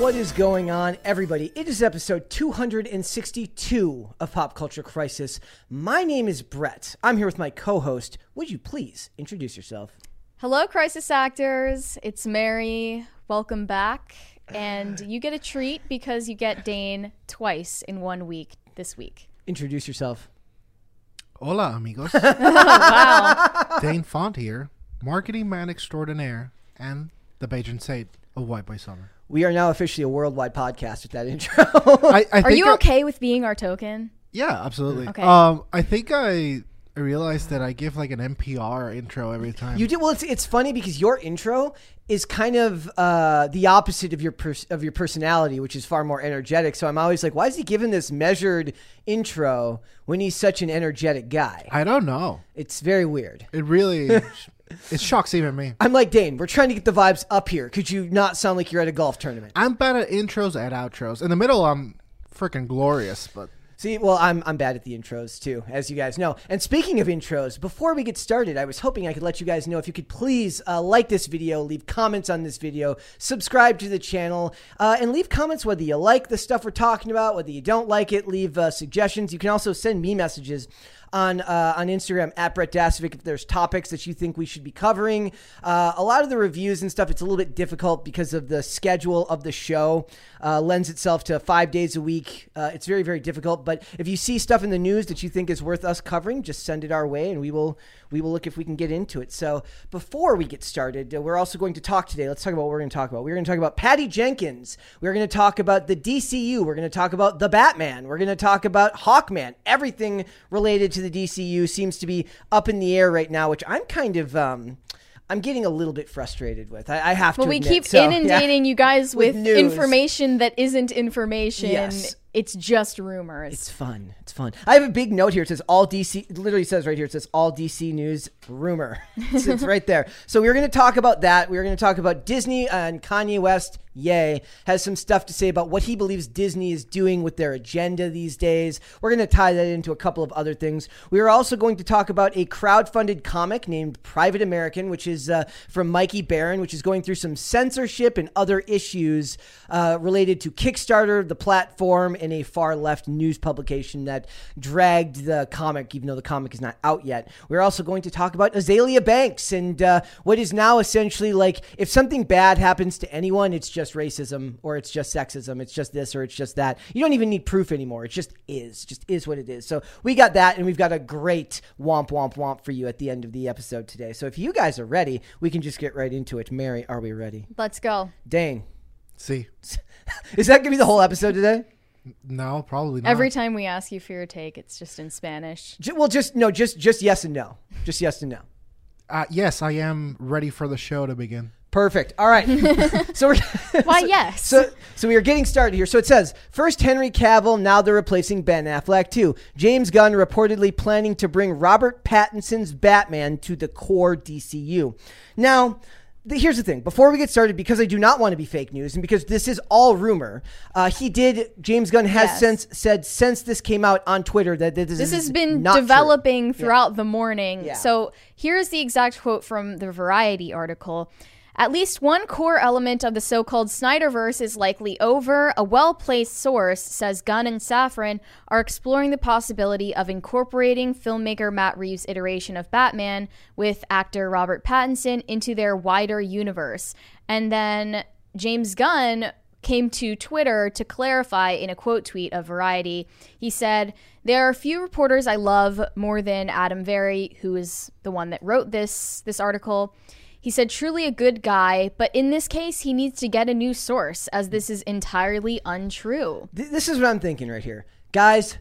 What is going on, everybody? It is episode 262 of Pop Culture Crisis. My name is Brett. I'm here with my co-host. Would you please introduce yourself? Hello, Crisis Actors. It's Mary. Welcome back. And you get a treat because you get Dane twice in 1 week this week. Introduce yourself. Hola, amigos. Wow. Dane Font here, marketing man extraordinaire, and the patron saint of White Boy Summer. We are now officially a worldwide podcast with that intro. Are you okay with being our token? Yeah, absolutely. Okay. I think I realized that I give like an NPR intro every time. You do? Well, it's funny because your intro is kind of the opposite of your personality, which is far more energetic. So I'm always like, why is he giving this measured intro when he's such an energetic guy? I don't know. It's very weird. It really... It shocks even me. I'm like, Dane, we're trying to get the vibes up here. Could you not sound like you're at a golf tournament? I'm bad at intros and outros. In the middle, I'm freaking glorious. But see, well, I'm bad at the intros, too, as you guys know. And speaking of intros, before we get started, I was hoping I could let you guys know if you could please like this video, leave comments on this video, subscribe to the channel, and leave comments whether you like the stuff we're talking about, whether you don't like it, leave suggestions. You can also send me messages on Instagram at Brett Dasovic if there's topics that you think we should be covering. A lot of the reviews and stuff, it's a little bit difficult because of the schedule of the show. Lends itself to 5 days a week. It's very, very difficult. But if you see stuff in the news that you think is worth us covering, just send it our way and we will look if we can get into it. So before we get started, we're also going to talk today. Let's talk about what we're going to talk about. We're going to talk about Patty Jenkins. We're going to talk about the DCU. We're going to talk about the Batman. We're going to talk about Hawkman. Everything related to the DCU seems to be up in the air right now, which I'm kind of I'm getting a little bit frustrated with. I have to admit. Well, we keep inundating you guys with information that isn't information. Yes. It's just rumors. It's fun. It's fun. I have a big note here. It says all DC, it literally says right here, it says all DC news rumor. It's right there. So we're going to talk about that. We're going to talk about Disney and Kanye West. Yay, has some stuff to say about what he believes Disney is doing with their agenda these days. We're going to tie that into a couple of other things. We are also going to talk about a crowdfunded comic named Private American, which is from Mikey Barron, which is going through some censorship and other issues related to Kickstarter, the platform, and a far-left news publication that dragged the comic, even though the comic is not out yet. We're also going to talk about Azealia Banks and what is now essentially like, if something bad happens to anyone, it's just racism or it's just sexism, it's just this or it's just that. You don't even need proof anymore. It just is what it is. So we got that, and we've got a great womp womp womp for you at the end of the episode today. So if you guys are ready, we can just get right into it. Mary, are we ready? Let's go. Dane. See. Is that gonna be the whole episode today? No, probably not. Every time we ask you for your take, it's just in Spanish. Just yes and no. Just yes and no. Yes, I am ready for the show to begin. Perfect. All right. So we are getting started here. So it says, first Henry Cavill, now they're replacing Ben Affleck too. James Gunn reportedly planning to bring Robert Pattinson's Batman to the core DCU. Now, here's the thing. Before we get started, because I do not want to be fake news and because this is all rumor, James Gunn has since this came out on Twitter that this has been developing throughout the morning. Yeah. So here's the exact quote from the Variety article. At least one core element of the so-called Snyderverse is likely over. A well-placed source says Gunn and Safran are exploring the possibility of incorporating filmmaker Matt Reeves' iteration of Batman with actor Robert Pattinson into their wider universe. And then James Gunn came to Twitter to clarify in a quote tweet of Variety. He said, "There are few reporters I love more than Adam Vary, who is the one that wrote this article." He said, "Truly a good guy, but in this case, he needs to get a new source, as this is entirely untrue." This is what I'm thinking right here. Guys,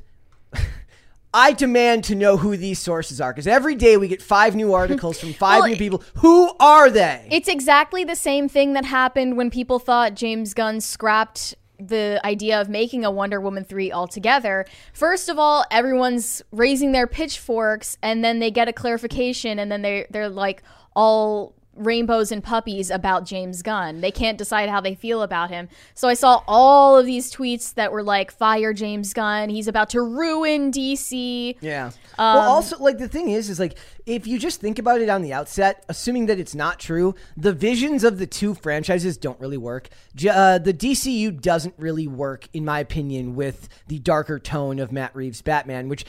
I demand to know who these sources are, because every day we get 5 new articles from 5 new people. Who are they? It's exactly the same thing that happened when people thought James Gunn scrapped the idea of making a Wonder Woman 3 altogether. First of all, everyone's raising their pitchforks, and then they get a clarification, and then they're like all rainbows and puppies about James Gunn. They can't decide how they feel about him. So I saw all of these tweets that were like, fire James Gunn, he's about to ruin DC. Yeah. Well, also, like, the thing is like, if you just think about it on the outset, assuming that it's not true, the visions of the two franchises don't really work. The DCU doesn't really work, in my opinion, with the darker tone of Matt Reeves' Batman, which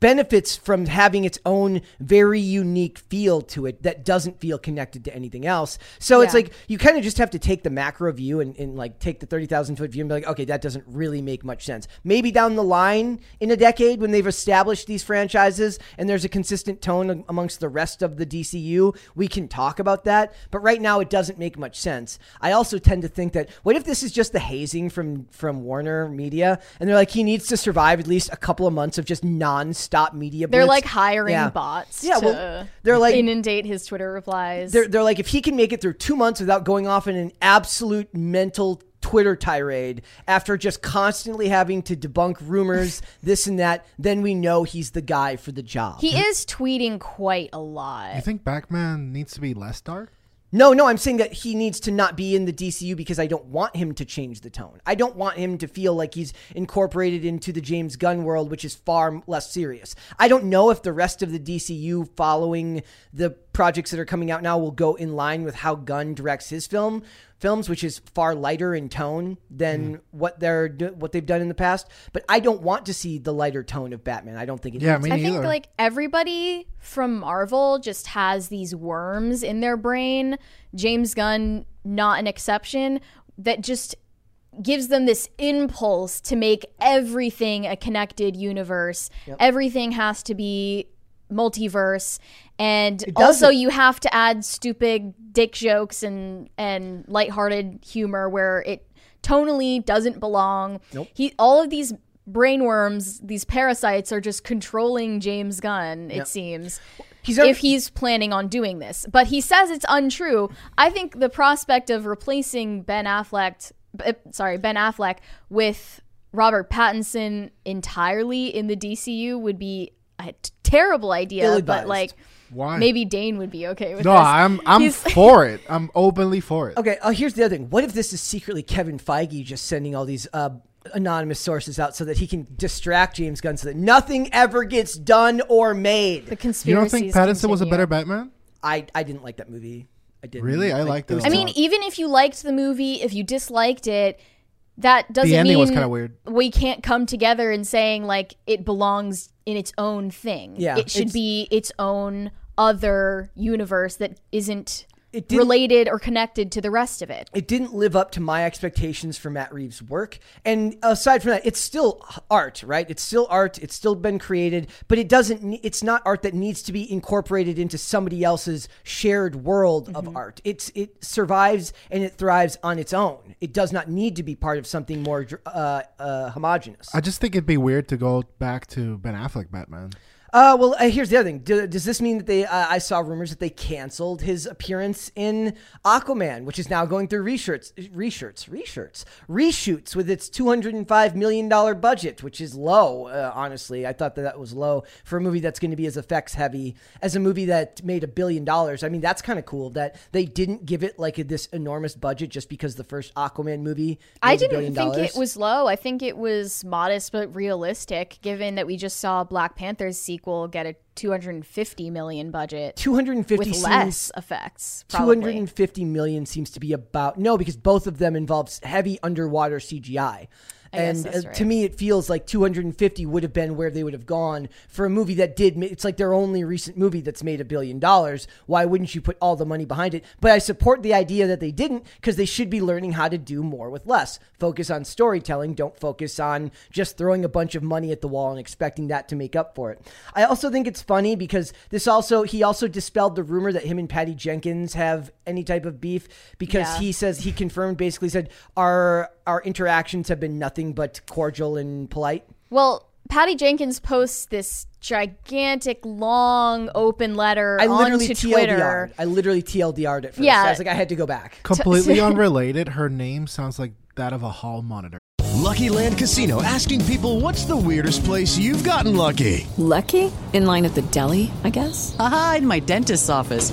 benefits from having its own very unique feel to it that doesn't feel connected to anything else. So it's like, you kind of just have to take the macro view and like take the 30,000 foot view and be like, okay, that doesn't really make much sense. Maybe down the line in a decade when they've established these franchises and there's a consistent tone amongst the rest of the DCU, we can talk about that. But right now it doesn't make much sense. I also tend to think that, what if this is just the hazing from Warner Media? And they're like, he needs to survive at least a couple of months of just nonstop media blitz. They're like hiring bots to they're like, inundate his Twitter replies. They're like, if he can make it through 2 months without going off in an absolute mental Twitter tirade after just constantly having to debunk rumors, this and that, then we know he's the guy for the job. He is tweeting quite a lot. You think Batman needs to be less dark? No, I'm saying that he needs to not be in the DCU because I don't want him to change the tone. I don't want him to feel like he's incorporated into the James Gunn world, which is far less serious. I don't know if the rest of the DCU following the projects that are coming out now will go in line with how Gunn directs his films, which is far lighter in tone than what they've done in the past. But I don't want to see the lighter tone of Batman. I don't think it needs. I think like everybody from Marvel just has these worms in their brain. James Gunn, not an exception, that just gives them this impulse to make everything a connected universe. Yep. Everything has to be multiverse, and also you have to add stupid dick jokes and lighthearted humor where it tonally doesn't belong. Nope. All of these brainworms, these parasites, are just controlling James Gunn, it seems, if he's planning on doing this. But he says it's untrue. I think the prospect of replacing Ben Affleck with Robert Pattinson entirely in the DCU would be a terrible idea, but like, why? Maybe Dane would be okay with this. No, I'm for it. I'm openly for it. Okay, here's the other thing. What if this is secretly Kevin Feige just sending all these anonymous sources out so that he can distract James Gunn so that nothing ever gets done or made? The conspiracy. You don't think Pattinson was a better Batman? I didn't like that movie. I didn't. Really? I liked it. I mean, even if you liked the movie, if you disliked it, that doesn't mean the ending was kind of weird. We can't come together and saying like it belongs in its own thing. Yeah, it should be its own other universe that isn't related or connected to the rest of it. It didn't live up to my expectations for Matt Reeves' work. And aside from that, it's still art, right? It's still art. It's still been created, but it's not art that needs to be incorporated into somebody else's shared world of art. It survives and it thrives on its own. It does not need to be part of something more homogenous. I just think it'd be weird to go back to Ben Affleck Batman. Here's the other thing. Does this mean that I saw rumors that they canceled his appearance in Aquaman, which is now going through reshoots with its $205 million budget, which is low, honestly. I thought that was low for a movie that's going to be as effects heavy as a movie that made $1 billion. I mean, that's kind of cool that they didn't give it like this enormous budget just because the first Aquaman movie made $1 billion. It was low. I think it was modest but realistic, given that we just saw Black Panther's sequel get a $250 million budget. 250 with less effects. Probably. $250 million seems to be about because both of them involves heavy underwater CGI. And right. To me, it feels like 250 would have been where they would have gone for a movie that did. It's like their only recent movie that's made $1 billion. Why wouldn't you put all the money behind it? But I support the idea that they didn't, because they should be learning how to do more with less. Focus on storytelling. Don't focus on just throwing a bunch of money at the wall and expecting that to make up for it. I also think it's funny because he also dispelled the rumor that him and Patty Jenkins have any type of beef, because he confirmed our interactions have been nothing but cordial and polite. Well, Patty Jenkins posts this gigantic, long, open letter onto Twitter. I literally TLDR'd it for this. I was like, I had to go back. Completely unrelated. Her name sounds like that of a hall monitor. Lucky Land Casino, asking people, what's the weirdest place you've gotten lucky? Lucky? In line at the deli, I guess? Aha, in my dentist's office.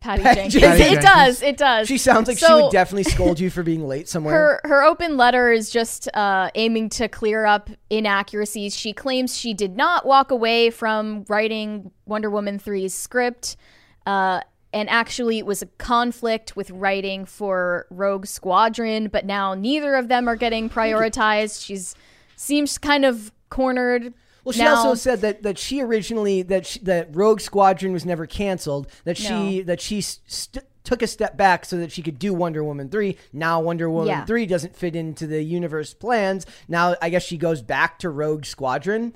Patty Jenkins. It does. She sounds like she would definitely scold you for being late somewhere. Her open letter is just aiming to clear up inaccuracies. She claims she did not walk away from writing Wonder Woman 3's script. And actually it was a conflict with writing for Rogue Squadron. But now neither of them are getting prioritized. She seems kind of cornered. Well, she also said that Rogue Squadron was never canceled. She took a step back so that she could do Wonder Woman 3. Now Wonder Woman 3 doesn't fit into the universe plans. Now I guess she goes back to Rogue Squadron.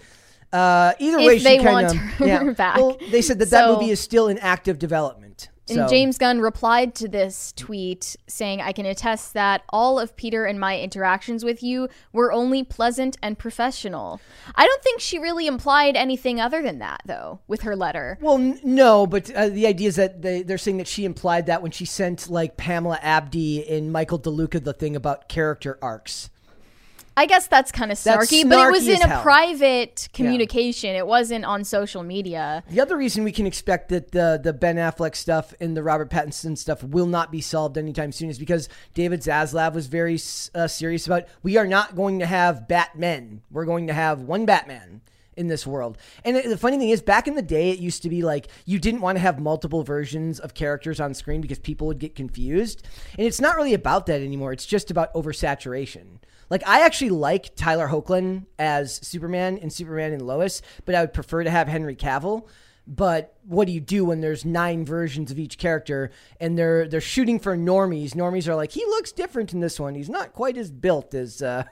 Either way, she kind of wants her back. Well, they said that movie is still in active development. And James Gunn replied to this tweet saying, I can attest that all of Peter and my interactions with you were only pleasant and professional. I don't think she really implied anything other than that, though, with her letter. Well, no, but the idea is that they're saying that she implied that when she sent, like, Pamela Abdi and Michael DeLuca the thing about character arcs. I guess that's kind of snarky, but it was in a private communication. Yeah. It wasn't on social media. The other reason we can expect that the Ben Affleck stuff and the Robert Pattinson stuff will not be solved anytime soon is because David Zaslav was very serious about, we are not going to have Batmen. We're going to have one Batman in this world. And the funny thing is, back in the day, it used to be like, you didn't want to have multiple versions of characters on screen because people would get confused. And it's not really about that anymore. It's just about oversaturation. Like, I actually like Tyler Hoechlin as Superman in Superman and Lois, but I would prefer to have Henry Cavill. But what do you do when there's 9 versions of each character and they're shooting for normies? Normies are like, he looks different in this one. He's not quite as built as that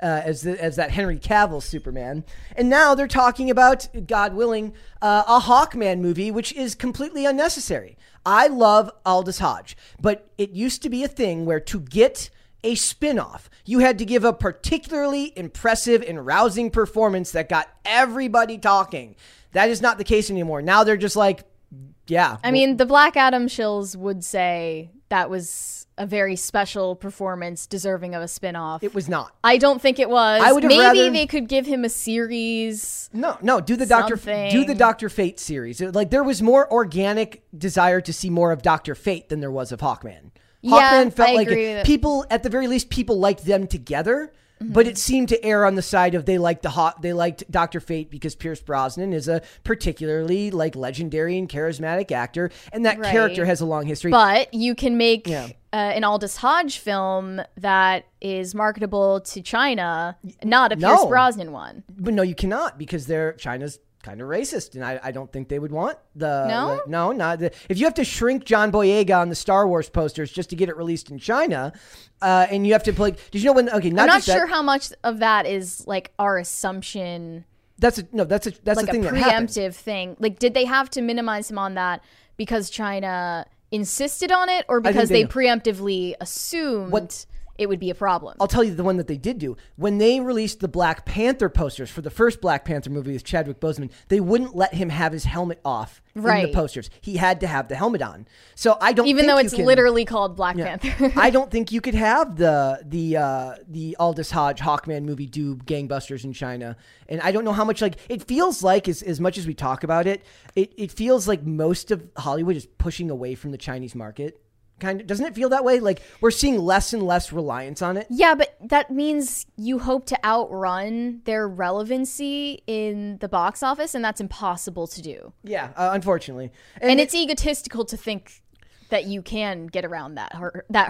Henry Cavill Superman. And now they're talking about, God willing, a Hawkman movie, which is completely unnecessary. I love Aldous Hodge, but it used to be a thing where to get a spinoff, you had to give a particularly impressive and rousing performance that got everybody talking. That is not the case anymore. Now they're just like, I mean, the Black Adam shills would say that was a very special performance deserving of a spinoff. It was not. I don't think it was. Maybe they could give him a series. No, do the Doctor Fate series. There was more organic desire to see more of Doctor Fate than there was of Hawkman. Hawkman felt like people, at the very least, people liked them together, but it seemed to err on the side of they liked Dr. Fate because Pierce Brosnan is a particularly legendary and charismatic actor, and that character has a long history. But you can make an Aldous Hodge film that is marketable to China, not a Pierce Brosnan one. But no, you cannot, because China's kind of racist, and I don't think they would want if you have to shrink John Boyega on the Star Wars posters just to get it released in China, and you have to play. Did you know when? Okay, how much of that is our assumption. That's a preemptive thing. Did they have to minimize him on that because China insisted on it, or because they preemptively assumed it would be a problem? I'll tell you the one that they did do. When they released the Black Panther posters for the first Black Panther movie with Chadwick Boseman, they wouldn't let him have his helmet off in the posters. He had to have the helmet on. So I don't even think though it's literally called Black Panther. I don't think you could have the Aldous Hodge Hawkman movie do gangbusters in China. And I don't know how much it feels like, as much as we talk about it, it feels like most of Hollywood is pushing away from the Chinese market. Kind of, doesn't it feel that way? We're seeing less and less reliance on it. Yeah, but that means you hope to outrun their relevancy in the box office, and that's impossible to do. Yeah, unfortunately. And it's egotistical to think that you can get around that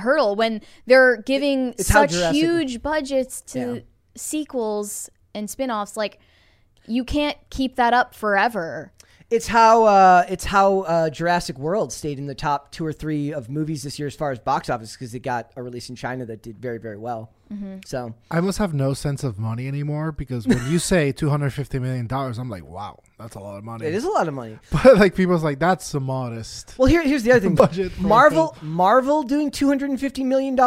hurdle when they're giving such huge budgets to sequels and spinoffs. You can't keep that up forever. It's how Jurassic World stayed in the top 2 or 3 of movies this year as far as box office, because it got a release in China that did very, very well. Mm-hmm. So I must have no sense of money anymore, because when you say $250 million, I'm like, wow, that's a lot of money. It is a lot of money. But like people's like, that's a modest. Well, here's the other thing. Budget. Marvel doing $250 million,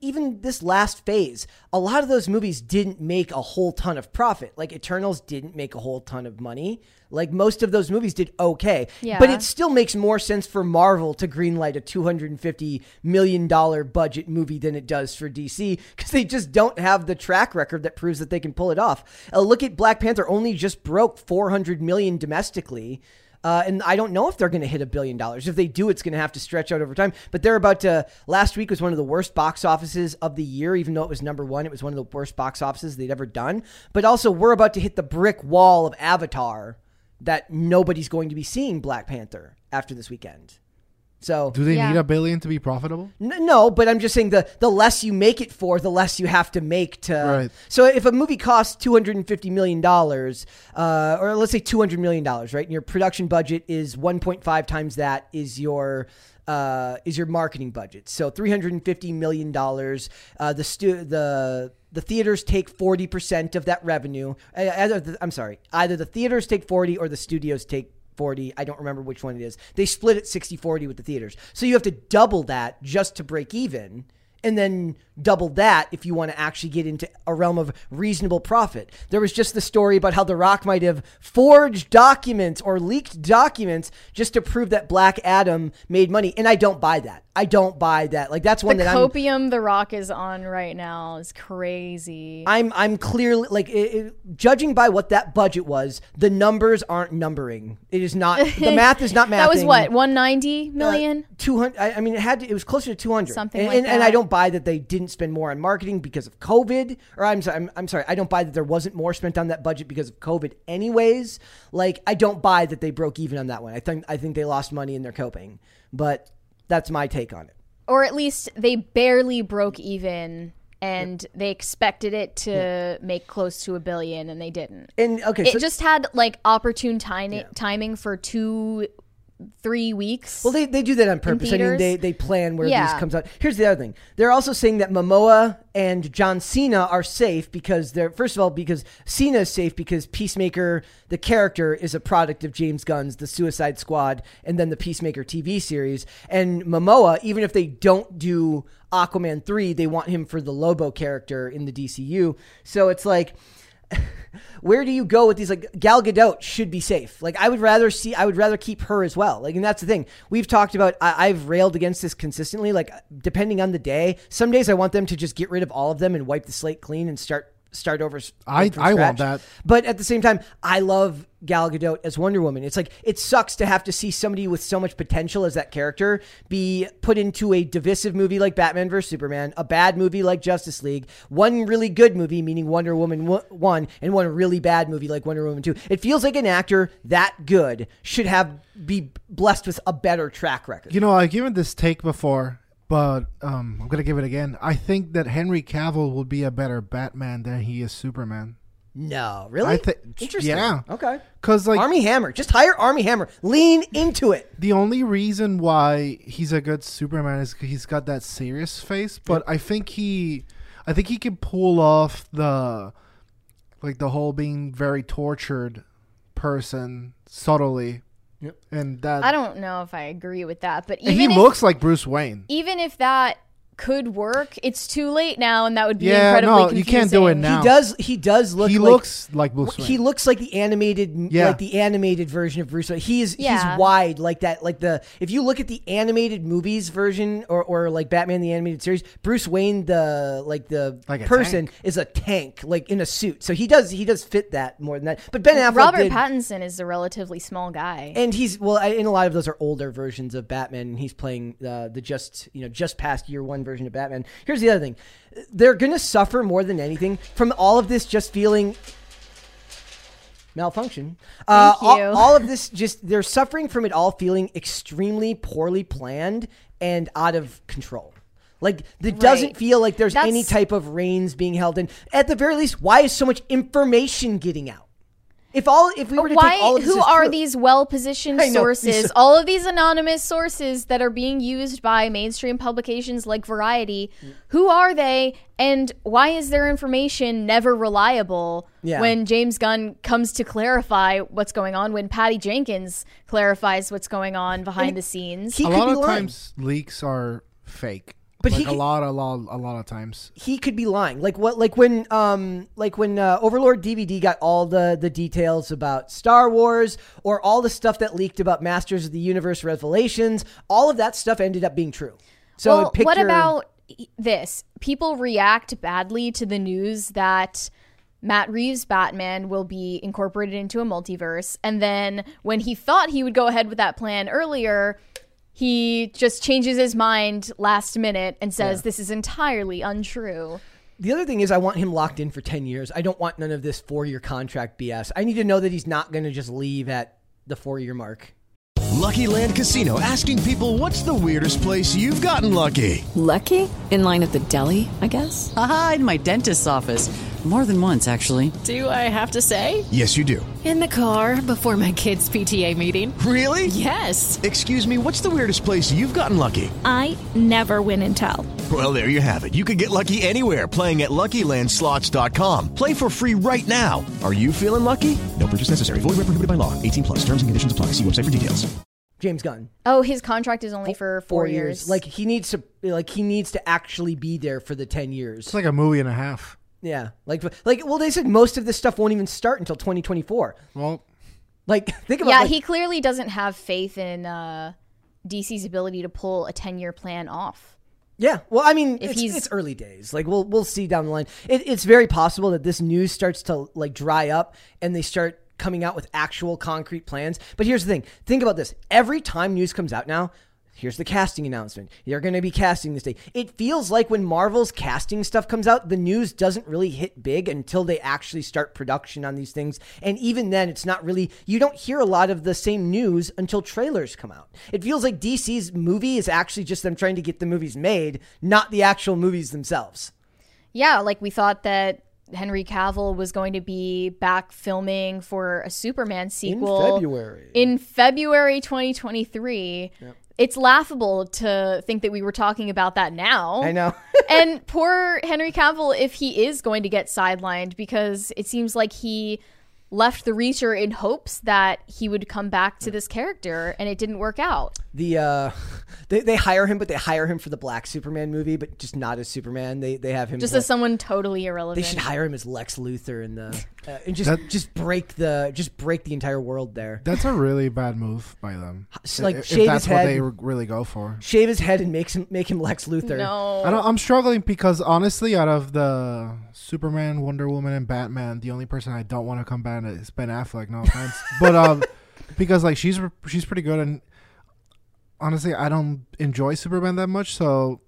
even this last phase, a lot of those movies didn't make a whole ton of profit. Like Eternals didn't make a whole ton of money. Like most of those movies did okay, yeah. But it still makes more sense for Marvel to greenlight a $250 million budget movie than it does for DC, because they just don't have the track record that proves that they can pull it off. Look at Black Panther, only just broke $400 million domestically. And I don't know if they're going to hit $1 billion. If they do, it's going to have to stretch out over time. But they're about to. Last week was one of the worst box offices of the year, even though it was #1. It was one of the worst box offices they'd ever done. But also, we're about to hit the brick wall of Avatar, that nobody's going to be seeing Black Panther after this weekend. So do they need $1 billion to be profitable? No, but I'm just saying the less you make it for, the less you have to make to. Right. So if a movie costs $250 million, or let's say $200 million, right? And your production budget is 1.5 times that is your marketing budget. So $350 million. The theaters take 40% of that revenue. Either the theaters take 40 or the studios take 40. I don't remember which one it is. They split it 60-40 with the theaters. So you have to double that just to break even, and then double that if you want to actually get into a realm of reasonable profit. There was just the story about how The Rock might have forged documents or leaked documents just to prove that Black Adam made money. And I don't buy that. Like, that's one that I'm... The copium The Rock is on right now is crazy. I'm clearly... Like, judging by what that budget was, the numbers aren't numbering. It is not... The math is not mathing. That was what? 190 million? 200... I mean, it was closer to 200. Something like that. And I don't buy that they didn't spend more on marketing because of COVID. Or I'm sorry. I don't buy that there wasn't more spent on that budget because of COVID anyways. Like, I don't buy that they broke even on that one. I think they lost money in their coping. But that's my take on it. Or at least they barely broke even and they expected it to make close to $1 billion and they didn't. And okay, so just had like opportune timing for 2-3 weeks. Well, they do that on purpose. I mean, they plan where this comes out. Here's the other thing. They're also saying that Momoa and John Cena are safe because because Cena is safe because Peacemaker, the character, is a product of James Gunn's The Suicide Squad and then the Peacemaker TV series. And Momoa, even if they don't do Aquaman 3, they want him for the Lobo character in the DCU. So it's like... Where do you go with these? Like, Gal Gadot should be safe. Like, I would rather keep her as well. Like, and that's the thing we've talked about. I've railed against this consistently. Like, depending on the day, some days I want them to just get rid of all of them and wipe the slate clean and start over. I want that. But at the same time, I love Gal Gadot as Wonder Woman. It's like, it sucks to have to see somebody with so much potential as that character be put into a divisive movie like Batman vs. Superman, a bad movie like Justice League, one really good movie, meaning Wonder Woman 1, and one really bad movie like Wonder Woman 2. It feels like an actor that good should be blessed with a better track record. You know, I've given this take before, but I'm going to give it again. I think that Henry Cavill will be a better Batman than he is Superman. No, really? Interesting. Yeah. Okay. Because like Armie Hammer. Just hire Armie Hammer. Lean into it. The only reason why he's a good Superman is he's got that serious face. But I think he can pull off the whole being very tortured person subtly. Yep. And that, I don't know if I agree with that, but he looks like Bruce Wayne. Even if that could work, it's too late now, and that would be incredibly confusing. You can't do it now. He does look. He looks like Bruce Wayne. He looks like the animated version of Bruce Wayne. He's wide like that. Like if you look at the animated movies version or like Batman the animated series, Bruce Wayne the person is a tank like in a suit. So he does fit that more than that. But Ben Affleck, Robert Pattinson is a relatively small guy, and he's and a lot of those are older versions of Batman. He's playing the just past year one version of Batman. Here's the other thing. They're going to suffer more than anything from all of this just feeling malfunction. All of this just, they're suffering from it all feeling extremely poorly planned and out of control. Like, it doesn't feel like there's any type of reins being held in. At the very least, why is so much information getting out? If we were to take all of this, who are these well-positioned sources? All of these anonymous sources that are being used by mainstream publications like Variety, who are they, and why is their information never reliable? Yeah. When James Gunn comes to clarify what's going on, when Patty Jenkins clarifies what's going on behind the scenes, a lot of times leaks are fake. But like a lot of times he could be lying. Like when Overlord DVD got all the details about Star Wars, or all the stuff that leaked about Masters of the Universe Revelations, all of that stuff ended up being true. So what about this? People react badly to the news that Matt Reeves' Batman will be incorporated into a multiverse, and then when he thought he would go ahead with that plan earlier, he just changes his mind last minute and says, this is entirely untrue. The other thing is, I want him locked in for 10 years. I don't want none of this 4-year contract BS. I need to know that he's not going to just leave at the 4-year mark. Lucky Land Casino, asking people, what's the weirdest place you've gotten lucky? Lucky? In line at the deli, I guess? Aha, in my dentist's office. More than once, actually. Do I have to say? Yes, you do. In the car before my kids' PTA meeting. Really? Yes. Excuse me, what's the weirdest place you've gotten lucky? I never win and tell. Well, there you have it. You can get lucky anywhere, playing at LuckyLandSlots.com. Play for free right now. Are you feeling lucky? No purchase necessary. Void where prohibited by law. 18 plus. Terms and conditions apply. See website for details. James Gunn. Oh, his contract is only for four years. He needs to actually be there for the 10 years. It's like a movie and a half. Yeah, well, they said most of this stuff won't even start until 2024. Well, think about. Yeah, he clearly doesn't have faith in DC's ability to pull a 10-year plan off. Yeah, well, I mean, it's early days. We'll see down the line. It's very possible that this news starts to dry up and they start coming out with actual concrete plans. But here's the thing: think about this. Every time news comes out now, here's the casting announcement. You're going to be casting this day. It feels like when Marvel's casting stuff comes out, the news doesn't really hit big until they actually start production on these things. And even then, it's not really, you don't hear a lot of the same news until trailers come out. It feels like DC's movie is actually just them trying to get the movies made, not the actual movies themselves. Yeah, we thought that Henry Cavill was going to be back filming for a Superman sequel in February 2023. Yep. It's laughable to think that we were talking about that now. I know. And poor Henry Cavill, if he is going to get sidelined, because it seems like he left The Reacher in hopes that he would come back to this character, and it didn't work out. They hire him, but they hire him for the Black Superman movie, but just not as Superman. They have him just as someone totally irrelevant. They should hire him as Lex Luthor in the and break the entire world there. That's a really bad move by them. Shave his head and make him Lex Luthor. No, I'm struggling because honestly, out of the Superman, Wonder Woman, and Batman, the only person I don't want to come back it's Ben Affleck, no offense, but because she's pretty good, and honestly, I don't enjoy Superman that much, so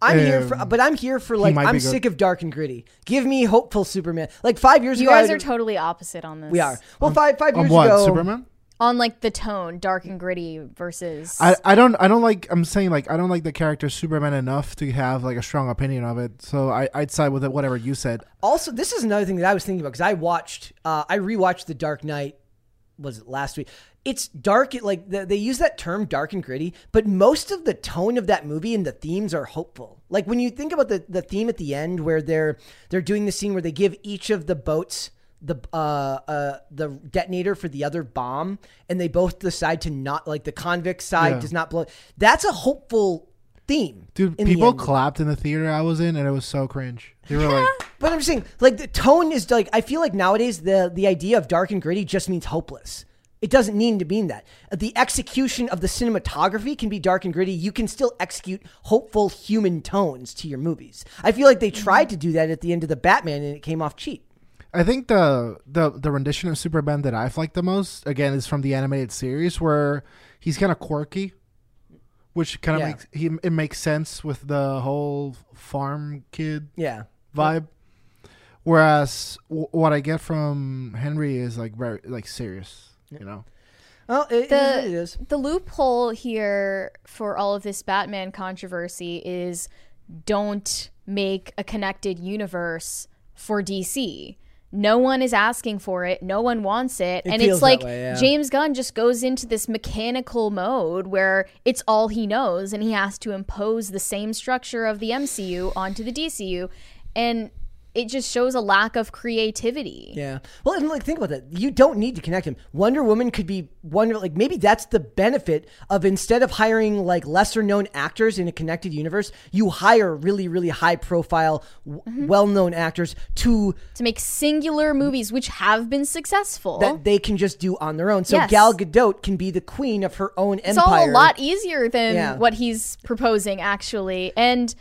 I'm sick of dark and gritty. Give me hopeful Superman. 5 years ago, you guys are totally opposite on this. We are. Well, five years ago, Superman on the tone, dark and gritty versus. I don't like the character Superman enough to have a strong opinion of it. So I'd side with whatever you said. Also, this is another thing that I was thinking about because I rewatched The Dark Knight. Was it last week? It's dark. They use that term, dark and gritty, but most of the tone of that movie and the themes are hopeful. When you think about the theme at the end, where they're doing the scene where they give each of the boats the detonator for the other bomb, and they both decide to not, the convict side does not blow. That's a hopeful theme. Dude, people clapped in the theater I was in, and it was so cringe. They were but I'm just saying, the tone is I feel like nowadays the idea of dark and gritty just means hopeless. It doesn't need to mean that. The execution of the cinematography can be dark and gritty. You can still execute hopeful human tones to your movies. I feel like they tried to do that at the end of the Batman, and it came off cheap. I think the rendition of Superman that I've liked the most, again, is from the animated series, where he's kind of quirky, which kind of makes sense with the whole farm kid vibe. Whereas what I get from Henry is very serious, you know. Well, it is. The loophole here for all of this Batman controversy is don't make a connected universe for DC. No one is asking for it. No one wants it. And it's like James Gunn just goes into this mechanical mode where it's all he knows and he has to impose the same structure of the MCU onto the DCU. And it just shows a lack of creativity. Yeah. Well, and like, think about that. You don't need to connect him. Wonder Woman could be like, maybe that's the benefit of, instead of hiring like lesser known actors in a connected universe, you hire really, really high profile, well-known actors to make singular movies, which have been successful, that they can just do on their own. So Gal Gadot can be the queen of her own empire. It's all a lot easier than what he's proposing, actually. And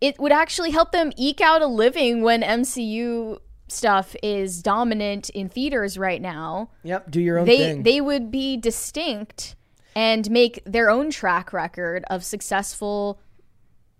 it would actually help them eke out a living when MCU stuff is dominant in theaters right now. Yep, do your own thing. They would be distinct and make their own track record of successful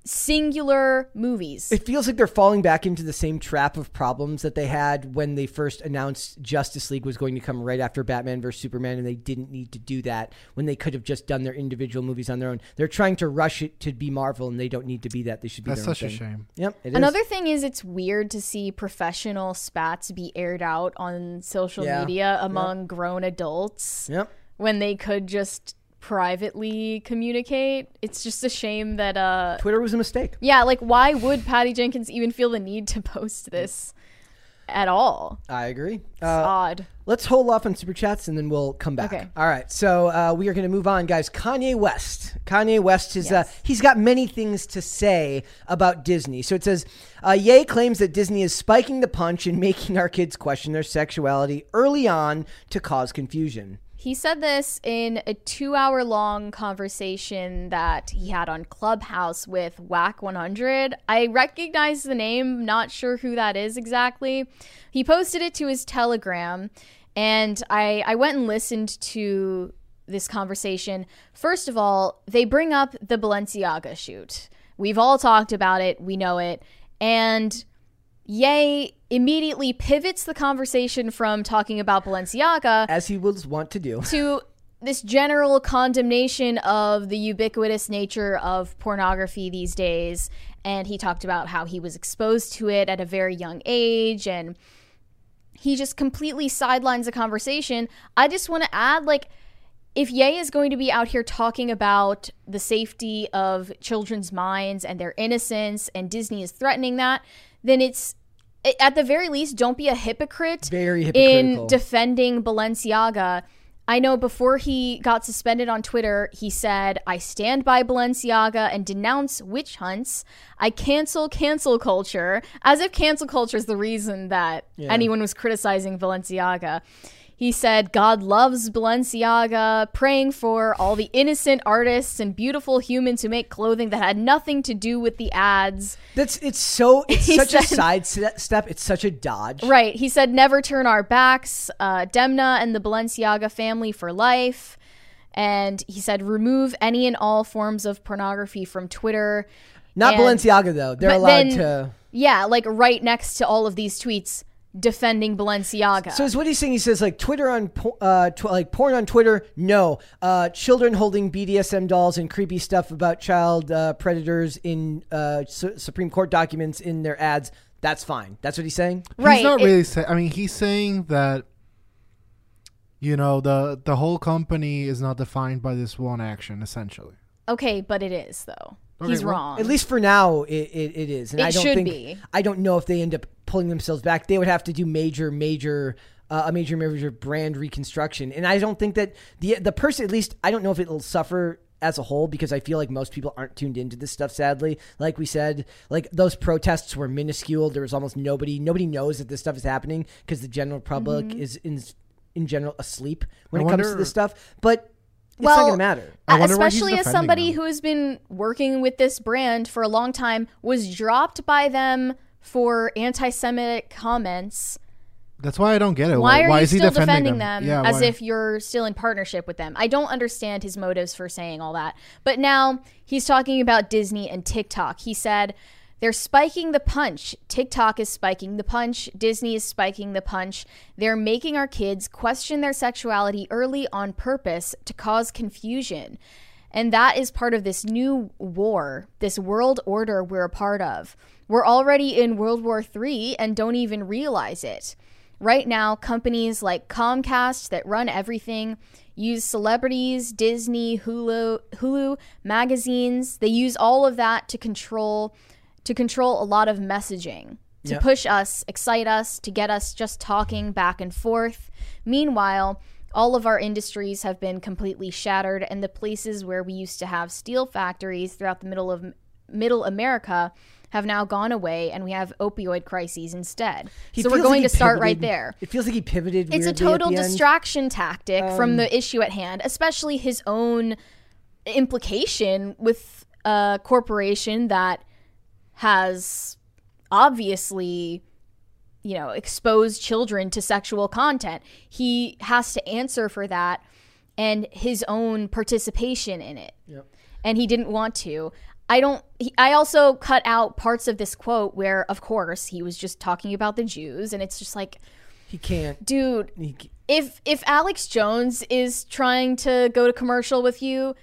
singular movies. It feels like they're falling back into the same trap of problems that they had when they first announced Justice League was going to come right after Batman vs. Superman, and they didn't need to do that when they could have just done their individual movies on their own. They're trying to rush it to be Marvel, and they don't need to be that. They should be their own thing. That's such a shame. Yep, it is. Another thing is, it's weird to see professional spats be aired out on social media among grown adults when they could just privately communicate. It's just a shame that Twitter was a mistake. Yeah, like, why would Patty Jenkins even feel the need to post this at all? I agree. It's odd. Let's hold off on super chats and then we'll come back. Okay. All right. So we are going to move on, guys. Kanye West is he's got many things to say about Disney. So it says, Ye claims that Disney is spiking the punch and making our kids question their sexuality early on to cause confusion. He said this in a 2-hour-long conversation that he had on Clubhouse with WAC 100. I recognize the name, not sure who that is exactly. He posted it to his Telegram, and I went and listened to this conversation. First of all, they bring up the Balenciaga shoot. We've all talked about it. We know it. And Ye immediately pivots the conversation from talking about Balenciaga, as he would want to do, to this general condemnation of the ubiquitous nature of pornography these days. And he talked about how he was exposed to it at a very young age, and he just completely sidelines the conversation. I just want to add, like, if Ye is going to be out here talking about the safety of children's minds and their innocence, and Disney is threatening that, then it's, at the very least, don't be a hypocrite in defending Balenciaga. I know before he got suspended on Twitter, he said, "I stand by Balenciaga and denounce witch hunts. I cancel culture," as if cancel culture is the reason that anyone was criticizing Balenciaga. He said, "God loves Balenciaga, praying for all the innocent artists and beautiful humans who make clothing that had nothing to do with the ads." It's such a sidestep. It's such a dodge. Right. He said, "Never turn our backs. Demna and the Balenciaga family for life." And he said, "Remove any and all forms of pornography from Twitter." Not Balenciaga, though. They're allowed to. Yeah, like right next to all of these tweets defending Balenciaga. So is what he's saying. He says, like, Twitter on porn on Twitter, no. Children holding BDSM dolls and creepy stuff about child predators in Supreme Court documents in their ads, that's fine. That's what he's saying. Right. He's not really saying. I mean, he's saying that, you know, the whole company is not defined by this one action, essentially. Okay, but it is, though. Okay, he's wrong. At least for now, it is. And I don't think. I don't know if they end up pulling themselves back. They would have to do a major brand reconstruction. And I don't think that the person, at least, I don't know if it'll suffer as a whole, because I feel like most people aren't tuned into this stuff, sadly. Like we said, like, those protests were minuscule. There was almost nobody knows that this stuff is happening, because the general public is in general asleep when it comes to this stuff. But it's not going to matter. Especially as somebody who has been working with this brand for a long time, was dropped by them for anti-Semitic comments. That's why I don't get it. Why is he still defending them? Yeah, as if you're still in partnership with them. I don't understand his motives for saying all that. But now he's talking about Disney and TikTok. He said, "They're spiking the punch. TikTok is spiking the punch. Disney is spiking the punch. They're making our kids question their sexuality early on purpose to cause confusion. And that is part of this new war, this world order we're a part of. We're already in World War III and don't even realize it. Right now, companies like Comcast that run everything use celebrities, Disney, Hulu, magazines. They use all of that to control a lot of messaging, to push us, excite us, to get us just talking back and forth. Meanwhile, all of our industries have been completely shattered, and the places where we used to have steel factories throughout the middle America have now gone away, and we have opioid crises instead. So we're going to start right there. It feels like he pivoted. It's a total distraction tactic from the issue at hand, especially his own implication with a corporation that has obviously, you know, exposed children to sexual content. He has to answer for that and his own participation in it. Yep. And he didn't want to. I also cut out parts of this quote where, of course, he was just talking about the Jews, and it's just like, he can't, dude. If Alex Jones is trying to go to commercial with you,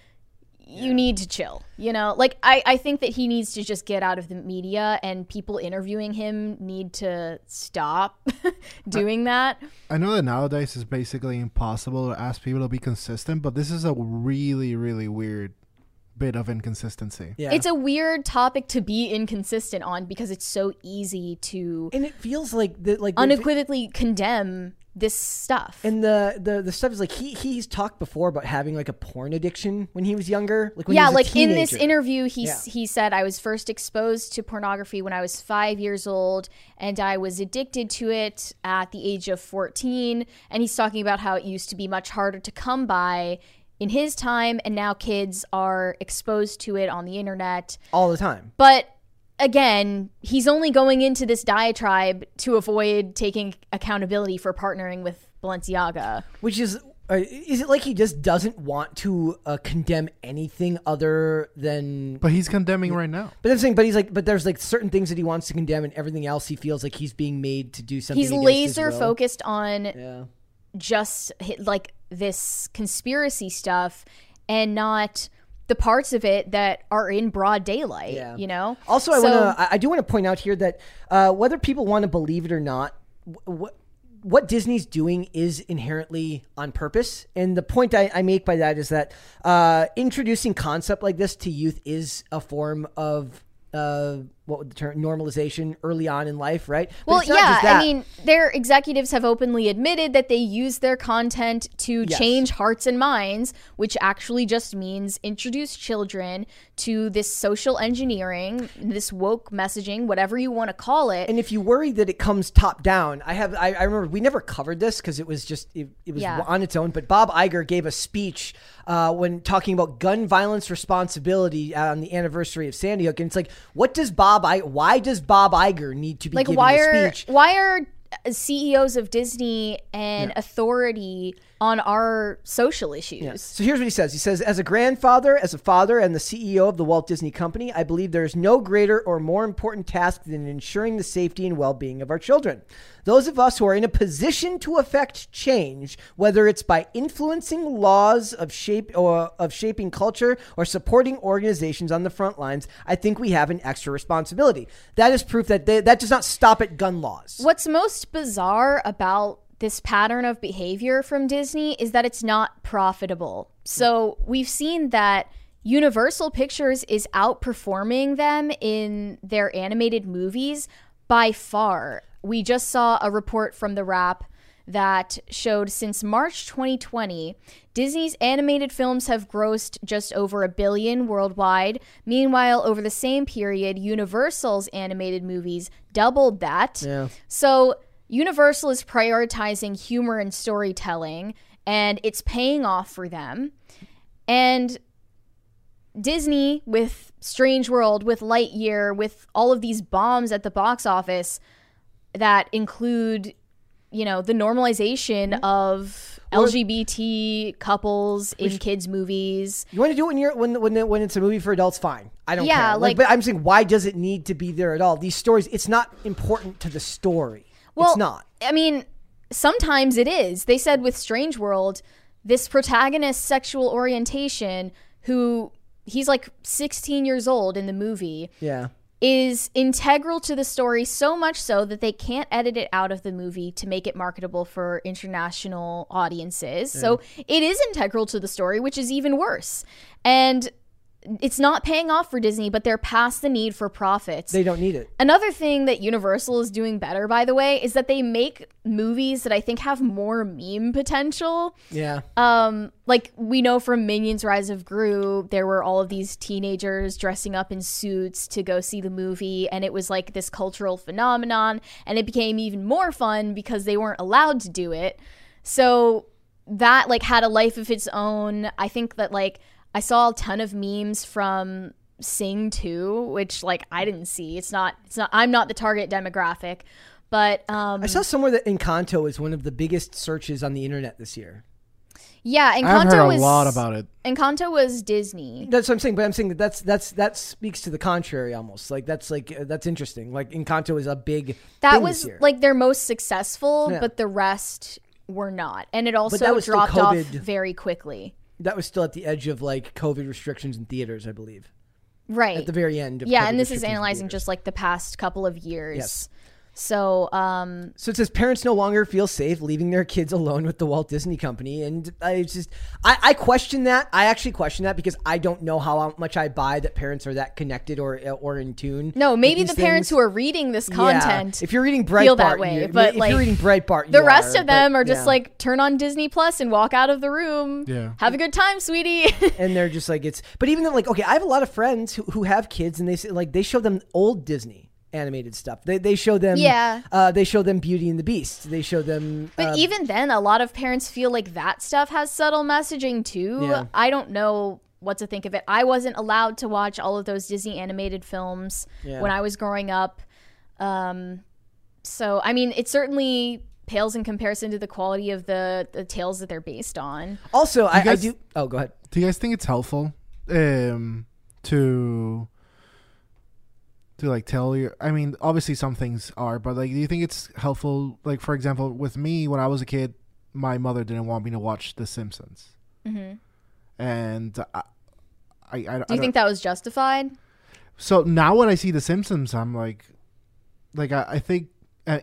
you need to chill. You know, like I think that he needs to just get out of the media, and people interviewing him need to stop doing that. I know that nowadays it's basically impossible to ask people to be consistent, but this is a really, really weird bit of inconsistency. Yeah. It's a weird topic to be inconsistent on because it's so easy to, and it feels like unequivocally condemn this stuff. And the stuff is like he's talked before about having like a porn addiction when he was younger. Like when he was a teenager. In this interview he said, "I was first exposed to pornography when I was 5 years old, and I was addicted to it at the age of 14." And he's talking about how it used to be much harder to come by in his time, and now kids are exposed to it on the internet all the time. But again, he's only going into this diatribe to avoid taking accountability for partnering with Balenciaga. Which is it like he just doesn't want to condemn anything other than... But he's condemning right now. But I'm saying, but there's like certain things that he wants to condemn, and everything else he feels like he's being made to do something. He's laser focused on just like this conspiracy stuff and not the parts of it that are in broad daylight, you know? Also, I do want to point out here that whether people want to believe it or not, what Disney's doing is inherently on purpose. And the point I make by that is that introducing concept like this to youth is a form of normalization early on in life, right? But I mean, their executives have openly admitted that they use their content to change hearts and minds, which actually just means introduce children to this social engineering, this woke messaging, whatever you want to call it. And if you worry that it comes top down, I remember we never covered this because it was just it was on its own, but Bob Iger gave a speech when talking about gun violence responsibility on the anniversary of Sandy Hook, and it's like, why does Bob Iger need to be giving a speech? Why are CEOs of Disney and authority on our social issues? Yeah. So here's what he says. He says, "As a grandfather, as a father, and the CEO of the Walt Disney Company, I believe there is no greater or more important task than ensuring the safety and well-being of our children. Those of us who are in a position to affect change, whether it's by influencing laws of shaping culture or supporting organizations on the front lines, I think we have an extra responsibility." That is proof that that does not stop at gun laws. What's most bizarre about this pattern of behavior from Disney is that it's not profitable. So we've seen that Universal Pictures is outperforming them in their animated movies by far. We just saw a report from The Wrap that showed since March 2020, Disney's animated films have grossed just over $1 billion worldwide. Meanwhile, over the same period, Universal's animated movies doubled that. Yeah. So Universal is prioritizing humor and storytelling, and it's paying off for them. And Disney, with Strange World, with Lightyear, with all of these bombs at the box office that include, you know, the normalization of LGBT couples in kids' movies. You want to do it when it's a movie for adults, fine. I don't care. But I'm saying, why does it need to be there at all? These stories, it's not important to the story. Well, it's not. I mean, sometimes it is. They said with Strange World, this protagonist's sexual orientation, he's like 16 years old in the movie. Yeah. is integral to the story, so much so that they can't edit it out of the movie to make it marketable for international audiences. Yeah. So it is integral to the story, which is even worse. And it's not paying off for Disney, but they're past the need for profits. They don't need it. Another thing that Universal is doing better, by the way, is that they make movies that I think have more meme potential. Yeah. Like we know from Minions Rise of Gru, there were all of these teenagers dressing up in suits to go see the movie. And it was like this cultural phenomenon. And it became even more fun because they weren't allowed to do it. So that like had a life of its own. I think that like, I saw a ton of memes from Sing 2, which like I didn't see. It's not. I'm not the target demographic, but I saw somewhere that Encanto is one of the biggest searches on the internet this year. Yeah, Encanto. I've heard a lot about it. Encanto was Disney. That's what I'm saying, but I'm saying that speaks to the contrary almost. Like that's interesting. Like Encanto is a big. That was this year. Like their most successful, yeah. But the rest were not, and it also dropped off very quickly. That was still at the edge of like COVID restrictions in theaters, I believe. Right. At the very end. Of COVID and this is analyzing just like the past couple of years. Yes. So, So it says parents no longer feel safe leaving their kids alone with the Walt Disney Company. And I question that. I actually question that because I don't know how much I buy that parents are that connected or in tune. No, maybe the parents who are reading this content if you're reading Breitbart, feel that way. But if you're reading Breitbart, the rest of them are just like, turn on Disney Plus and walk out of the room. Yeah. Have a good time, sweetie. And they're just like, but even though like, okay, I have a lot of friends who have kids and they say like, they show them old Disney animated stuff. They show them they show them Beauty and the Beast. They show them But even then a lot of parents feel like that stuff has subtle messaging too. Yeah. I don't know what to think of it. I wasn't allowed to watch all of those Disney animated films when I was growing up. So I mean it certainly pales in comparison to the quality of the tales that they're based on. Also go ahead. Do you guys think it's helpful to like tell your, I mean, obviously some things are, but like, do you think it's helpful? Like, for example, with me, when I was a kid, my mother didn't want me to watch The Simpsons. Mm-hmm. And do you think that was justified? So now when I see The Simpsons, I'm like, I think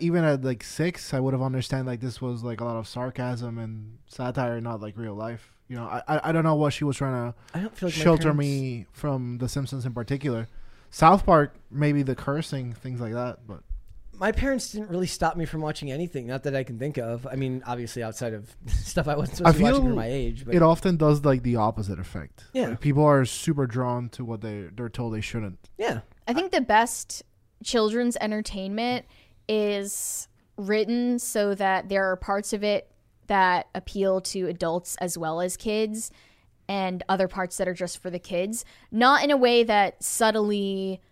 even at like 6, I would have understand like this was like a lot of sarcasm and satire, not like real life. You know, I don't know what she was trying to shelter me from The Simpsons in particular. South Park, maybe the cursing, things like that. But my parents didn't really stop me from watching anything, not that I can think of. I mean, obviously outside of stuff I wasn't supposed to be watching for my age. But it often does like the opposite effect. Yeah, like, people are super drawn to what they're told they shouldn't. Yeah, I think the best children's entertainment is written so that there are parts of it that appeal to adults as well as kids. And other parts that are just for the kids, not in a way that subtly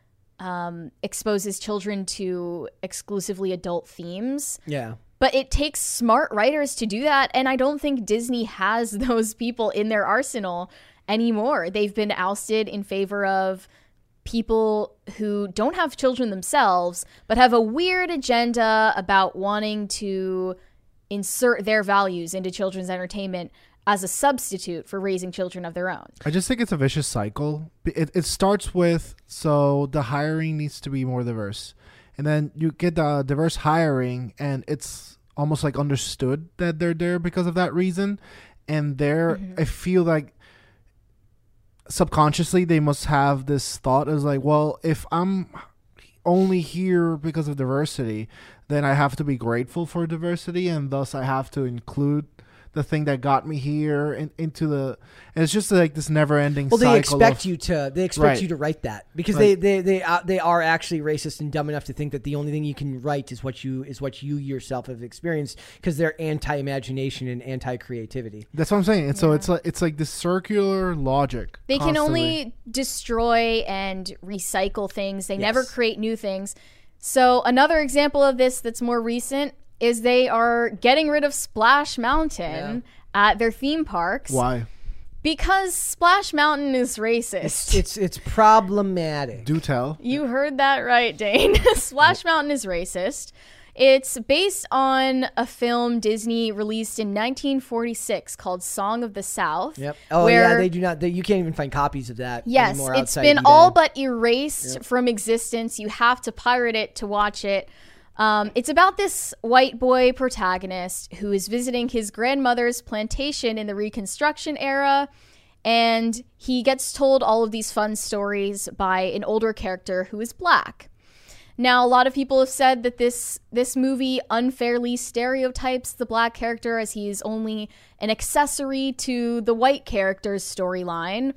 exposes children to exclusively adult themes. Yeah. But it takes smart writers to do that. And I don't think Disney has those people in their arsenal anymore. They've been ousted in favor of people who don't have children themselves, but have a weird agenda about wanting to insert their values into children's entertainment as a substitute for raising children of their own. I just think it's a vicious cycle. It starts with, so the hiring needs to be more diverse. And then you get the diverse hiring and it's almost like understood that they're there because of that reason. And I feel like subconsciously they must have this thought as like, well, if I'm only here because of diversity, then I have to be grateful for diversity and thus I have to include the thing that got me here and it's just like this never-ending cycle. Well, they expect you to write that because they are actually racist and dumb enough to think that the only thing you can write is what you yourself have experienced because they're anti-imagination and anti-creativity. That's what I'm saying. And so it's like this circular logic. They can only destroy and recycle things. They never create new things. So another example of this that's more recent is they are getting rid of Splash Mountain at their theme parks. Why? Because Splash Mountain is racist. It's problematic. Do tell. You heard that right, Dane. Splash Mountain is racist. It's based on a film Disney released in 1946 called Song of the South. Yep. Oh, yeah, they do not. You can't even find copies of that. Yes, anymore it's been eBay. All but erased from existence. You have to pirate it to watch it. It's about this white boy protagonist who is visiting his grandmother's plantation in the Reconstruction era. And he gets told all of these fun stories by an older character who is black. Now, a lot of people have said that this movie unfairly stereotypes the black character as he is only an accessory to the white character's storyline.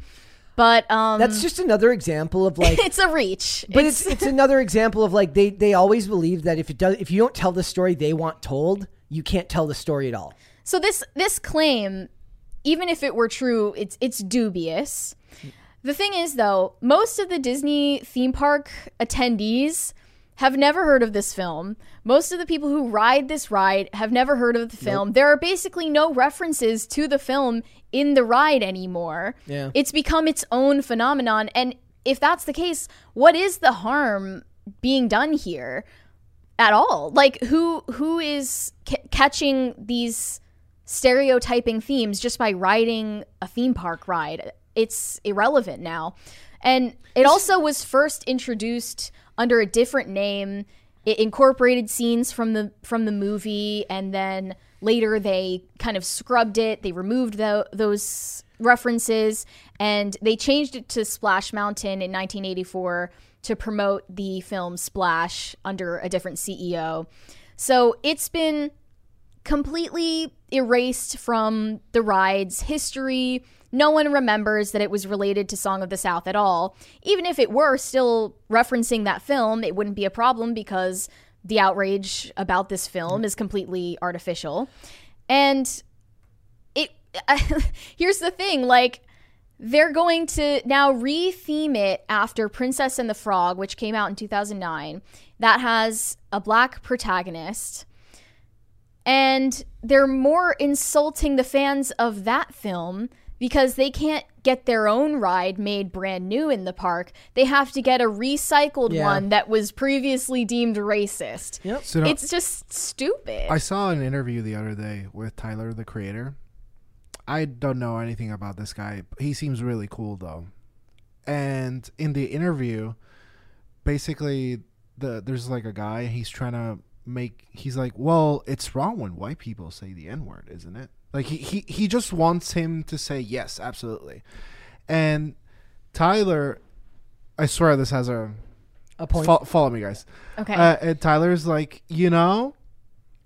But that's just another example of like it's a reach. But it's another example of like they always believe that if you don't tell the story they want told, you can't tell the story at all. So this claim, even if it were true, it's dubious. The thing is, though, most of the Disney theme park attendees have never heard of this film. Most of the people who ride this ride have never heard of the film. Nope. There are basically no references to the film in the ride anymore. Yeah. It's become its own phenomenon. And if that's the case, what is the harm being done here at all? Like, who is catching these stereotyping themes just by riding a theme park ride? It's irrelevant now. And it also was first introduced under a different name. It incorporated scenes from the movie, and then later they kind of scrubbed it. They removed those references, and they changed it to Splash Mountain in 1984 to promote the film Splash under a different CEO. So it's been completely erased from the ride's history. No one remembers that it was related to Song of the South at all. Even if it were still referencing that film, it wouldn't be a problem because the outrage about this film is completely artificial. And here's the thing, like, they're going to now re-theme it after Princess and the Frog, which came out in 2009. That has a black protagonist. And they're more insulting the fans of that film because they can't get their own ride made brand new in the park. They have to get a recycled one that was previously deemed racist. Yep. So it's just stupid. I saw an interview the other day with Tyler, the creator. I don't know anything about this guy. He seems really cool, though. And in the interview, basically, there's like a guy. He's trying to he's like, well, it's wrong when white people say the N-word, isn't it? Like, he just wants him to say yes, absolutely. And Tyler, I swear this has a point. Follow me, guys. Okay. And Tyler's like,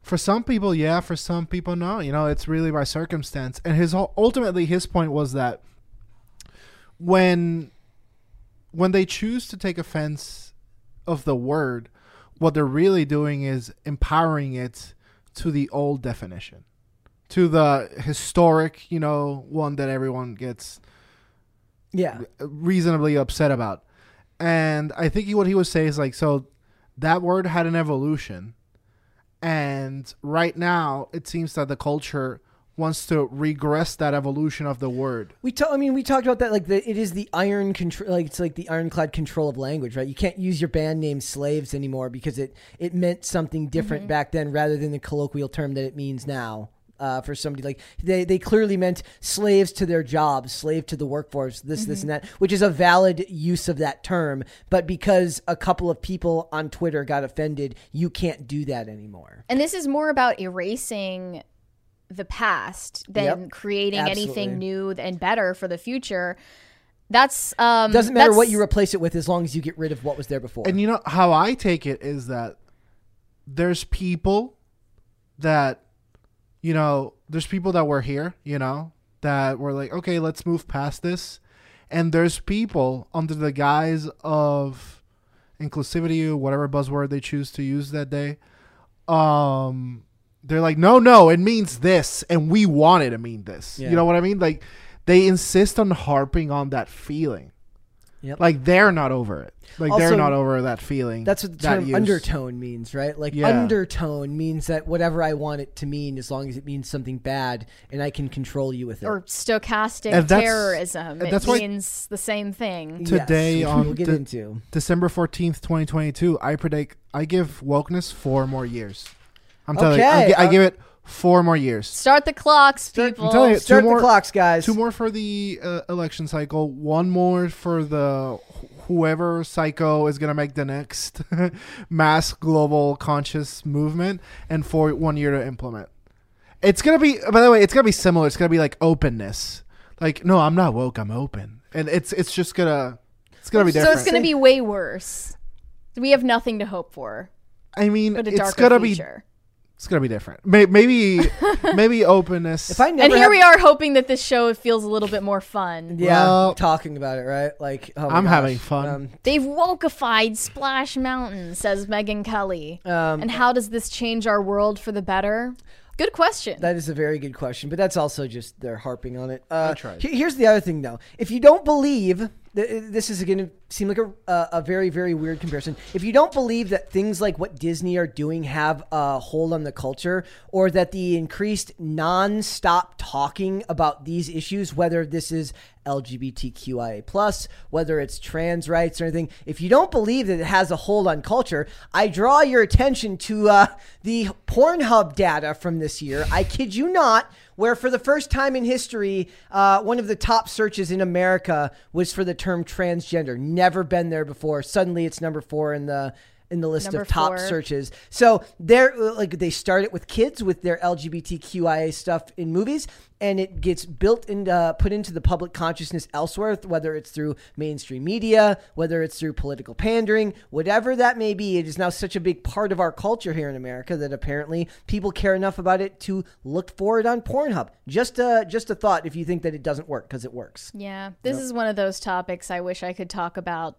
for some people, yeah, for some people, no. It's really by circumstance. And ultimately his point was that when they choose to take offense of the word, what they're really doing is empowering it to the old definition, to the historic, one that everyone gets reasonably upset about. And I think what he would say is like, so that word had an evolution. And right now it seems that the culture wants to regress that evolution of the word. We talked about that. Like it is the iron control. Like it's like the ironclad control of language, right? You can't use your band name Slaves anymore because it meant something different back then, rather than the colloquial term that it means now. For somebody like they clearly meant slaves to their jobs, slave to the workforce, this and that, which is a valid use of that term. But because a couple of people on Twitter got offended, you can't do that anymore. And this is more about erasing the past than creating anything new and better for the future. That's doesn't matter what you replace it with, as long as you get rid of what was there before. And how I take it is that there's people that there's people that were here, that were like, okay, let's move past this. And there's people under the guise of inclusivity or whatever buzzword they choose to use that day. They're like, no, it means this. And we want it to mean this. Yeah. You know what I mean? Like they insist on harping on that feeling. Yep. Like they're not over it. Like also, they're not over that feeling. That's what the term undertone means, right? Like undertone means that whatever I want it to mean, as long as it means something bad and I can control you with it. Or stochastic terrorism. It means the same thing. Today on we'll get into. December 14th, 2022, I predict I give wokeness 4 more years. I'm telling you, I give it 4 more years. Start the clocks, people. Start the clocks, guys. 2 more for the election cycle. 1 more for the whoever psycho is going to make the next mass global conscious movement. And for 1 year to implement. It's going to be, by the way, it's going to be similar. It's going to be like openness. Like, no, I'm not woke. I'm open. And it's just going to, it's going to be different. So it's going to be way worse. We have nothing to hope for. I mean, it's going to be. It's going to be different. Maybe openness. We are hoping that this show feels a little bit more fun. Yeah. Well, talking about it, right? Like, I'm having fun. They've wokeified Splash Mountain, says Megan Kelly. And how does this change our world for the better? Good question. That is a very good question. But that's also just they're harping on it. I tried. Here's the other thing, though. If you don't believe... This is going to seem like a very, very weird comparison. If you don't believe that things like what Disney are doing have a hold on the culture, or that the increased nonstop talking about these issues, whether this is LGBTQIA+, whether it's trans rights or anything, if you don't believe that it has a hold on culture, I draw your attention to the Pornhub data from this year. I kid you not. Where for the first time in history, one of the top searches in America was for the term transgender. Never been there before. Suddenly it's number 4 in the list of top searches. So they're like, they start it with kids with their LGBTQIA stuff in movies, and it gets built and put into the public consciousness elsewhere, whether it's through mainstream media, whether it's through political pandering, whatever that may be. It is now such a big part of our culture here in America that apparently people care enough about it to look for it on Pornhub. Just a thought if you think that it doesn't work, because it works. Yeah, this is one of those topics I wish I could talk about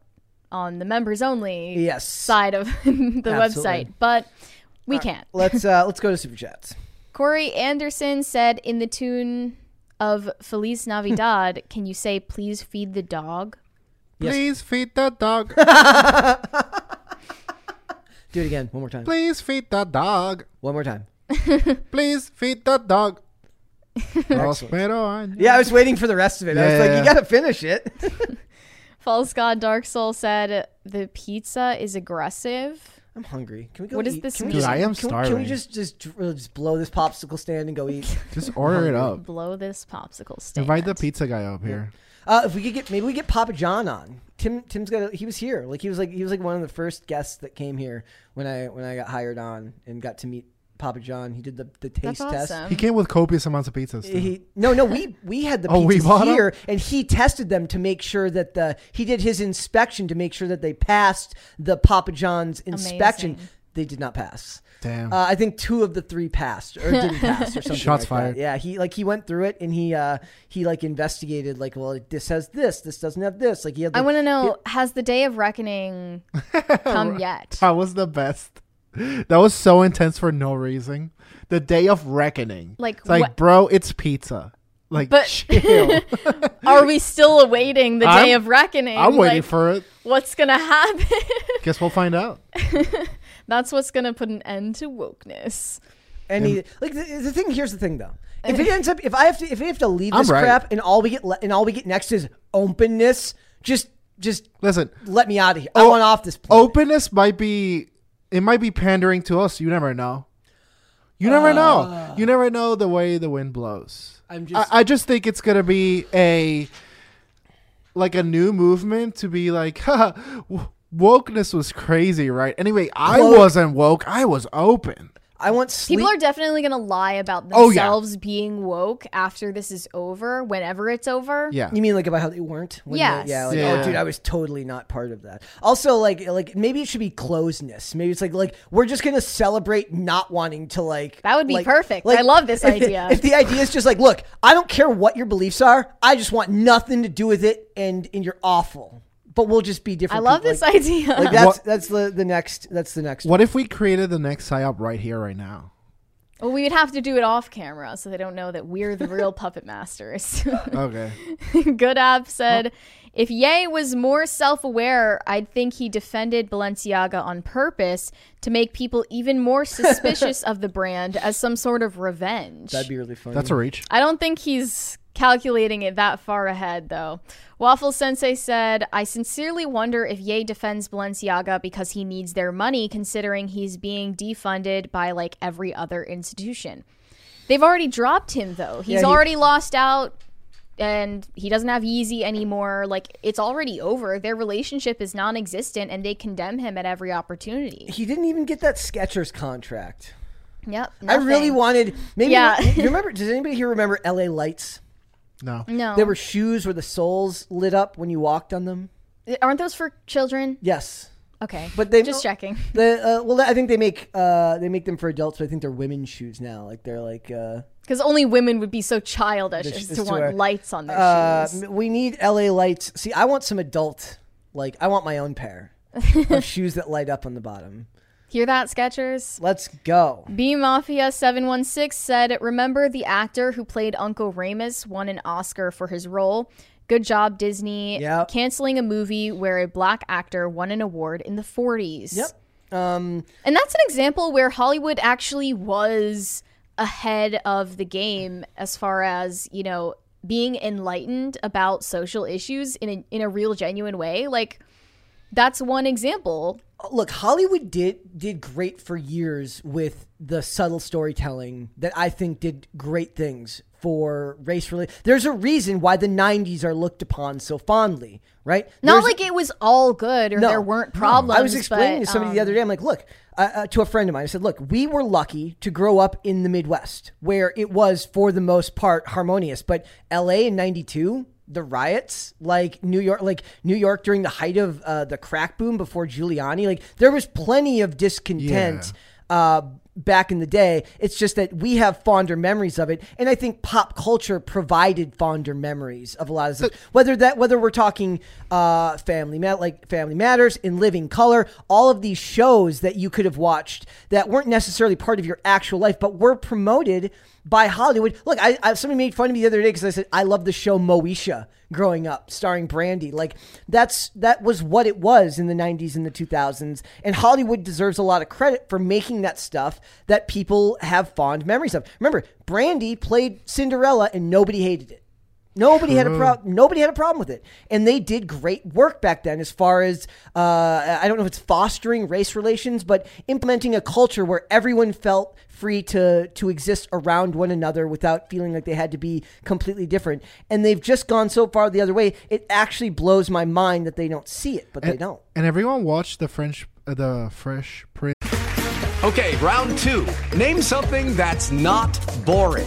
on the members only side of the website, but we can't. Let's go to Super Chats. Corey Anderson said, in the tune of Feliz Navidad, can you say, please feed the dog? Yes. Please feed the dog. Do it again. One more time. Please feed the dog. One more time. Please feed the dog. Yeah, I was waiting for the rest of it. I was like, you got to finish it. False God Dark Soul said, the pizza is aggressive. I'm hungry. Can we go What eat? Is this? Can we just, I am starving. Can we just blow this popsicle stand and go eat? Just order it up. Blow this popsicle stand. Invite the pizza guy up here. If we could get, maybe we get Papa John on. Tim's got. He was here. He was like one of the first guests that came here when I got hired on and got to meet Papa John. He did the taste test. He came with copious amounts of pizzas. We had the pizzas here, and he tested them to make sure that he did his inspection to make sure that they passed the Papa John's inspection. Amazing. They did not pass. Damn. I think 2 of the 3 passed or didn't pass or something. Shots fired. That. Yeah, he went through it and he investigated this has this doesn't have this. Like he had. I want to know, has the day of reckoning come yet? That was the best. That was so intense for no reason. The day of reckoning. Bro, it's pizza. Like, but chill. Are we still awaiting the day of reckoning? I'm waiting for it. What's going to happen? Guess we'll find out. That's what's going to put an end to wokeness. And here's the thing, though. If it ends up, if we have to leave this crap and all we get next is openness, just listen. Let me out of here. I want off this planet. Openness might be pandering to us. You never know. You never know. You never know the way the wind blows. I just think it's going to be a new movement to be like, wokeness was crazy, right? Anyway, I wasn't woke. I was open. I want sleep. People are definitely going to lie about themselves being woke after this is over, whenever it's over. Yeah. You mean about how they weren't? Yes. Oh, dude, I was totally not part of that. Also, maybe it should be closeness. Maybe it's we're just going to celebrate not wanting to That would be perfect. I love this idea. If the idea is just look, I don't care what your beliefs are. I just want nothing to do with it, and you're awful. But we'll just be different. I love this idea. That's the next. What if we created the next PSYOP right here, right now? Well, we would have to do it off camera so they don't know that we're the real puppet masters. Okay. Good App said, If Ye was more self-aware, I'd think he defended Balenciaga on purpose to make people even more suspicious of the brand as some sort of revenge. That'd be really funny. That's a reach. I don't think he's calculating it that far ahead, though. Waffle Sensei said, I sincerely wonder if Ye defends Balenciaga because he needs their money, considering he's being defunded by like every other institution. They've already dropped him, though. He's already lost out, and he doesn't have Yeezy anymore. Like, it's already over. Their relationship is non-existent, and they condemn him at every opportunity. He didn't even get that Skechers contract. Yep. Nothing. I really wanted... Maybe yeah. You remember? Does anybody here remember LA Lights? No. No. There were shoes where the soles lit up when you walked on them. Aren't those for children? Yes. Okay, but they just checking. The well, I think they make them for adults, but I think they're women's shoes now. Like they're like because only women would be so childish as to want lights on their shoes. We need LA Lights. See, I want some adult. Like I want my own pair of shoes that light up on the bottom. Hear that, Skechers? Let's go. B Mafia 716 said, "Remember the actor who played Uncle Remus won an Oscar for his role." Good job, Disney. Yep. Canceling a movie where a black actor won an award in the 40s. Yep. And that's an example where Hollywood actually was ahead of the game as far as, you know, being enlightened about social issues in a real, genuine way. Like, that's one example. Look, Hollywood did great for years with the subtle storytelling that I think did great things for race related. There's a reason why the 90s are looked upon so fondly, right? Not like it was all good or there weren't problems. I was explaining to somebody the other day, I'm like, look, to a friend of mine, I said, look, we were lucky to grow up in the Midwest where it was for the most part harmonious, but LA in 92, the riots, like New York during the height of the crack boom before Giuliani, like there was plenty of discontent back in the day. It's just that we have fonder memories of it, and I think pop culture provided fonder memories of a lot of stuff. Whether we're talking Family Matters, In Living Color, all of these shows that you could have watched that weren't necessarily part of your actual life, but were promoted by Hollywood. Look, somebody made fun of me the other day because I said I love the show Moesha growing up, starring Brandy. Like that was what it was in the 90s and the 2000s, and Hollywood deserves a lot of credit for making that stuff that people have fond memories of. Remember, Brandy played Cinderella and nobody hated it. Nobody had a problem with it. And they did great work back then as far as, I don't know if it's fostering race relations, but implementing a culture where everyone felt free to exist around one another without feeling like they had to be completely different. And they've just gone so far the other way, it actually blows my mind that they don't see it, but they don't. And everyone watched the Fresh Prince. Okay, round two. Name something that's not boring.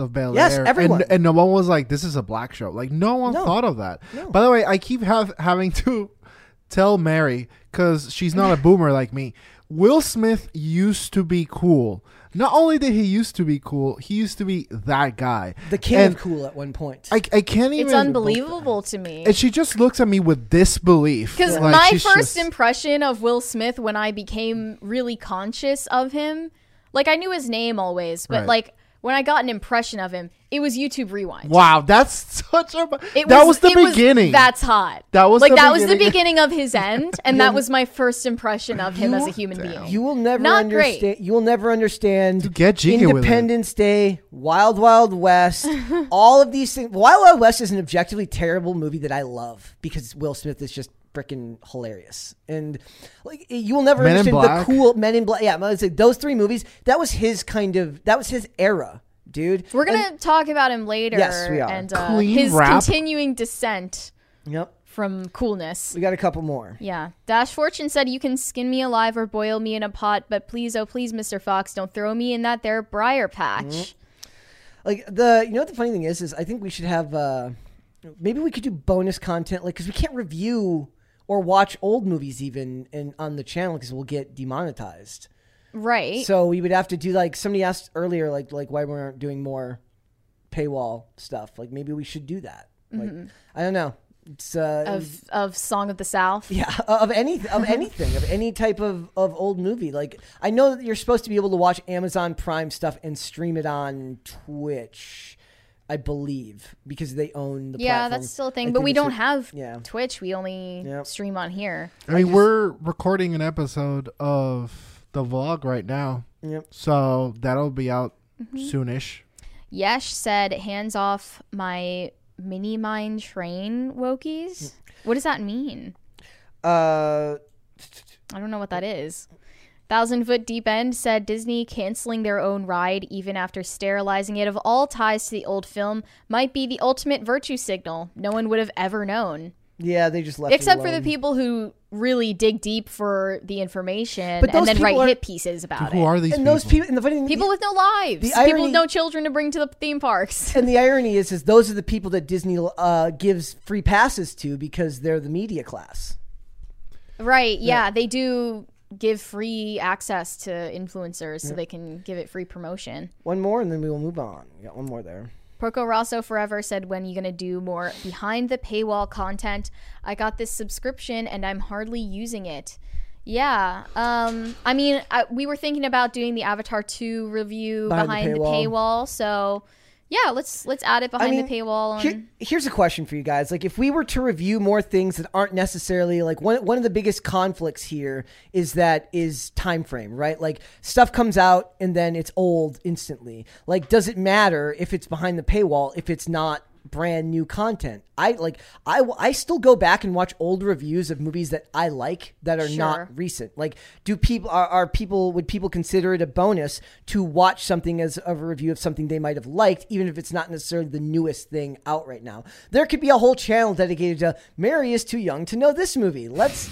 Of Bel Air. Yes, everyone. And no one was like, this is a black show. Like, no one thought of that. No. By the way, I keep having to tell Mary, because she's not a boomer like me, Will Smith used to be cool. Not only did he used to be cool, he used to be that guy. The king of cool at one point. I can't even... It's unbelievable to me. And she just looks at me with disbelief. Because my first impression of Will Smith when I became really conscious of him, like, I knew his name always, but like... When I got an impression of him, it was YouTube Rewind. Wow, that's such a... That was the beginning. That's hot. That was the beginning of his end, and that was my first impression of him as a human being. You will never understand. Great. You will never understand. To get Independence Day, Wild Wild West, all of these things. Wild Wild West is an objectively terrible movie that I love because Will Smith is just freaking hilarious, and like you will never understand the cool Men in Black. Yeah, I was like, those three movies. That was his his era, dude. We're gonna talk about him later. Yes, we are. And his continuing descent. Yep. From coolness. We got a couple more. Yeah. Dash Fortune said, you can skin me alive or boil me in a pot, but please, oh please, Mr. Fox, don't throw me in that there briar patch. Mm-hmm. Like you know what the funny thing is I think we should have maybe we could do bonus content, like because we can't review or watch old movies even and on the channel because we'll get demonetized. Right. So we would have to do, like, somebody asked earlier, like why we aren't doing more paywall stuff. Like, maybe we should do that. Like, I don't know. It's, of Song of the South. Yeah, of anything, of any type of old movie. Like, I know that you're supposed to be able to watch Amazon Prime stuff and stream it on Twitch, I believe, because they own the platform. Yeah, that's still a thing, but we don't have Twitch. We only stream on here. I mean, we're recording an episode of the vlog right now, so that'll be out soonish. Yesh said, hands off my mini mine train wokies. What does that mean? I don't know what that is. 1,000 Foot Deep End said, Disney canceling their own ride even after sterilizing it of all ties to the old film might be the ultimate virtue signal. No one would have ever known. Yeah, they just left it alone. For the people who really dig deep for the information and then write hit pieces about it. Who are these people? Those people, and the funny thing, people with no lives. People with no children to bring to the theme parks. And the irony is those are the people that Disney gives free passes to because they're the media class. Right, yeah. They do give free access to influencers so they can give it free promotion. One more and then we will move on. We got one more there. Porco Rosso Forever said, when are you going to do more behind the paywall content? I got this subscription and I'm hardly using it. Yeah. I mean, we were thinking about doing the Avatar 2 review behind the paywall. So, yeah, let's add it behind the paywall. Here's a question for you guys. Like, if we were to review more things that aren't necessarily, like, one of the biggest conflicts here is time frame, right? Like, stuff comes out and then it's old instantly. Like, does it matter if it's behind the paywall if it's not brand new content? I still go back and watch old reviews of movies that I like that are not recent. Like, would people consider it a bonus to watch something as a review of something they might have liked, even if it's not necessarily the newest thing out right now? There could be a whole channel dedicated to Mary is too young to know this movie. Let's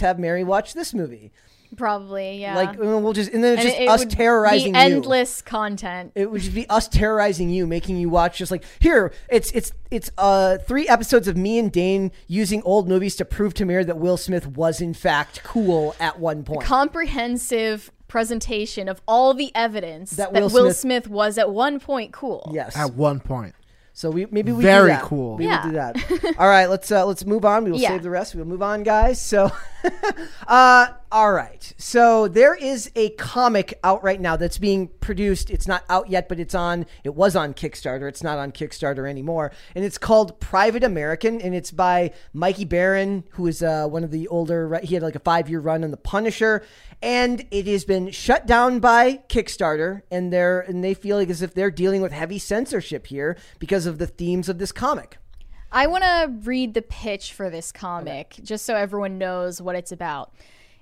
have Mary watch this movie. Probably, yeah. Like, we'll just, and then it's just us terrorizing you. Endless content. It would just be us terrorizing you, making you watch just like, here, it's 3 episodes of me and Dane using old movies to prove to Mary that Will Smith was in fact cool at one point. A comprehensive presentation of all the evidence that Will Smith was at one point cool. Yes, at one point. So maybe we do that. Cool. We would do that. All right, let's move on. We will save the rest. We'll move on, guys. So, all right. So there is a comic out right now that's being produced. It's not out yet, but it was on Kickstarter. It's not on Kickstarter anymore, and it's called Private American, and it's by Mikey Barron, who is one of the older. He had like a 5-year run on The Punisher, and it has been shut down by Kickstarter, and they feel like as if they're dealing with heavy censorship here because of the themes of this comic. I want to read the pitch for this comic just so everyone knows what it's about.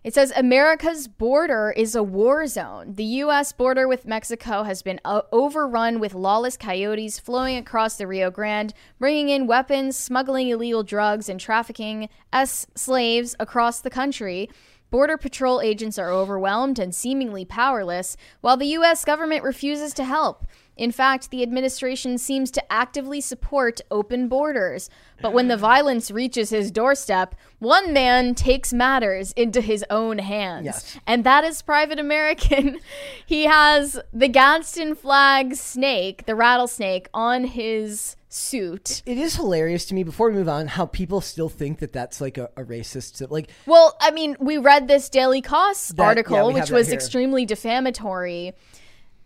It says, America's border is a war zone. The U.S. border with Mexico has been overrun with lawless coyotes flowing across the Rio Grande, bringing in weapons, smuggling illegal drugs, and trafficking as slaves across the country. Border Patrol agents are overwhelmed and seemingly powerless, while the U.S. government refuses to help. In fact, the administration seems to actively support open borders. But when the violence reaches his doorstep, one man takes matters into his own hands. Yes. And that is Private American. He has the Gadsden flag snake, the rattlesnake, on his suit. It is hilarious to me, before we move on, how people still think that that's like a racist. Like, well, I mean, we read this Daily Kos article, which was extremely defamatory,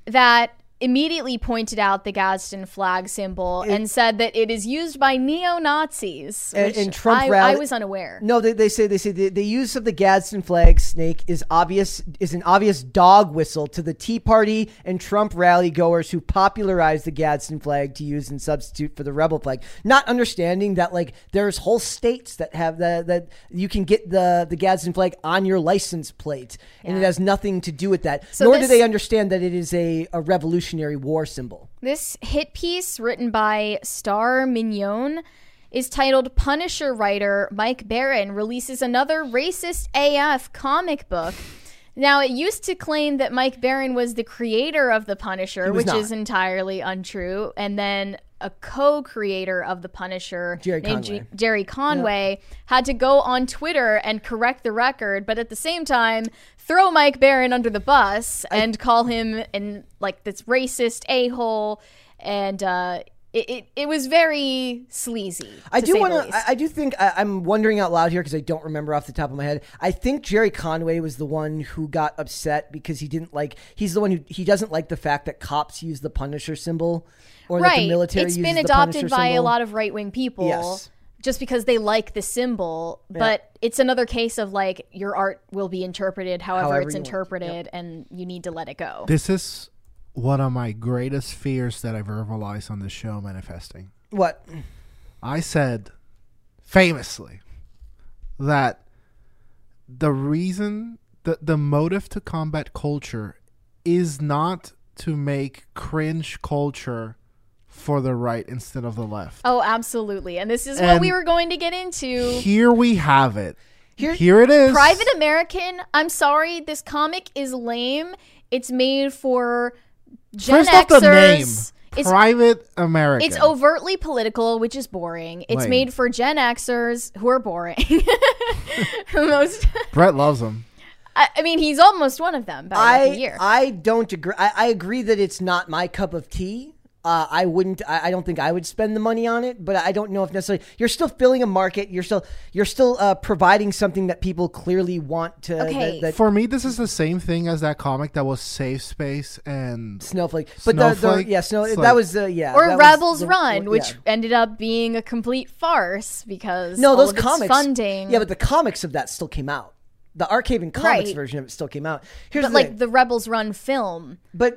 that immediately pointed out the Gadsden flag symbol and said that it is used by neo-Nazis, which and Trump I was unaware. No, they say the use of the Gadsden flag snake is an obvious dog whistle to the Tea Party and Trump rally goers who popularized the Gadsden flag to use and substitute for the rebel flag, not understanding that like there's whole states that have that you can get the Gadsden flag on your license plate and it has nothing to do with that. So do they understand that it is a revolution war symbol. This hit piece written by Star Mignon is titled Punisher writer Mike Barron releases another racist AF comic book. Now, it used to claim that Mike Barron was the creator of The Punisher, which is entirely untrue. And then a co-creator of The Punisher, Jerry Conway, had to go on Twitter and correct the record, but at the same time throw Mike Barron under the bus and call him this racist a-hole, and it was very sleazy. I'm wondering out loud here because I don't remember off the top of my head. I think Jerry Conway was the one who got upset because he doesn't like the fact that cops use the Punisher symbol, or that the military uses the Punisher symbol. It's been adopted by a lot of right-wing people just because they like the symbol. Yeah. But it's another case of your art will be interpreted however it's interpreted, and you need to let it go. This is one of my greatest fears that I verbalized on this show manifesting. What? I said famously that the reason that the motive to combat culture is not to make cringe culture for the right instead of the left. Oh, absolutely. And this is what we were going to get into. Here we have it. Here it is. Private American. I'm sorry. This comic is lame. It's made for Gen Xers. First off, the name. It's Private American. It's overtly political, which is boring. It's made for Gen Xers who are boring. Brett loves them. I mean, he's almost one of them by the year. I don't agree. I agree that it's not my cup of tea. I don't think I would spend the money on it, but I don't know if necessarily. You're still filling a market. You're still providing something that people clearly want to. Okay. For me, this is the same thing as that comic that was Safe Space and Snowflake. But Rebels Run, which ended up being a complete farce because those comics funding. Yeah, but the comics of that still came out. The Arcaven Comics version of it still came out. The Rebels Run film. But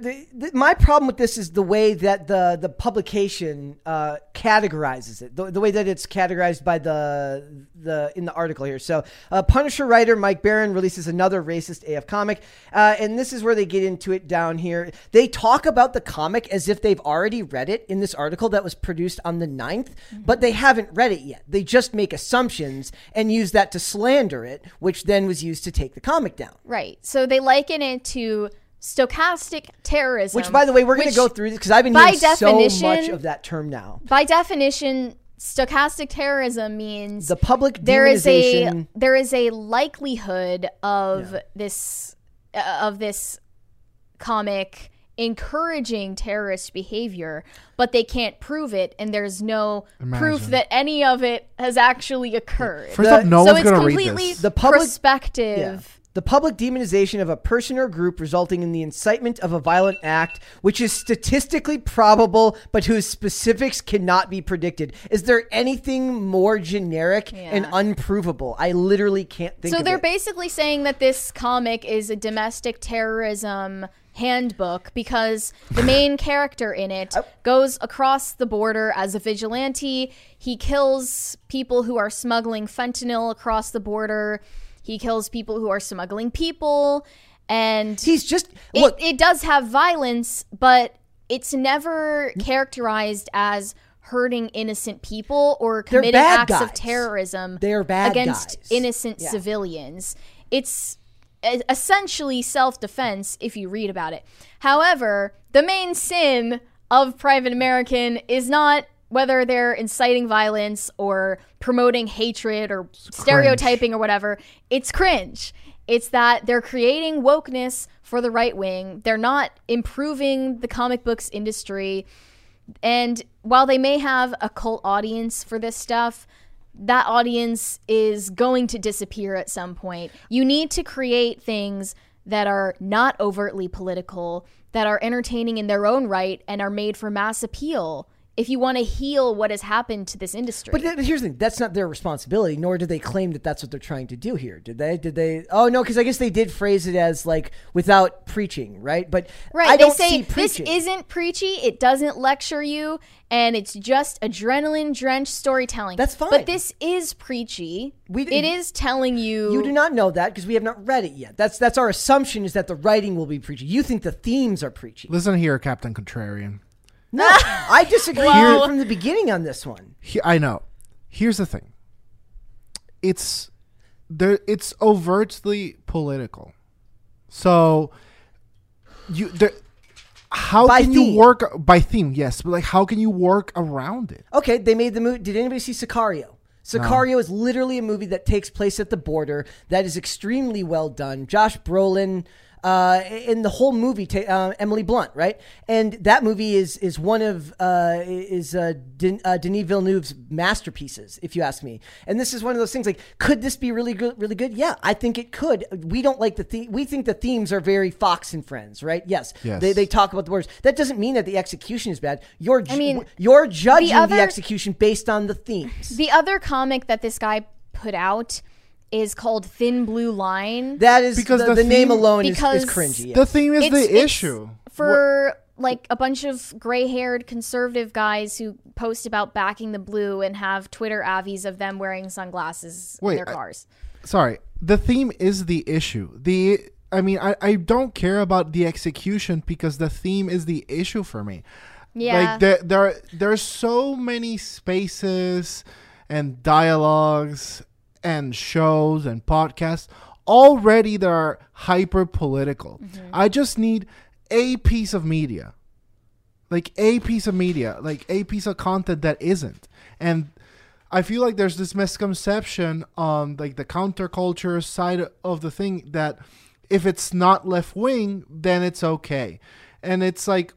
my problem with this is the way that the publication categorizes it. The way that it's categorized by the in the article here. So, Punisher writer Mike Barron releases another racist AF comic, and this is where they get into it down here. They talk about the comic as if they've already read it in this article that was produced on the 9th, but they haven't read it yet. They just make assumptions and use that to slander it, which then was used to take the comic down. Right. So they liken it to stochastic terrorism. Which, by the way, we're going to go through this because I've been hearing so much of that term now. By definition, stochastic terrorism means the public demonization. There is a likelihood of this comic encouraging terrorist behavior, but they can't prove it, and there's no proof that any of it has actually occurred. So it's completely prospective. The public demonization of a person or group resulting in the incitement of a violent act, which is statistically probable, but whose specifics cannot be predicted. Is there anything more generic and unprovable? I literally can't think of it. So they're basically saying that this comic is a domestic terrorism handbook because the main character in it goes across the border as a vigilante. He kills people who are smuggling fentanyl across the border. He kills people who are smuggling people, and he's just it does have violence, but it's never characterized as hurting innocent people or committing acts of terrorism against innocent civilians. It's essentially self-defense if you read about it. However, the main sin of Private American is not whether they're inciting violence or promoting hatred or stereotyping or whatever. It's cringe. It's that they're creating wokeness for the right wing. They're not improving the comic books industry. And while they may have a cult audience for this stuff, that audience is going to disappear at some point. You need to create things that are not overtly political, that are entertaining in their own right, and are made for mass appeal if you want to heal what has happened to this industry. But here's the thing. That's not their responsibility, nor do they claim that that's what they're trying to do here. Did they? Oh, no, because I guess they did phrase it as without preaching, right? But I don't see preaching. This isn't preachy. It doesn't lecture you. And it's just adrenaline-drenched storytelling. That's fine. But this is preachy. It is telling you. You do not know that because we have not read it yet. That's our assumption, is that the writing will be preachy. You think the themes are preachy. Listen here, Captain Contrarian. No, I disagree from the beginning on this one. I know. Here's the thing. It's overtly political. So you there, how by can theme. You work by theme? Yes, but like how can you work around it? Okay, they made the movie. Did anybody see Sicario? Sicario is literally a movie that takes place at the border that is extremely well done. Josh Brolin in the whole movie, Emily Blunt, right? And that movie is one of Denis Villeneuve's masterpieces, if you ask me. And this is one of those things like, could this be really good? Really good? Yeah, I think it could. We don't like the theme. We think the themes are very Fox and Friends, right? Yes. They talk about the words. That doesn't mean that the execution is bad. You're judging the execution based on the themes. The other comic that this guy put out is called Thin Blue Line. That is because the name alone is cringy. Yes. The theme is the issue. For like a bunch of gray-haired conservative guys who post about backing the blue and have Twitter avies of them wearing sunglasses in their cars. The theme is the issue. I don't care about the execution because the theme is the issue for me. Yeah. Like there's so many spaces and dialogues and shows and podcasts already that are hyper political. Mm-hmm. I just need a piece of media. Like a piece of content that isn't. And I feel like there's this misconception on like the counterculture side of the thing that if it's not left wing, then it's okay. And it's like,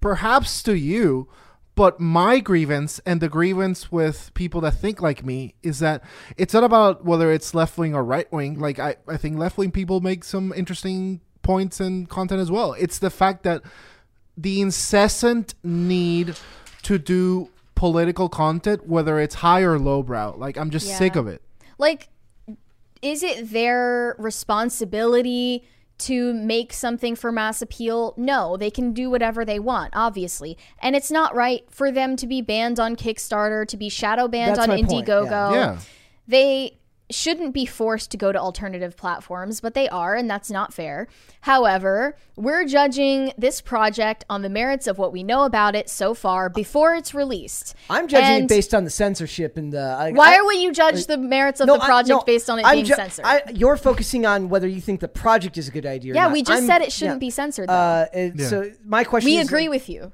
perhaps to you, but my grievance and the grievance with people that think like me is that it's not about whether it's left wing or right wing. Like I think left wing people make some interesting points and content as well. It's the fact that the incessant need to do political content, whether it's high or lowbrow, like I'm just sick of it. Like, is it their responsibility to make something for mass appeal? No, they can do whatever they want, obviously. And it's not right for them to be banned on Kickstarter, to be shadow banned on Indiegogo. Yeah. They shouldn't be forced to go to alternative platforms, but they are, and that's not fair. However, we're judging this project on the merits of what we know about it so far before it's released. I'm judging it based on the censorship and the... Why would you judge the merits of the project based on it being censored? You're focusing on whether you think the project is a good idea or not. Yeah, we just said it shouldn't be censored, though. So my question is... We agree with you.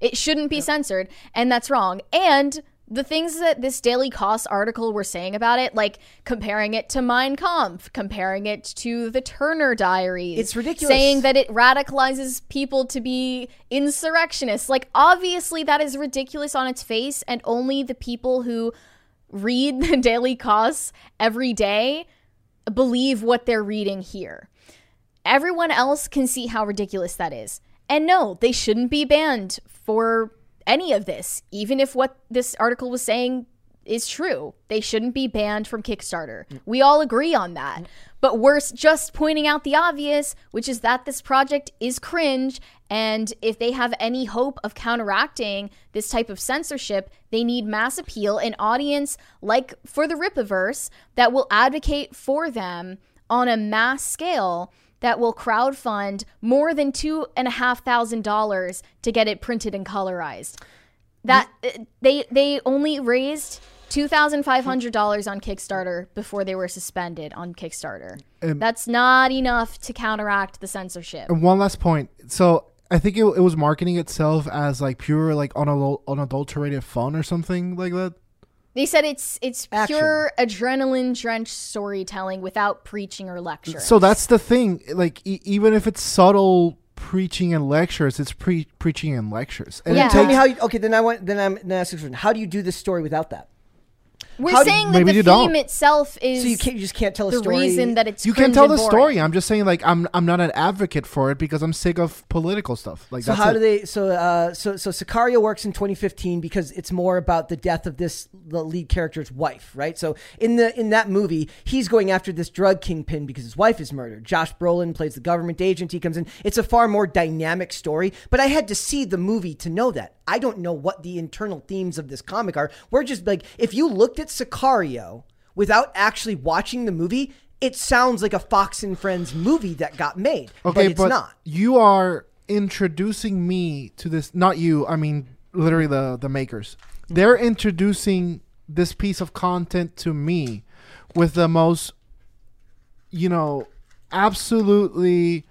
It shouldn't be censored, and that's wrong. And... the things that this Daily Kos article were saying about it, like comparing it to Mein Kampf, comparing it to the Turner Diaries. It's ridiculous. Saying that it radicalizes people to be insurrectionists. Like, obviously that is ridiculous on its face, and only the people who read the Daily Kos every day believe what they're reading here. Everyone else can see how ridiculous that is. And no, they shouldn't be banned for... any of this, even if what this article was saying is true. They shouldn't be banned from Kickstarter. We all agree on that. But we're just pointing out the obvious, which is that this project is cringe, and if they have any hope of counteracting this type of censorship, they need mass appeal, an audience like for the Ripaverse that will advocate for them on a mass scale, that will crowdfund more than $2,500 to get it printed and colorized. That they only raised $2,500 on Kickstarter before they were suspended on Kickstarter. That's not enough to counteract the censorship. And one last point. So I think it was marketing itself as like pure, like unadulterated fun or something like that. They said it's pure adrenaline-drenched storytelling without preaching or lecturing. So that's the thing. Like, even if it's subtle preaching and lectures, it's preaching and lectures. And tell me how you... Okay, then I'm asking a question. How do you do this story without that? We're saying that the theme itself is... So you just can't tell a story. The reason that it's... You can't tell the story. I'm just saying, like, I'm not an advocate for it because I'm sick of political stuff. Like, so how do they... So Sicario works in 2015 because it's more about the death of the lead character's wife, right? So in that movie, he's going after this drug kingpin because his wife is murdered. Josh Brolin plays the government agent. He comes in. It's a far more dynamic story, but I had to see the movie to know that. I don't know what the internal themes of this comic are. We're just like, if you looked at Sicario without actually watching the movie, it sounds like a Fox and Friends movie that got made. Okay, but not. You are introducing me to this. Not you. I mean, literally the makers. They're introducing this piece of content to me with the most, absolutely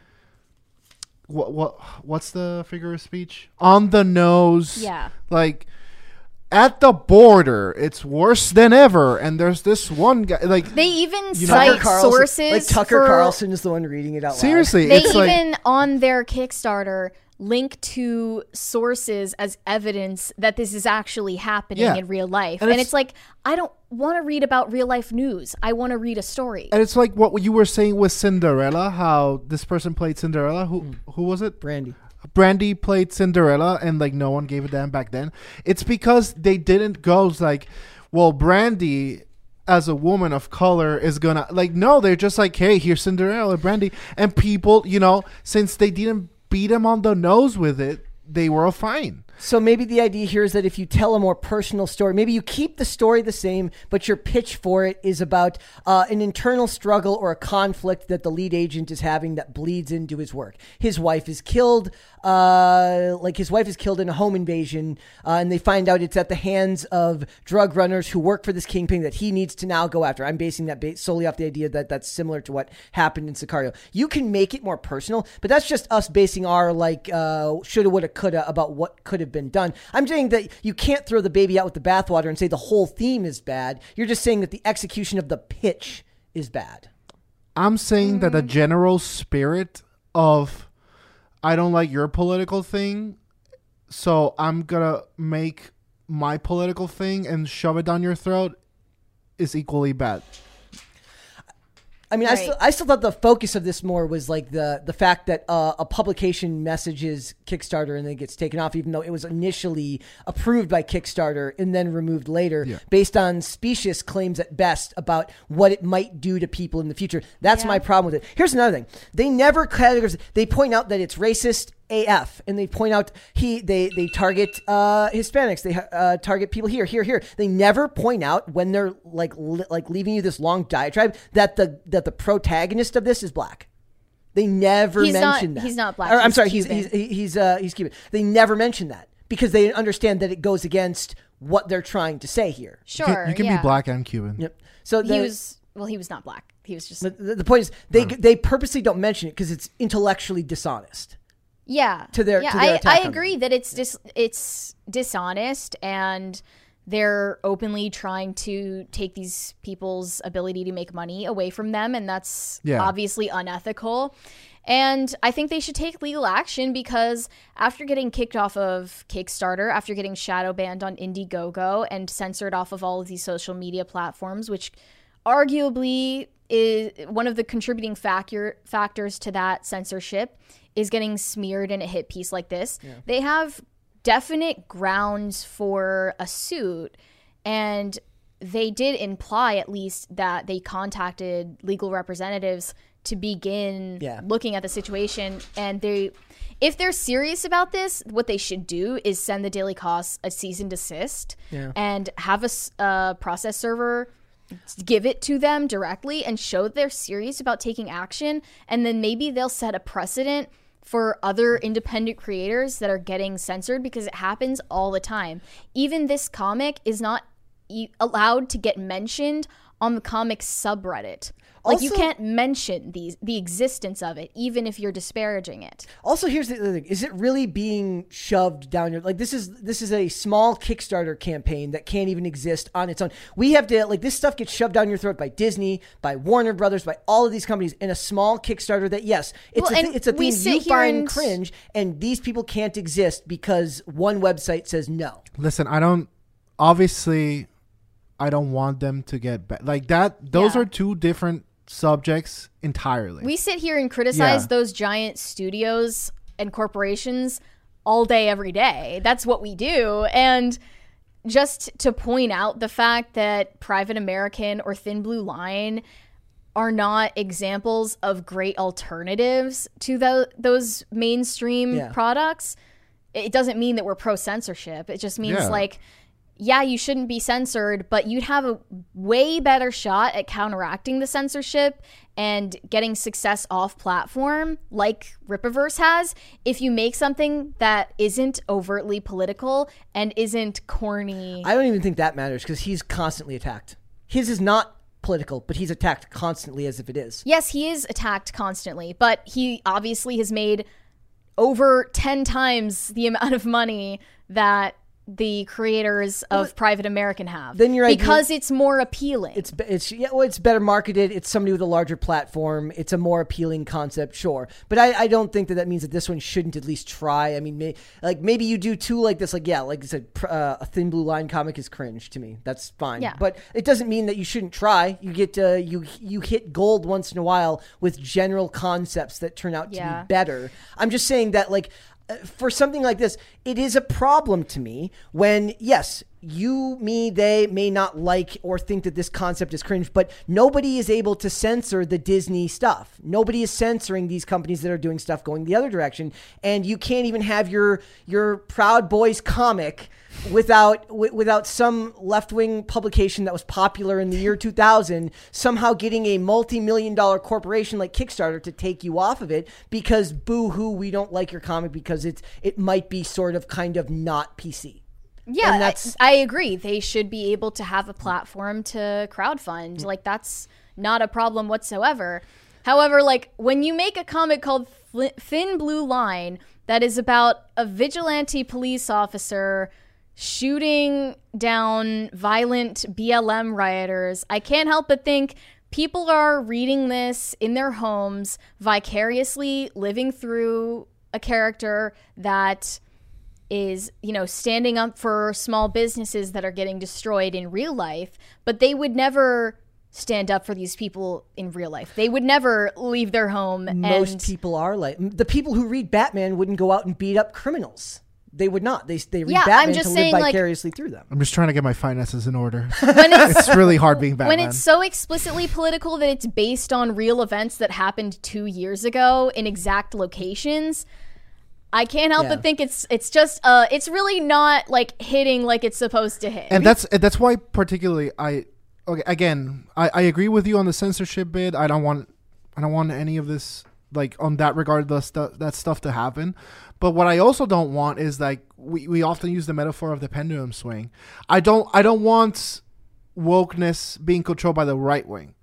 what's the figure of speech? On the nose. Yeah. Like at the border, it's worse than ever. And there's this one guy. Like they even cite sources. Like Tucker Carlson is the one reading it out loud. Seriously, they even on their Kickstarter link to sources as evidence that this is actually happening in real life. And it's like, I don't want to read about real life news. I want to read a story. And it's like what you were saying with Cinderella, how this person played Cinderella. Who was it? Brandy. Brandy played Cinderella, and like no one gave a damn back then. It's because they didn't go like, well, Brandy as a woman of color is gonna like, no, they're just like, hey, here's Cinderella, Brandy, and people, since they didn't beat them on the nose with it, they were all fine. So maybe the idea here is that if you tell a more personal story, maybe you keep the story the same, but your pitch for it is about an internal struggle or a conflict that the lead agent is having that bleeds into his work. His wife is killed, in a home invasion, and they find out it's at the hands of drug runners who work for this kingpin that he needs to now go after. I'm basing that solely off the idea that that's similar to what happened in Sicario. You can make it more personal, but that's just us basing our shoulda, woulda, coulda about what could have been done. I'm saying that you can't throw the baby out with the bathwater and say the whole theme is bad. You're just saying that the execution of the pitch is bad. I'm saying that the general spirit of I don't like your political thing, so I'm gonna make my political thing and shove it down your throat is equally bad. I mean, right. I still thought the focus of this more was like the fact that a publication messages Kickstarter and then gets taken off, even though it was initially approved by Kickstarter and then removed later based on specious claims at best about what it might do to people in the future. That's my problem with it. Here's another thing. They never categorize. They point out that it's racist AF, and they point out they target Hispanics, they target people here. They never point out when they're like leaving you this long diatribe that the protagonist of this is black. They never mention that. He's not black. Or, I'm sorry, Cuban. He's Cuban. They never mention that because they understand that it goes against what they're trying to say here. Sure, you can be black and Cuban. Yep. So he was not black. He was just. The point is they purposely don't mention it because it's intellectually dishonest. Yeah. I agree that it's dishonest, and they're openly trying to take these people's ability to make money away from them, and that's obviously unethical. And I think they should take legal action because after getting kicked off of Kickstarter, after getting shadow banned on Indiegogo and censored off of all of these social media platforms, which arguably is one of the contributing factors to that censorship is getting smeared in a hit piece like this. Yeah. They have definite grounds for a suit, and they did imply at least that they contacted legal representatives to begin looking at the situation. And if they're serious about this, what they should do is send the Daily Kos a cease and desist and have a process server give it to them directly and show they're serious about taking action. And then maybe they'll set a precedent for other independent creators that are getting censored, because it happens all the time. Even this comic is not allowed to get mentioned on the comic subreddit. Like, also, you can't mention the existence of it, even if you're disparaging it. Also, here's the other thing. Is it really being shoved down your... Like, this is a small Kickstarter campaign that can't even exist on its own. We have to... Like, this stuff gets shoved down your throat by Disney, by Warner Brothers, by all of these companies, in a small Kickstarter that, it's a thing you find cringe, and these people can't exist because one website says no. Listen, obviously, I don't want them to get... Like, that. Those are two different subjects entirely. We sit here and criticize those giant studios and corporations all day, every day. That's what we do. And just to point out the fact that Private American or Thin Blue Line are not examples of great alternatives to those mainstream products, it doesn't mean that we're pro-censorship. It just means you shouldn't be censored, but you'd have a way better shot at counteracting the censorship and getting success off platform like Ripaverse has if you make something that isn't overtly political and isn't corny. I don't even think that matters because he's constantly attacked. His is not political, but he's attacked constantly as if it is. Yes, he is attacked constantly, but he obviously has made over 10 times the amount of money that the creators of Private American have. Then you're right, because it's more appealing. It's better marketed. It's somebody with a larger platform. It's a more appealing concept, sure. But I don't think that means that this one shouldn't at least try. I mean, maybe you do two like this. Like, yeah, like I said, a Thin Blue Line comic is cringe to me. That's fine. Yeah. But it doesn't mean that you shouldn't try. You get you hit gold once in a while with general concepts that turn out to be better. I'm just saying that for something like this, it is a problem to me when, yes, you, me, they may not like or think that this concept is cringe, but nobody is able to censor the Disney stuff. Nobody is censoring these companies that are doing stuff going the other direction, and you can't even have your Proud Boys comic without some left-wing publication that was popular in the year 2000 somehow getting a multi-million-dollar corporation like Kickstarter to take you off of it because, boo-hoo, we don't like your comic because it might be sort of kind of not PC. Yeah, I agree. They should be able to have a platform to crowdfund. Mm-hmm. That's not a problem whatsoever. However, when you make a comic called Thin Blue Line that is about a vigilante police officer shooting down violent BLM rioters, I can't help but think people are reading this in their homes, vicariously living through a character that is, standing up for small businesses that are getting destroyed in real life, but they would never stand up for these people in real life. They would never leave their home. Most people are the people who read Batman wouldn't go out and beat up criminals. They would not. They read Batman to live vicariously through them. I'm just trying to get my finances in order. It's really hard being Batman. When it's so explicitly political that it's based on real events that happened 2 years ago in exact locations, I can't help but think it's just it's really not hitting like it's supposed to hit. And that's why particularly I agree with you on the censorship bit. I don't want any of this on that regard that stuff to happen. But what I also don't want is we often use the metaphor of the pendulum swing. I don't want wokeness being controlled by the right wing.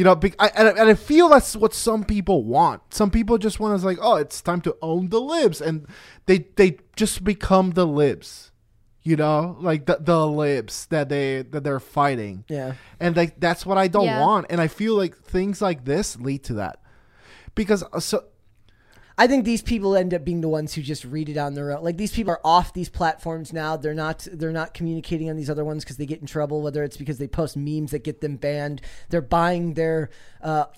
I feel that's what some people want. Some people just want it's time to own the libs, and they just become the libs. The libs that they're fighting. Yeah, and that's what I don't want. And I feel things like this lead to that because I think these people end up being the ones who just read it on their own. These people are off these platforms now. They're not communicating on these other ones because they get in trouble, whether it's because they post memes that get them banned. They're buying their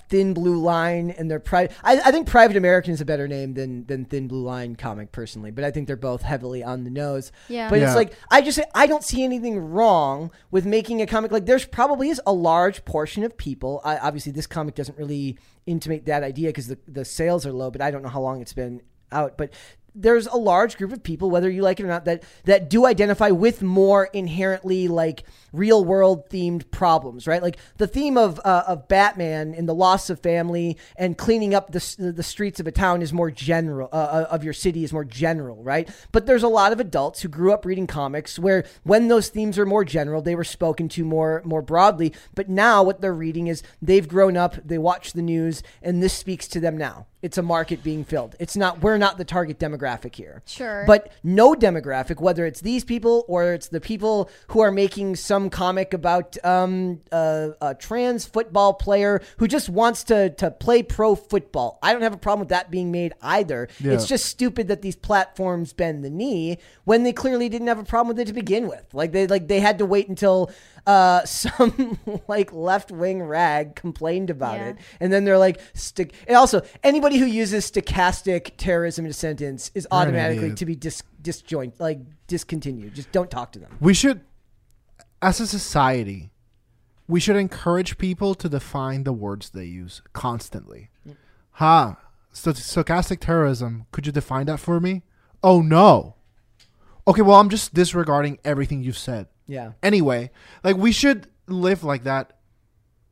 Thin Blue Line and their private. I think Private American is a better name than Thin Blue Line comic personally, but I think they're both heavily on the nose. Yeah. But it's I don't see anything wrong with making a comic. There's probably is a large portion of people. Obviously, this comic doesn't really intimate that idea because the sales are low, but I don't know how long it's been out, but there's a large group of people, whether you like it or not, that do identify with more inherently real world themed problems, right? The theme of Batman and the loss of family and cleaning up the streets of a town is more general, of your city is more general, right? But there's a lot of adults who grew up reading comics where when those themes are more general, they were spoken to more broadly. But now what they're reading is they've grown up, they watch the news, and this speaks to them now. It's a market being filled. We're not the target demographic here. Sure. But no demographic, whether it's these people or it's the people who are making some comic about a trans football player who just wants to play pro football. I don't have a problem with that being made either. Yeah. It's just stupid that these platforms bend the knee when they clearly didn't have a problem with it to begin with. They had to wait until some left-wing rag complained about it. And then they're and also anybody who uses stochastic terrorism in a sentence is automatically to be disjoint, discontinued. Just don't talk to them. We should, as a society, encourage people to define the words they use constantly. Yeah. So stochastic terrorism, could you define that for me? Oh, no. Okay, well, I'm just disregarding everything you've said. Yeah. Anyway, we should live like that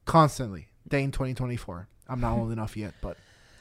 constantly. Dane 2024. I'm not old enough yet, but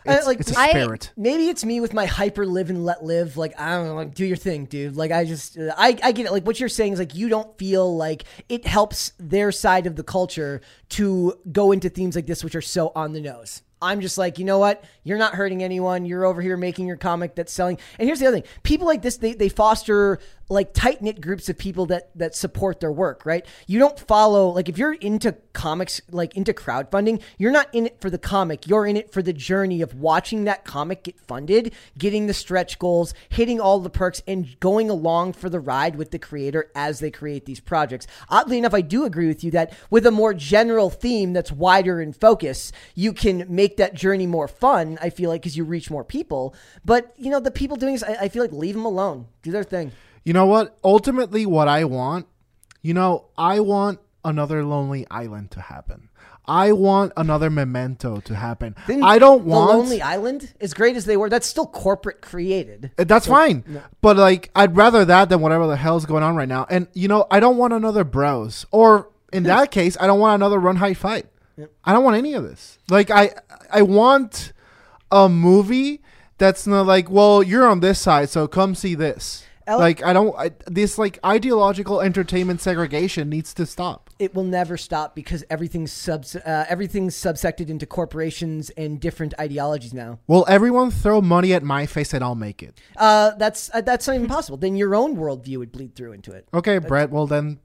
It's a spirit. Maybe it's me with my hyper live and let live. Like, I don't know, like, do your thing, dude. Like, I just, I get it. Like, what you're saying is, like, you don't feel like it helps their side of the culture to go into themes like this, which are so on the nose. I'm just like, you know what? You're not hurting anyone. You're over here making your comic that's selling. And here's the other thing. People like this, they foster like tight-knit groups of people that support their work, right? You don't follow, like if you're into comics, like into crowdfunding, you're not in it for the comic. You're in it for the journey of watching that comic get funded, getting the stretch goals, hitting all the perks, and going along for the ride with the creator as they create these projects. Oddly enough, I do agree with you that with a more general theme that's wider in focus, you can make that journey more fun, I feel like, because you reach more people. But, you know, the people doing this, I feel like leave them alone. Do their thing. You know what? Ultimately, what I want, you know, I want another Lonely Island to happen. I want another Memento to happen. I don't want... The Lonely Island, as great as they were, that's still corporate created. That's so, fine. No. But, like, I'd rather that than whatever the hell's going on right now. And, you know, I don't want another Bros. Or, in that case, I don't want another Run, Hide, Fight. Yep. I don't want any of this. Like, I want a movie that's not like, well, you're on this side, so come see this. Like, this like ideological entertainment segregation needs to stop. It will never stop because everything's subsected into corporations and different ideologies now. Well, everyone throw money at my face and I'll make it. That's not even possible. Then your own worldview would bleed through into it. Okay, that's... Brett. Well, then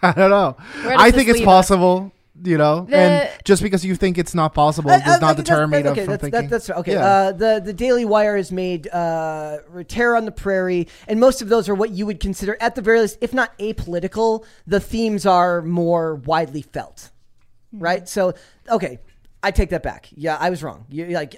I don't know. I think it's possible. You know, and just because you think it's not possible does not deter me from thinking. That's okay. Yeah. The Daily Wire has made Terror on the Prairie, and most of those are what you would consider, at the very least, if not apolitical, the themes are more widely felt, right? So, okay. I take that back. Yeah, I was wrong.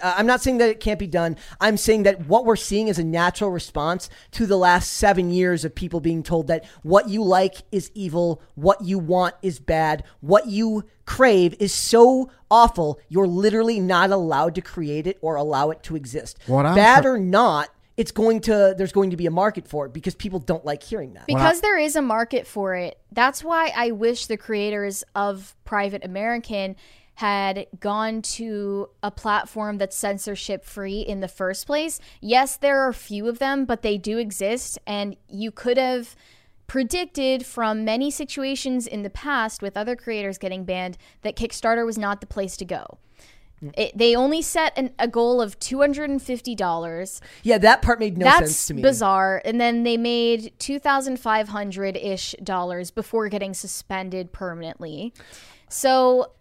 I'm not saying that it can't be done. I'm saying that what we're seeing is a natural response to the last 7 years of people being told that what you like is evil, what you want is bad, what you crave is so awful, you're literally not allowed to create it or allow it to exist. Bad or not, there's going to be a market for it because people don't like hearing that. Because there is a market for it. That's why I wish the creators of Private American had gone to a platform that's censorship free in the first place. Yes, there are few of them, but they do exist. And you could have predicted from many situations in the past with other creators getting banned that Kickstarter was not the place to go. They only set a goal of $250. Yeah, that part made no sense to me. That's bizarre. And then they made $2,500-ish dollars before getting suspended permanently. So...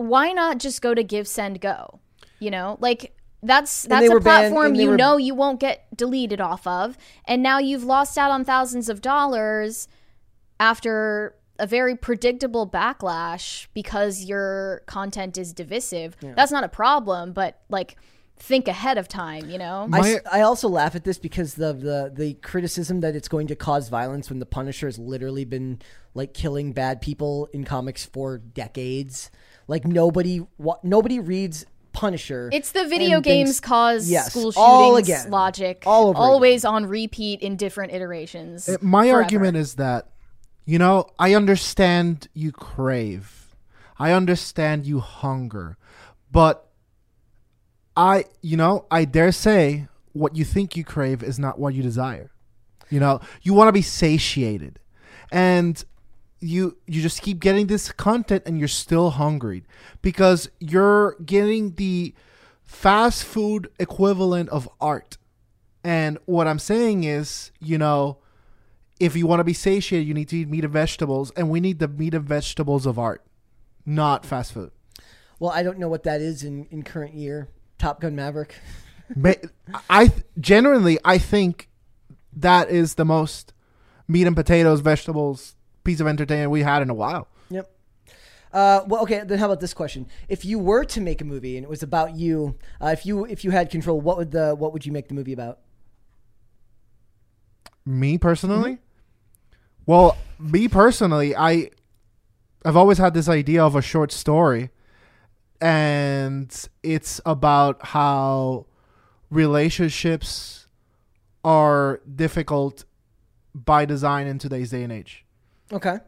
why not just go to Give, Send, Go? You know, like that's a platform you know you won't get deleted off of. And now you've lost out on thousands of dollars after a very predictable backlash because your content is divisive. Yeah. That's not a problem, but like... think ahead of time, you know? I also laugh at this because the criticism that it's going to cause violence when The Punisher has literally been, like, killing bad people in comics for decades. Like, nobody reads Punisher. It's the video games cause school shootings all again, logic. Always again. On repeat in different iterations. Argument is that, you know, I understand you crave. I understand you hunger. But... I dare say what you think you crave is not what you desire. You know, you want to be satiated and you just keep getting this content and you're still hungry because you're getting the fast food equivalent of art. And what I'm saying is, you know, if you want to be satiated, you need to eat meat and vegetables, and we need the meat and vegetables of art, not fast food. Well, I don't know what that is in current year. Top Gun Maverick. I think that is the most meat and potatoes, vegetables, piece of entertainment we had in a while. Yep. Well, okay, then how about this question? If you were to make a movie and it was about you, if you had control, what would you make the movie about? Me personally? Mm-hmm. Well, me personally, I've always had this idea of a short story. And it's about how relationships are difficult by design in today's day and age. Okay.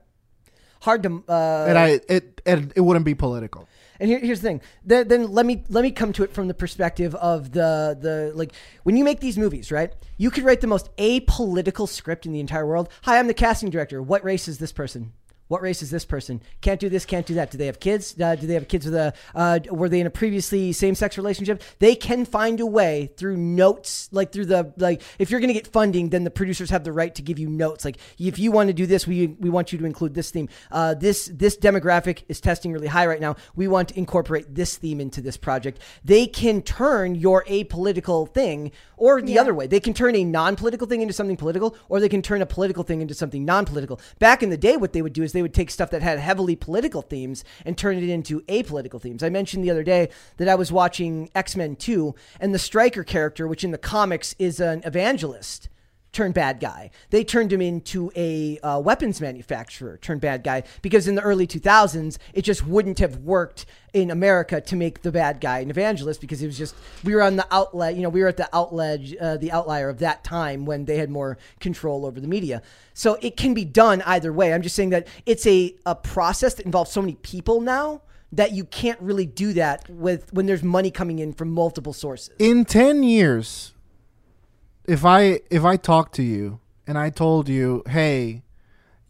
Hard to... and it wouldn't be political. And here's the thing. Then let me come to it from the perspective of the like when you make these movies, right? You could write the most apolitical script in the entire world. Hi, I'm the casting director. What race is this person? What race is this person? Can't do this, can't do that. Do they have kids? Do they have kids with a, were they in a previously same-sex relationship? They can find a way through notes, like through the, like if you're going to get funding, then the producers have the right to give you notes. Like if you want to do this, we want you to include this theme. This demographic is testing really high right now. We want to incorporate this theme into this project. They can turn your apolitical thing or the other way. They can turn a non-political thing into something political, or they can turn a political thing into something non-political. Back in the day, what they would do is they would take stuff that had heavily political themes and turn it into apolitical themes. I mentioned the other day that I was watching X-Men 2, and the Stryker character, which in the comics is an evangelist turned bad guy. They turned him into a weapons manufacturer turned bad guy, because in the early 2000s, it just wouldn't have worked in America to make the bad guy an evangelist, because it was just, we were on the outlet, you know, we were at the outlier of that time when they had more control over the media. So it can be done either way. I'm just saying that it's a process that involves so many people now that you can't really do that with when there's money coming in from multiple sources. In 10 years... If I talked to you and I told you, hey,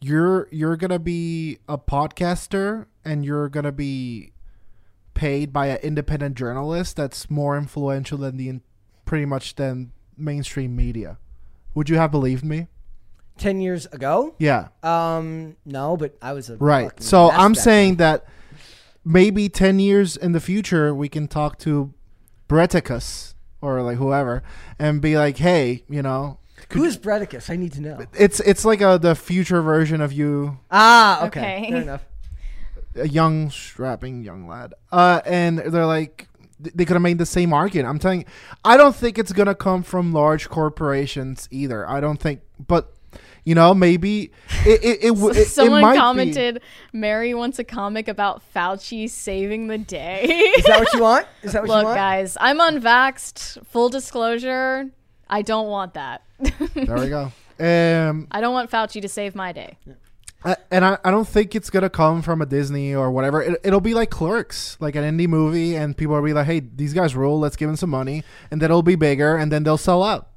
you're gonna be a podcaster and you're gonna be paid by an independent journalist that's more influential than pretty much than mainstream media, would you have believed me? 10 years ago? Yeah. No, but I was a right. So I'm saying that maybe 10 years in the future we can talk to Breticus. Or like whoever, and be like, hey, you know, who is Breticus? I need to know. It's like the future version of you. Ah, okay, fair enough. A young, strapping young lad, and they're like, they could have made the same argument. I'm telling you, I don't think it's gonna come from large corporations either. I don't think, but. You know, maybe it someone might commented, be. Mary wants a comic about Fauci saving the day. Is that what you want? Is that what you want? Look, guys, I'm unvaxxed. Full disclosure, I don't want that. There we go. I don't want Fauci to save my day. I don't think it's going to come from a Disney or whatever. It'll be like Clerks, like an indie movie, and people will be like, hey, these guys rule. Let's give them some money, and then it'll be bigger, and then they'll sell out.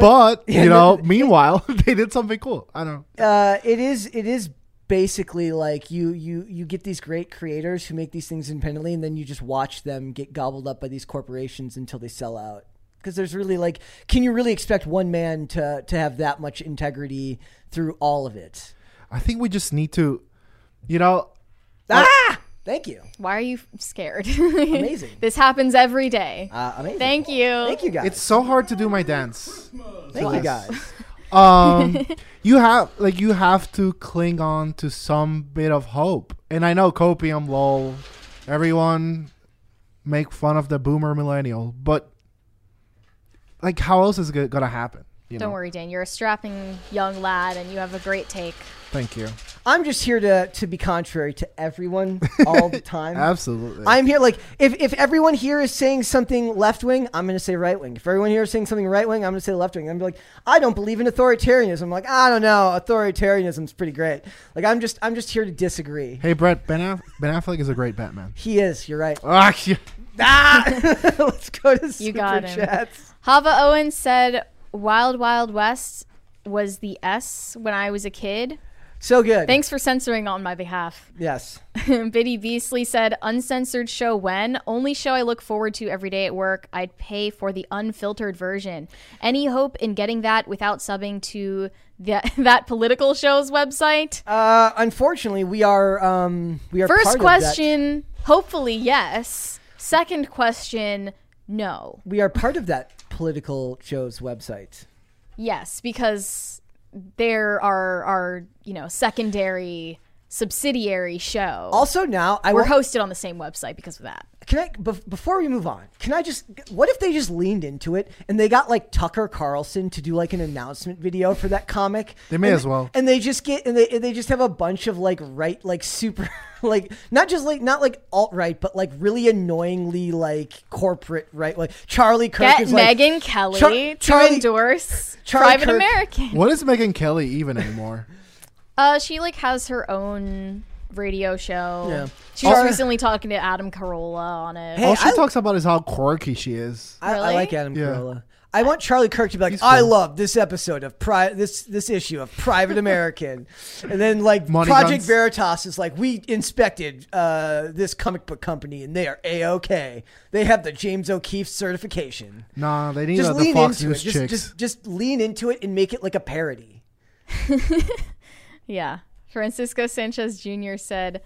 But, you know, meanwhile, they did something cool. I don't know. It is basically like you get these great creators who make these things independently, and then you just watch them get gobbled up by these corporations until they sell out. Because there's really like, can you really expect one man to have that much integrity through all of it? I think we just need to, you know. Thank you. Why are you scared? Amazing. This happens every day. Amazing. Thank you. Thank you, guys. It's so hard to do my dance. Thank you, guys. You have to cling on to some bit of hope. And I know copium, lol. Everyone make fun of the boomer millennial, but like, how else is it gonna happen? Don't worry, Dan. You're a strapping young lad, and you have a great take. Thank you. I'm just here to be contrary to everyone all the time. Absolutely. I'm here, like, if everyone here is saying something left-wing, I'm going to say right-wing. If everyone here is saying something right-wing, I'm going to say left-wing. I'm like, I don't believe in authoritarianism. Like, I don't know. Authoritarianism's pretty great. Like, I'm just here to disagree. Hey, Brett, Ben Affleck is a great Batman. He is. You're right. Let's go to super chats. Hava Owen said, Wild Wild West was the S when I was a kid. So good. Thanks for censoring on my behalf. Yes. Biddy Beasley said, uncensored show when? Only show I look forward to every day at work. I'd pay for the unfiltered version. Any hope in getting that without subbing to that political show's website? Unfortunately, we are part of that. First question, hopefully yes. Second question, no. We are part of that political show's website. Yes, because... there are secondary subsidiary show. Also now we're hosted on the same website because of that. Can I before we move on? Can I just? What if they just leaned into it and they got like Tucker Carlson to do like an announcement video for that comic? They may as well. And they just get and they just have a bunch of like right like super like not like alt right but like really annoyingly like corporate right like Charlie Kirk get is Megyn like, Kelly to endorse Private American. What is Megyn Kelly even anymore? She like has her own radio show. Yeah. She was recently talking to Adam Carolla on it. Hey, all she talks about is how quirky she is. Really? I like Adam Carolla. I want Charlie Kirk to be like, I love this episode of this issue of Private American. And then like Money Project Guns. Veritas is like, we inspected this comic book company and they are A-OK. They have the James O'Keefe certification. Nah, they need the Fox News chicks. Just lean into it and make it like a parody. Yeah. Francisco Sanchez Jr. said,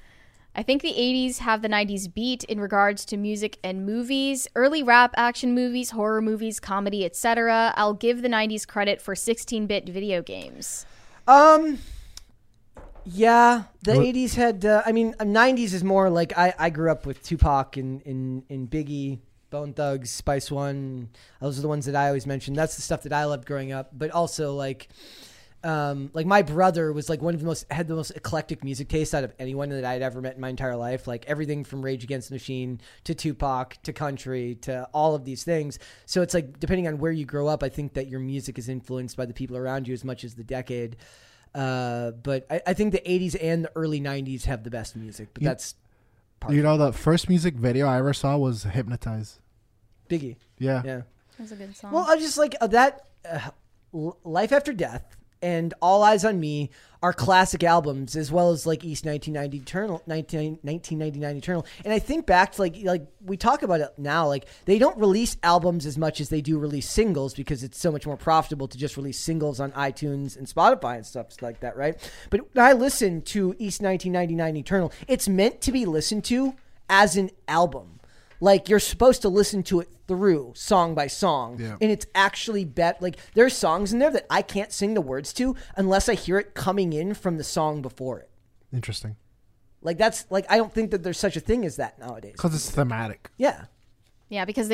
I think the 80s have the 90s beat in regards to music and movies, early rap, action movies, horror movies, comedy, etc. I'll give the 90s credit for 16-bit video games. Yeah, the 80s had, 90s is more like I grew up with Tupac and Biggie, Bone Thugs, Spice One. Those are the ones that I always mention. That's the stuff that I loved growing up, but also like my brother was like had the most eclectic music taste out of anyone that I'd ever met in my entire life. Like everything from Rage Against the Machine to Tupac to country to all of these things. So it's like, depending on where you grow up, I think that your music is influenced by the people around you as much as the decade. But I think the 80s and the early 90s have the best music, but that's part of it. The first music video I ever saw was Hypnotize. Biggie. Yeah. Yeah. That was a good song. Well, I just like that Life After Death and All Eyes on Me are classic albums, as well as like East 1990 Eternal, 1999 Eternal. And I think back to like we talk about it now, like they don't release albums as much as they do release singles because it's so much more profitable to just release singles on iTunes and Spotify and stuff like that, right? But when I listen to East 1999 Eternal, it's meant to be listened to as an album. Like, you're supposed to listen to it through, song by song. Yeah. And it's actually like, there's songs in there that I can't sing the words to unless I hear it coming in from the song before it. Interesting. Like, that's, like, I don't think that there's such a thing as that nowadays. Because it's thematic. Yeah. Yeah, because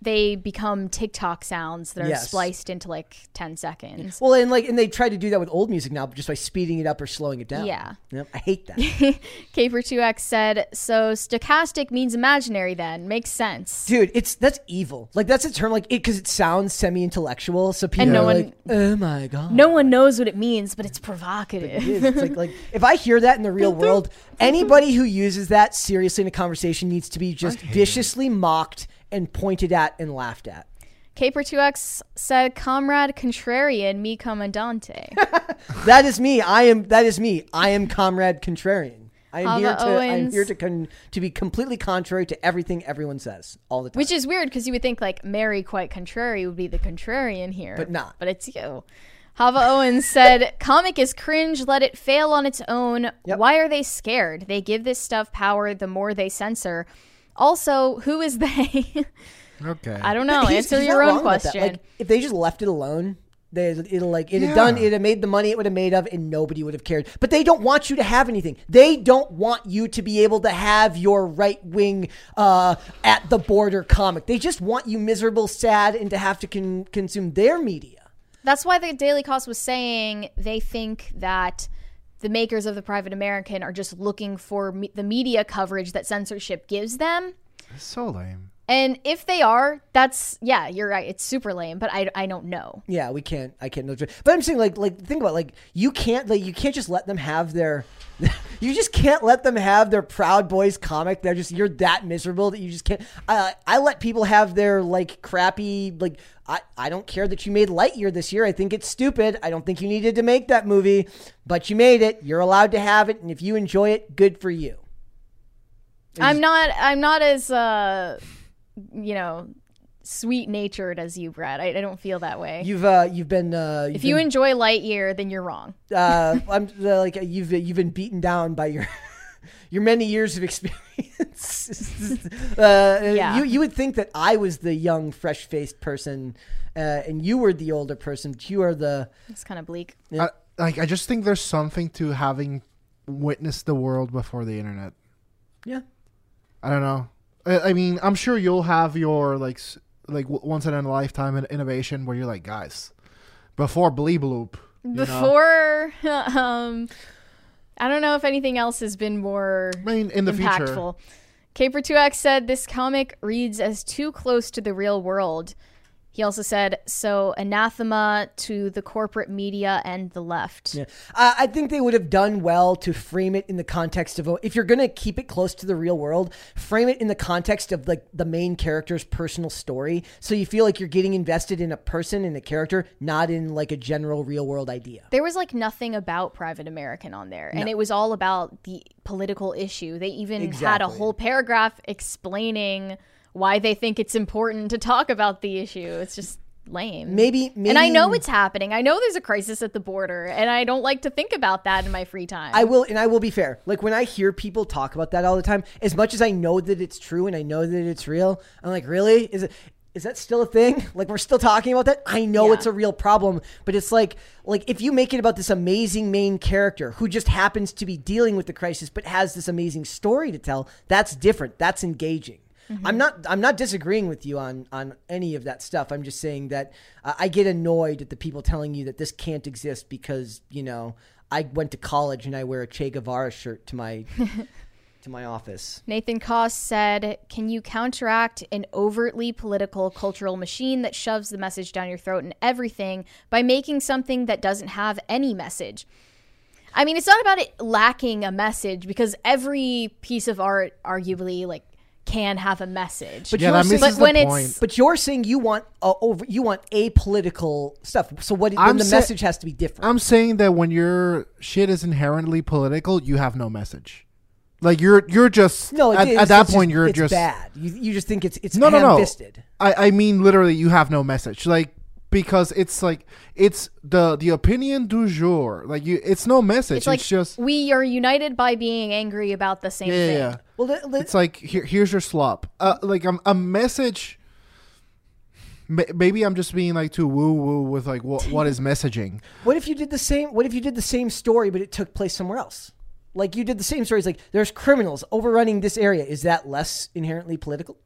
they become TikTok sounds that are spliced into, like, 10 seconds. Well, and they try to do that with old music now, but just by speeding it up or slowing it down. Yeah. Yep, I hate that. Caper2X said, so stochastic means imaginary then. Makes sense. Dude, that's evil. Like, that's a term, like, because it sounds semi-intellectual, so people are like, oh my God. No one knows what it means, but it's provocative. But it is. It's like, if I hear that in the real world, anybody who uses that seriously in a conversation needs to be just viciously mocked and pointed at and laughed at. Caper2X said, Comrade Contrarian, me comandante. That is me. I am Comrade Contrarian. I'm here to be completely contrary to everything everyone says all the time. Which is weird because you would think like Mary Quite Contrary would be the contrarian here. But not. But it's you. Hava Owens said, comic is cringe. Let it fail on its own. Yep. Why are they scared? They give this stuff power the more they censor. Also, who is they? Okay. I don't know. Answer your own question. Like, if they just left it alone, it had made the money it would have made of, and nobody would have cared. But they don't want you to have anything. They don't want you to be able to have your right wing at the border comic. They just want you miserable, sad, and to have to consume their media. That's why the Daily Kos was saying they think that the makers of the Private American are just looking for the media coverage that censorship gives them. It's so lame. And if they are, you're right. It's super lame, but I don't know. Yeah, I can't know. But I'm saying like think about you can't just let them have their, you just can't let them have their Proud Boys comic. They're just, you're that miserable that you just can't. I let people have their like crappy, like I don't care that you made Lightyear this year. I think it's stupid. I don't think you needed to make that movie, but you made it. You're allowed to have it. And if you enjoy it, good for you. I'm not as, sweet natured as you, Brad. I don't feel that way. You've been. If you enjoy Lightyear, then you're wrong. You've been beaten down by your your many years of experience. You would think that I was the young, fresh faced person, and you were the older person. But you are the. It's kind of bleak. I just think there's something to having witnessed the world before the internet. Yeah. I don't know. I mean, I'm sure you'll have your like once in a lifetime innovation where you're like, guys, before Bleep Loop. Before, I don't know if anything else has been more in the impactful. Future. Caper2X said this comic reads as too close to the real world. He also said, so anathema to the corporate media and the left. Yeah. I think they would have done well to frame it in the context of, if you're going to keep it close to the real world, frame it in the context of like the main character's personal story. So you feel like you're getting invested in a person and a character, not in like a general real world idea. There was like nothing about Private American on there. No. And it was all about the political issue. They even had a whole paragraph explaining why they think it's important to talk about the issue. It's just lame. Maybe. And I know it's happening. I know there's a crisis at the border, and I don't like to think about that in my free time. I will be fair. Like, when I hear people talk about that all the time, as much as I know that it's true and I know that it's real, I'm like, really? Is that still a thing? Like, we're still talking about that? I know it's a real problem, but it's like if you make it about this amazing main character who just happens to be dealing with the crisis but has this amazing story to tell, that's different. That's engaging. Mm-hmm. I'm not disagreeing with you on any of that stuff. I'm just saying that I get annoyed at the people telling you that this can't exist because, you know, I went to college and I wear a Che Guevara shirt to my to my office. Nathan Kos said, can you counteract an overtly political cultural machine that shoves the message down your throat and everything by making something that doesn't have any message? I mean, it's not about it lacking a message, because every piece of art arguably like can have a message, but you're saying you want apolitical stuff. So what? Then the message has to be different. I'm saying that when your shit is inherently political, you have no message. Like you're just at that point you're just bad. You just think it's ham-fisted. I mean literally you have no message. Like, because it's like it's the opinion du jour. Like it's no message. It's like, just we are united by being angry about the same thing. Yeah. Well, it's like here's your slop. Like a message. Maybe I'm just being like too woo woo with like what is messaging. What if you did the same story, but it took place somewhere else? Like you did the same stories. Like there's criminals overrunning this area. Is that less inherently political?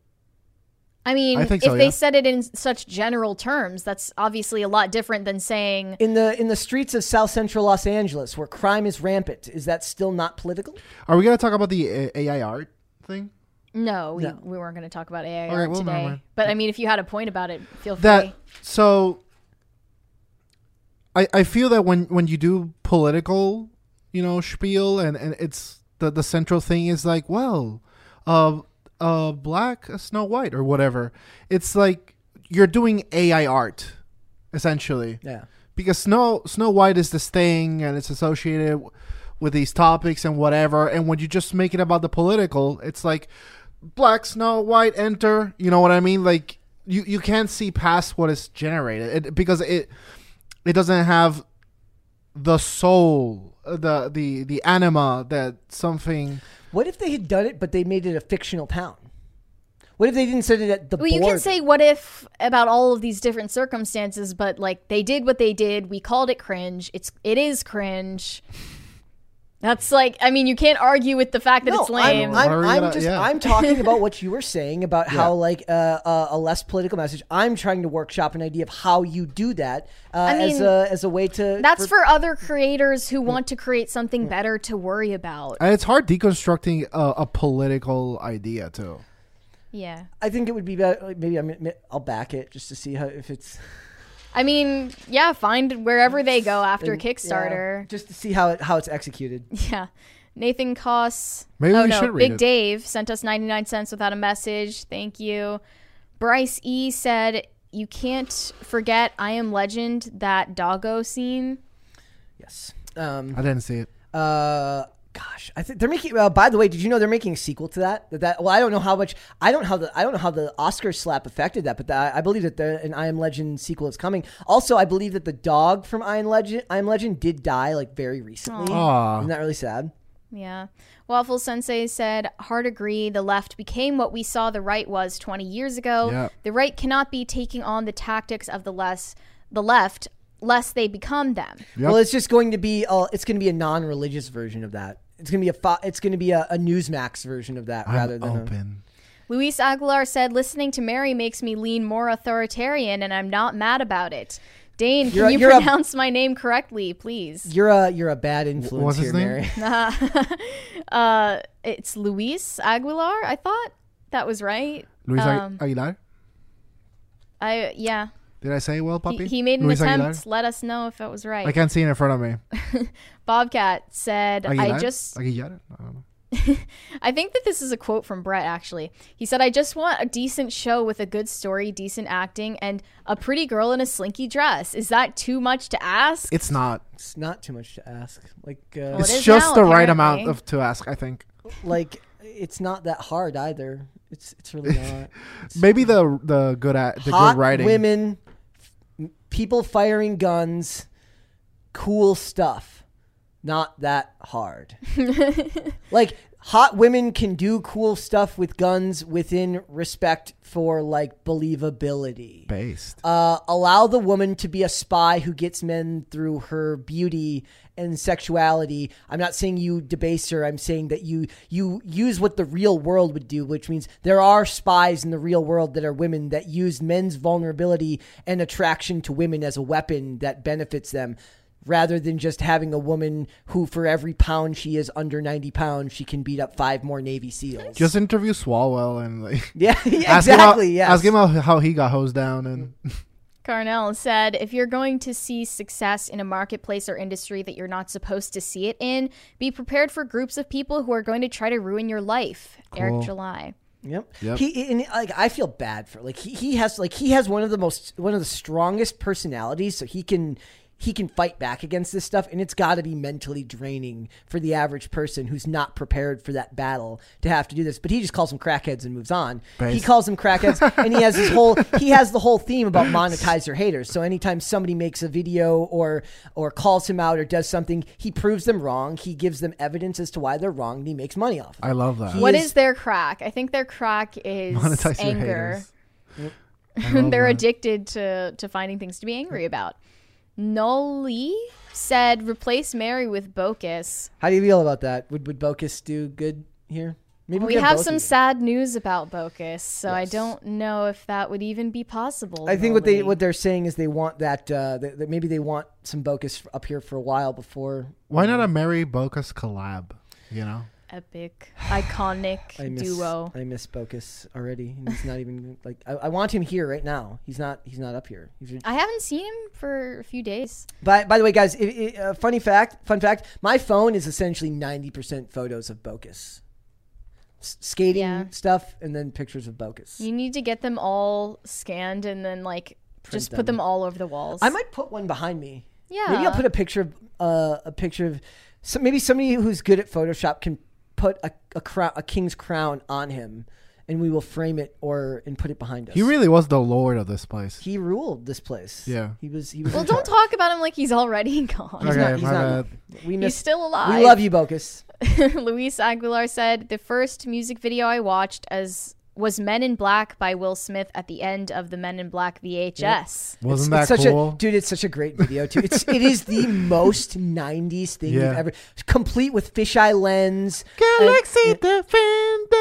I mean, they said it in such general terms, that's obviously a lot different than saying in the streets of South Central Los Angeles, where crime is rampant. Is that still not political? Are we going to talk about the AI art thing? No, we weren't going to talk about AI art today. No, but I mean, if you had a point about it, feel free. So I feel that when you do political, you know, spiel, and it's the central thing is like, well, black Snow White or whatever. It's like you're doing AI art, essentially. Yeah. Because Snow White is this thing, and it's associated with these topics and whatever. And when you just make it about the political, it's like black Snow White enter. You know what I mean? Like you can't see past what is generated because it doesn't have the soul, the anima that something. What if they had done it, but they made it a fictional town? What if they didn't set it at the border? You can say what if about all of these different circumstances, but like they did what they did. We called it cringe. It is cringe. That's like, I mean, you can't argue with the fact that it's lame. I'm talking about what you were saying about how like a less political message. I'm trying to workshop an idea of how you do that as a way to. That's for other creators who want to create something better to worry about. And it's hard deconstructing a political idea too. Yeah, I think it would be better. Like, maybe I'll back it just to see if it's. I mean, yeah, find wherever they go after Kickstarter. Yeah, just to see how it's executed. Yeah. Nathan Kos. Maybe we should read it. Big Dave sent us 99 cents without a message. Thank you. Bryce E. said, you can't forget I Am Legend, that doggo scene. Yes. I didn't see it. Gosh, I think they're making. By the way, did you know they're making a sequel to that? Well, I don't know how much. I don't know how the Oscar slap affected that, but I believe that an I Am Legend sequel is coming. Also, I believe that the dog from I Am Legend did die like very recently. Aww. Isn't that really sad? Yeah. Waffle Sensei said, hard agree. The left became what we saw the right was 20 years ago. Yep. The right cannot be taking on the tactics of the left. Lest they become them. Yep. Well, it's just going to be a non-religious version of that. It's going to be a Newsmax version of that rather than open. Luis Aguilar said, "Listening to Mary makes me lean more authoritarian, and I'm not mad about it." Dane, can you pronounce my name correctly, please? You're a bad influence. What's his name? Mary. It's Luis Aguilar. I thought that was right. Luis Aguilar. Yeah. Did I say well, puppy? He made an Luis attempt. Aguilar? Let us know if it was right. I can't see it in front of me. Bobcat said, Aguilar? Aguilar? I don't know. I think that this is a quote from Brett, actually. He said, I just want a decent show with a good story, decent acting, and a pretty girl in a slinky dress. Is that too much to ask? It's not. It's not too much to ask. Like, well, it's just now, the apparently. Right amount of to ask, I think. Like, it's not that hard either. It's really not. It's maybe the good at the hot good writing. Women, people firing guns, cool stuff. Not that hard. Like, hot women can do cool stuff with guns within respect for, like, believability. Based. Allow the woman to be a spy who gets men through her beauty and sexuality. I'm not saying you debase her. I'm saying that you use what the real world would do, which means there are spies in the real world that are women that use men's vulnerability and attraction to women as a weapon that benefits them. Rather than just having a woman who, for every pound she is under 90 pounds, she can beat up 5 more Navy SEALs. Just interview Swalwell and like yeah exactly. Yeah, ask him how he got hosed down. And Carnell said, if you're going to see success in a marketplace or industry that you're not supposed to see it in, be prepared for groups of people who are going to try to ruin your life. Cool. Eric July. Yep. He and, like, I feel bad for he has one of the strongest personalities, so he can fight back against this stuff, and it's got to be mentally draining for the average person who's not prepared for that battle to have to do this. But he just calls them crackheads and moves on. Based. He calls them crackheads, and he has the whole theme about monetize your haters. So anytime somebody makes a video or calls him out or does something, he proves them wrong. He gives them evidence as to why they're wrong, and he makes money off of it. I love that. What is their crack? I think their crack is monetize anger. Your haters. Yep. They're addicted to finding things to be angry about. Noli said, replace Mary with Bocus. How do you feel about that? Would Bocus do good here? Maybe we have some sad news about Bocus, so yes. I don't know if that would even be possible. I think what they're saying is they want that that maybe they want some Bocus up here for a while before. Why not a Mary Bocus collab? You know, epic, iconic duo. I miss Bocus already. He's not even like I want him here right now. He's not up here. I haven't seen him for a few days. By the way, guys, fun fact, my phone is essentially 90% photos of Bocus. Skating stuff and then pictures of Bocus. You need to get them all scanned and then like put them all over the walls. I might put one behind me. Yeah. Maybe I'll put a picture of so maybe somebody who's good at Photoshop can put a king's crown on him, and we will frame it and put it behind us. He really was the lord of this place. He ruled this place. Yeah, he was well, don't talk about him like he's already gone. Okay, he's still alive. We love you, Bocus. Luis Aguilar said, the first music video I watched was Men in Black by Will Smith at the end of the Men in Black VHS. Yep. Wasn't that cool? It's such a great video, too. It is the most 90s thing you've ever... Complete with fisheye lens. Galaxy Defender.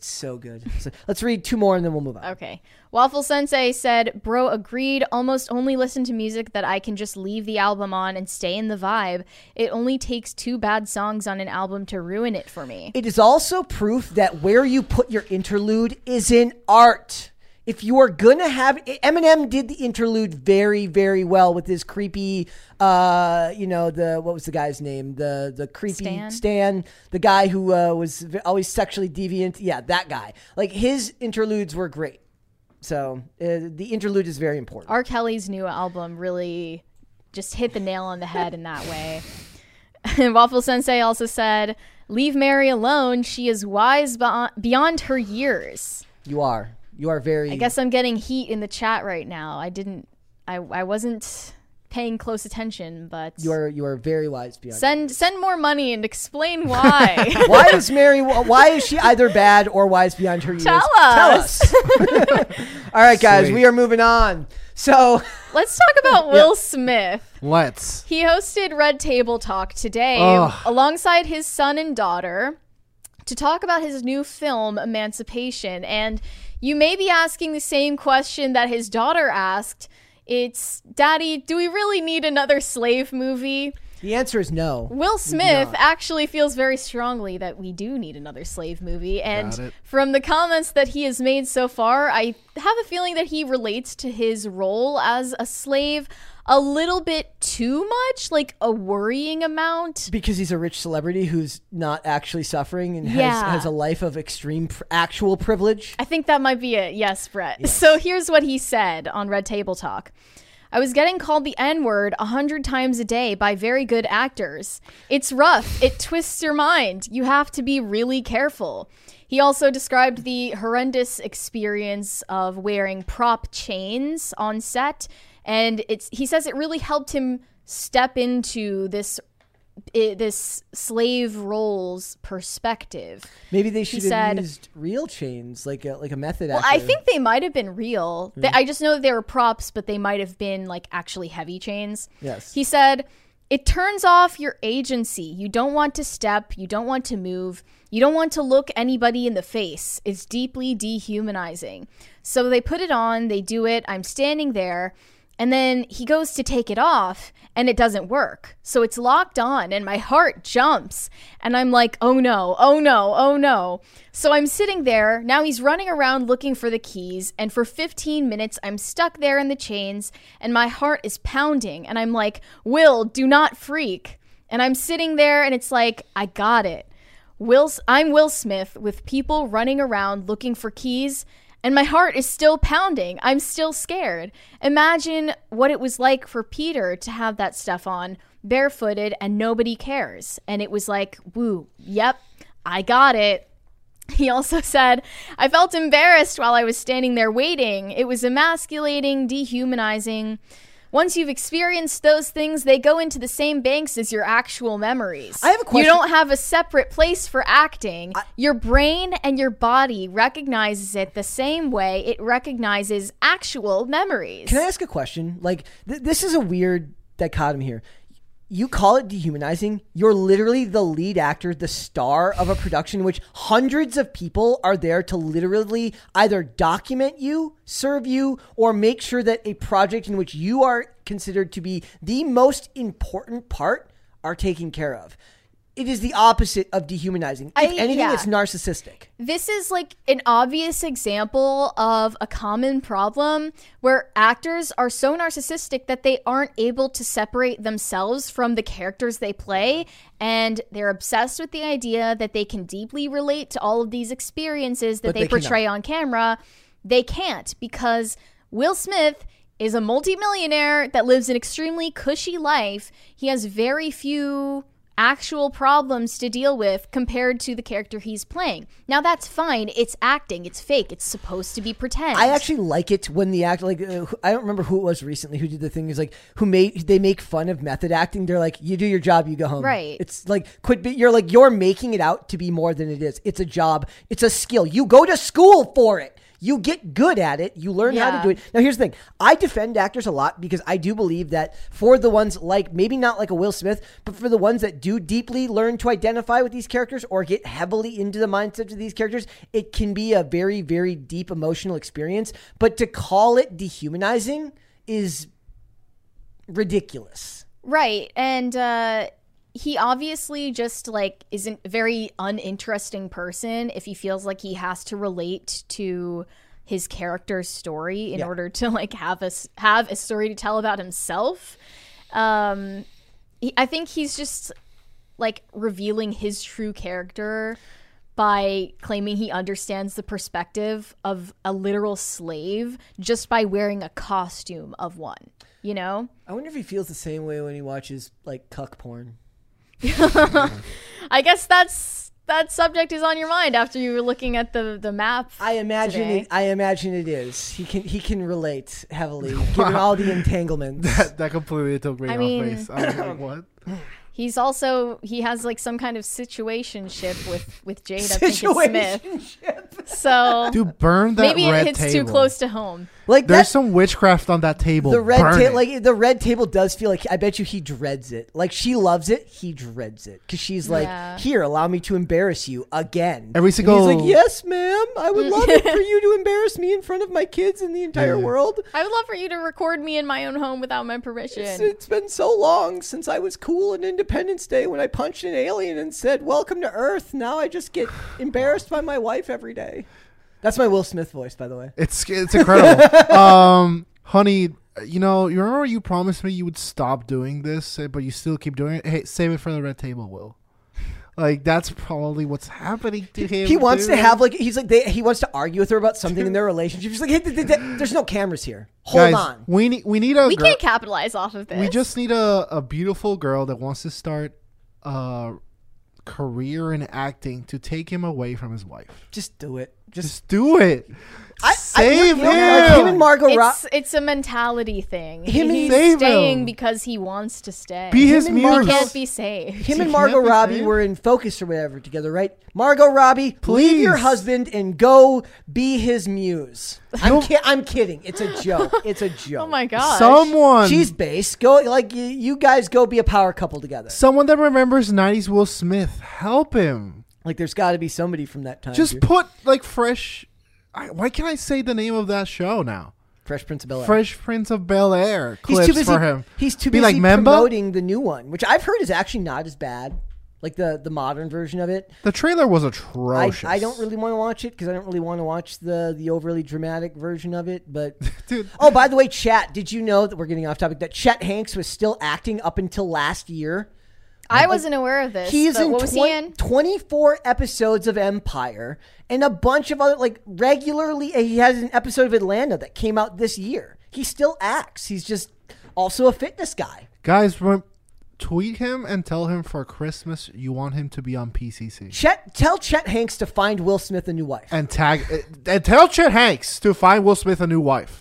So good. So, let's read 2 more and then we'll move on. Okay. Waffle Sensei said, bro, agreed. Almost only listen to music that I can just leave the album on and stay in the vibe. It only takes 2 bad songs on an album to ruin it for me. It is also proof that where you put your interlude is in art. If you are gonna have Eminem did the interlude very, very well with his creepy what was the guy's name, the creepy Stan, the guy who was always sexually deviant, that guy, like his interludes were great. So the interlude is very important. R. Kelly's new album really just hit the nail on the head in that way. And Waffle Sensei also said, leave Mary alone. She is wise beyond her years. You are very... I guess I'm getting heat in the chat right now. I wasn't paying close attention, but... You are very wise beyond... Send more money and explain why. Why is she either bad or wise beyond her years? Tell us. All right, guys, sweet. We are moving on. So let's talk about Will Smith. He hosted Red Table Talk today alongside his son and daughter to talk about his new film, Emancipation. And you may be asking the same question that his daughter asked. It's, Daddy, do we really need another slave movie? The answer is no. Will Smith actually feels very strongly that we do need another slave movie. And from the comments that he has made so far, I have a feeling that he relates to his role as a slave a little bit too much, like a worrying amount. Because he's a rich celebrity who's not actually suffering and has a life of extreme actual privilege. I think that might be it. Yes, Brett. Yes. So here's what he said on Red Table Talk. I was getting called the N-word 100 times a day by very good actors. It's rough. It twists your mind. You have to be really careful. He also described the horrendous experience of wearing prop chains on set. And he says it really helped him step into this slave role's perspective. Maybe they should have used real chains, like a method actor. Well, I think they might have been real. Mm. I just know that they were props, but they might have been like actually heavy chains. Yes. He said, it turns off your agency. You don't want to step. You don't want to move. You don't want to look anybody in the face. It's deeply dehumanizing. So they put it on. They do it. I'm standing there. And then he goes to take it off, and it doesn't work. So it's locked on, and my heart jumps. And I'm like, oh, no, oh, no, oh, no. So I'm sitting there. Now he's running around looking for the keys. And for 15 minutes, I'm stuck there in the chains, and my heart is pounding. And I'm like, Will, do not freak. And I'm sitting there, and it's like, I got it. I'm Will Smith with people running around looking for keys. And my heart is still pounding. I'm still scared. Imagine what it was like for Peter to have that stuff on, barefooted, and nobody cares. And it was like, woo, yep, I got it. He also said, I felt embarrassed while I was standing there waiting. It was emasculating, dehumanizing. Once you've experienced those things, they go into the same banks as your actual memories. I have a question. You don't have a separate place for acting. Your brain and your body recognizes it the same way it recognizes actual memories. Can I ask a question? Like, this is a weird dichotomy here. You call it dehumanizing. You're literally the lead actor, the star of a production in which hundreds of people are there to literally either document you, serve you, or make sure that a project in which you are considered to be the most important part are taken care of. It is the opposite of dehumanizing. If anything, it's narcissistic. This is like an obvious example of a common problem where actors are so narcissistic that they aren't able to separate themselves from the characters they play. And they're obsessed with the idea that they can deeply relate to all of these experiences that they portray on camera. They can't, because Will Smith is a multimillionaire that lives an extremely cushy life. He has very few actual problems to deal with compared to the character he's playing. Now that's fine. It's acting. It's fake. It's supposed to be pretend. I actually like it when the actor, I don't remember who it was recently who did the thing. Is like, they make fun of method acting. They're like, you do your job, you go home. Right. It's like, you're making it out to be more than it is. It's a job. It's a skill. You go to school for it. You get good at it. You learn how to do it. Now, here's the thing. I defend actors a lot because I do believe that for the ones like, maybe not like a Will Smith, but for the ones that do deeply learn to identify with these characters or get heavily into the mindset of these characters, it can be a very, very deep emotional experience. But to call it dehumanizing is ridiculous. Right. And he obviously just like isn't a very uninteresting person if he feels like he has to relate to his character's story in order to like have a story to tell about himself. I think he's just like revealing his true character by claiming he understands the perspective of a literal slave just by wearing a costume of one, you know? I wonder if he feels the same way when he watches like cuck porn. I guess that subject is on your mind after you were looking at the map. I imagine it is. He can relate heavily, given all the entanglements. That completely took me off base. I was like, what? He's also has like some kind of situationship with Jade. I think it's Smith. So, dude, burn that red table. Maybe it hits too close to home. Like there's some witchcraft on that table. The red table does feel like I bet you he dreads it. Like she loves it, he dreads it because she's like, here, allow me to embarrass you again. Every single. And he's like, yes, ma'am, I would love it for you to embarrass me in front of my kids and the entire world. I would love for you to record me in my own home without my permission. It's been so long since I was cool on Independence Day when I punched an alien and said, "Welcome to Earth." Now I just get embarrassed by my wife every day. That's my Will Smith voice, by the way. It's incredible. Honey, you remember you promised me you would stop doing this, but you still keep doing it? Hey, save it for the red table, Will. Like, that's probably what's happening to him. He wants to have, like, he's like, he wants to argue with her about something in their relationship. He's like, hey, there's no cameras here. Hold on. We can't capitalize off of this. We just need a beautiful girl that wants to start career in acting to take him away from his wife. Just do it. Just do it. Save him. Like him and Margot Robbie. It's a mentality thing. He's staying because he wants to stay. Be his muse. He can't be saved. Him and Margot Robbie were in Focus or whatever together, right? Margot Robbie, leave your husband and go be his muse. I'm kidding. It's a joke. It's a joke. Oh my god. Someone. She's base. Go you guys go be a power couple together. Someone that remembers 90s Will Smith. Help him. Like, there's got to be somebody from that time. Just put, like, fresh... why can't I say the name of that show now? Fresh Prince of Bel-Air. Fresh Prince of Bel-Air clips for him. He's too busy promoting the new one, which I've heard is actually not as bad. Like, the modern version of it. The trailer was atrocious. I don't really want to watch it because I don't really want to watch the overly dramatic version of it. But dude. Oh, by the way, chat, did you know that we're getting off topic? That Chet Hanks was still acting up until last year. I wasn't aware of this. What was he in? 24 episodes of Empire and a bunch of other, like, regularly. He has an episode of Atlanta that came out this year. He still acts. He's just also a fitness guy. Guys, tweet him and tell him for Christmas you want him to be on PCC. Tell Chet Hanks to find Will Smith a new wife. And tell Chet Hanks to find Will Smith a new wife.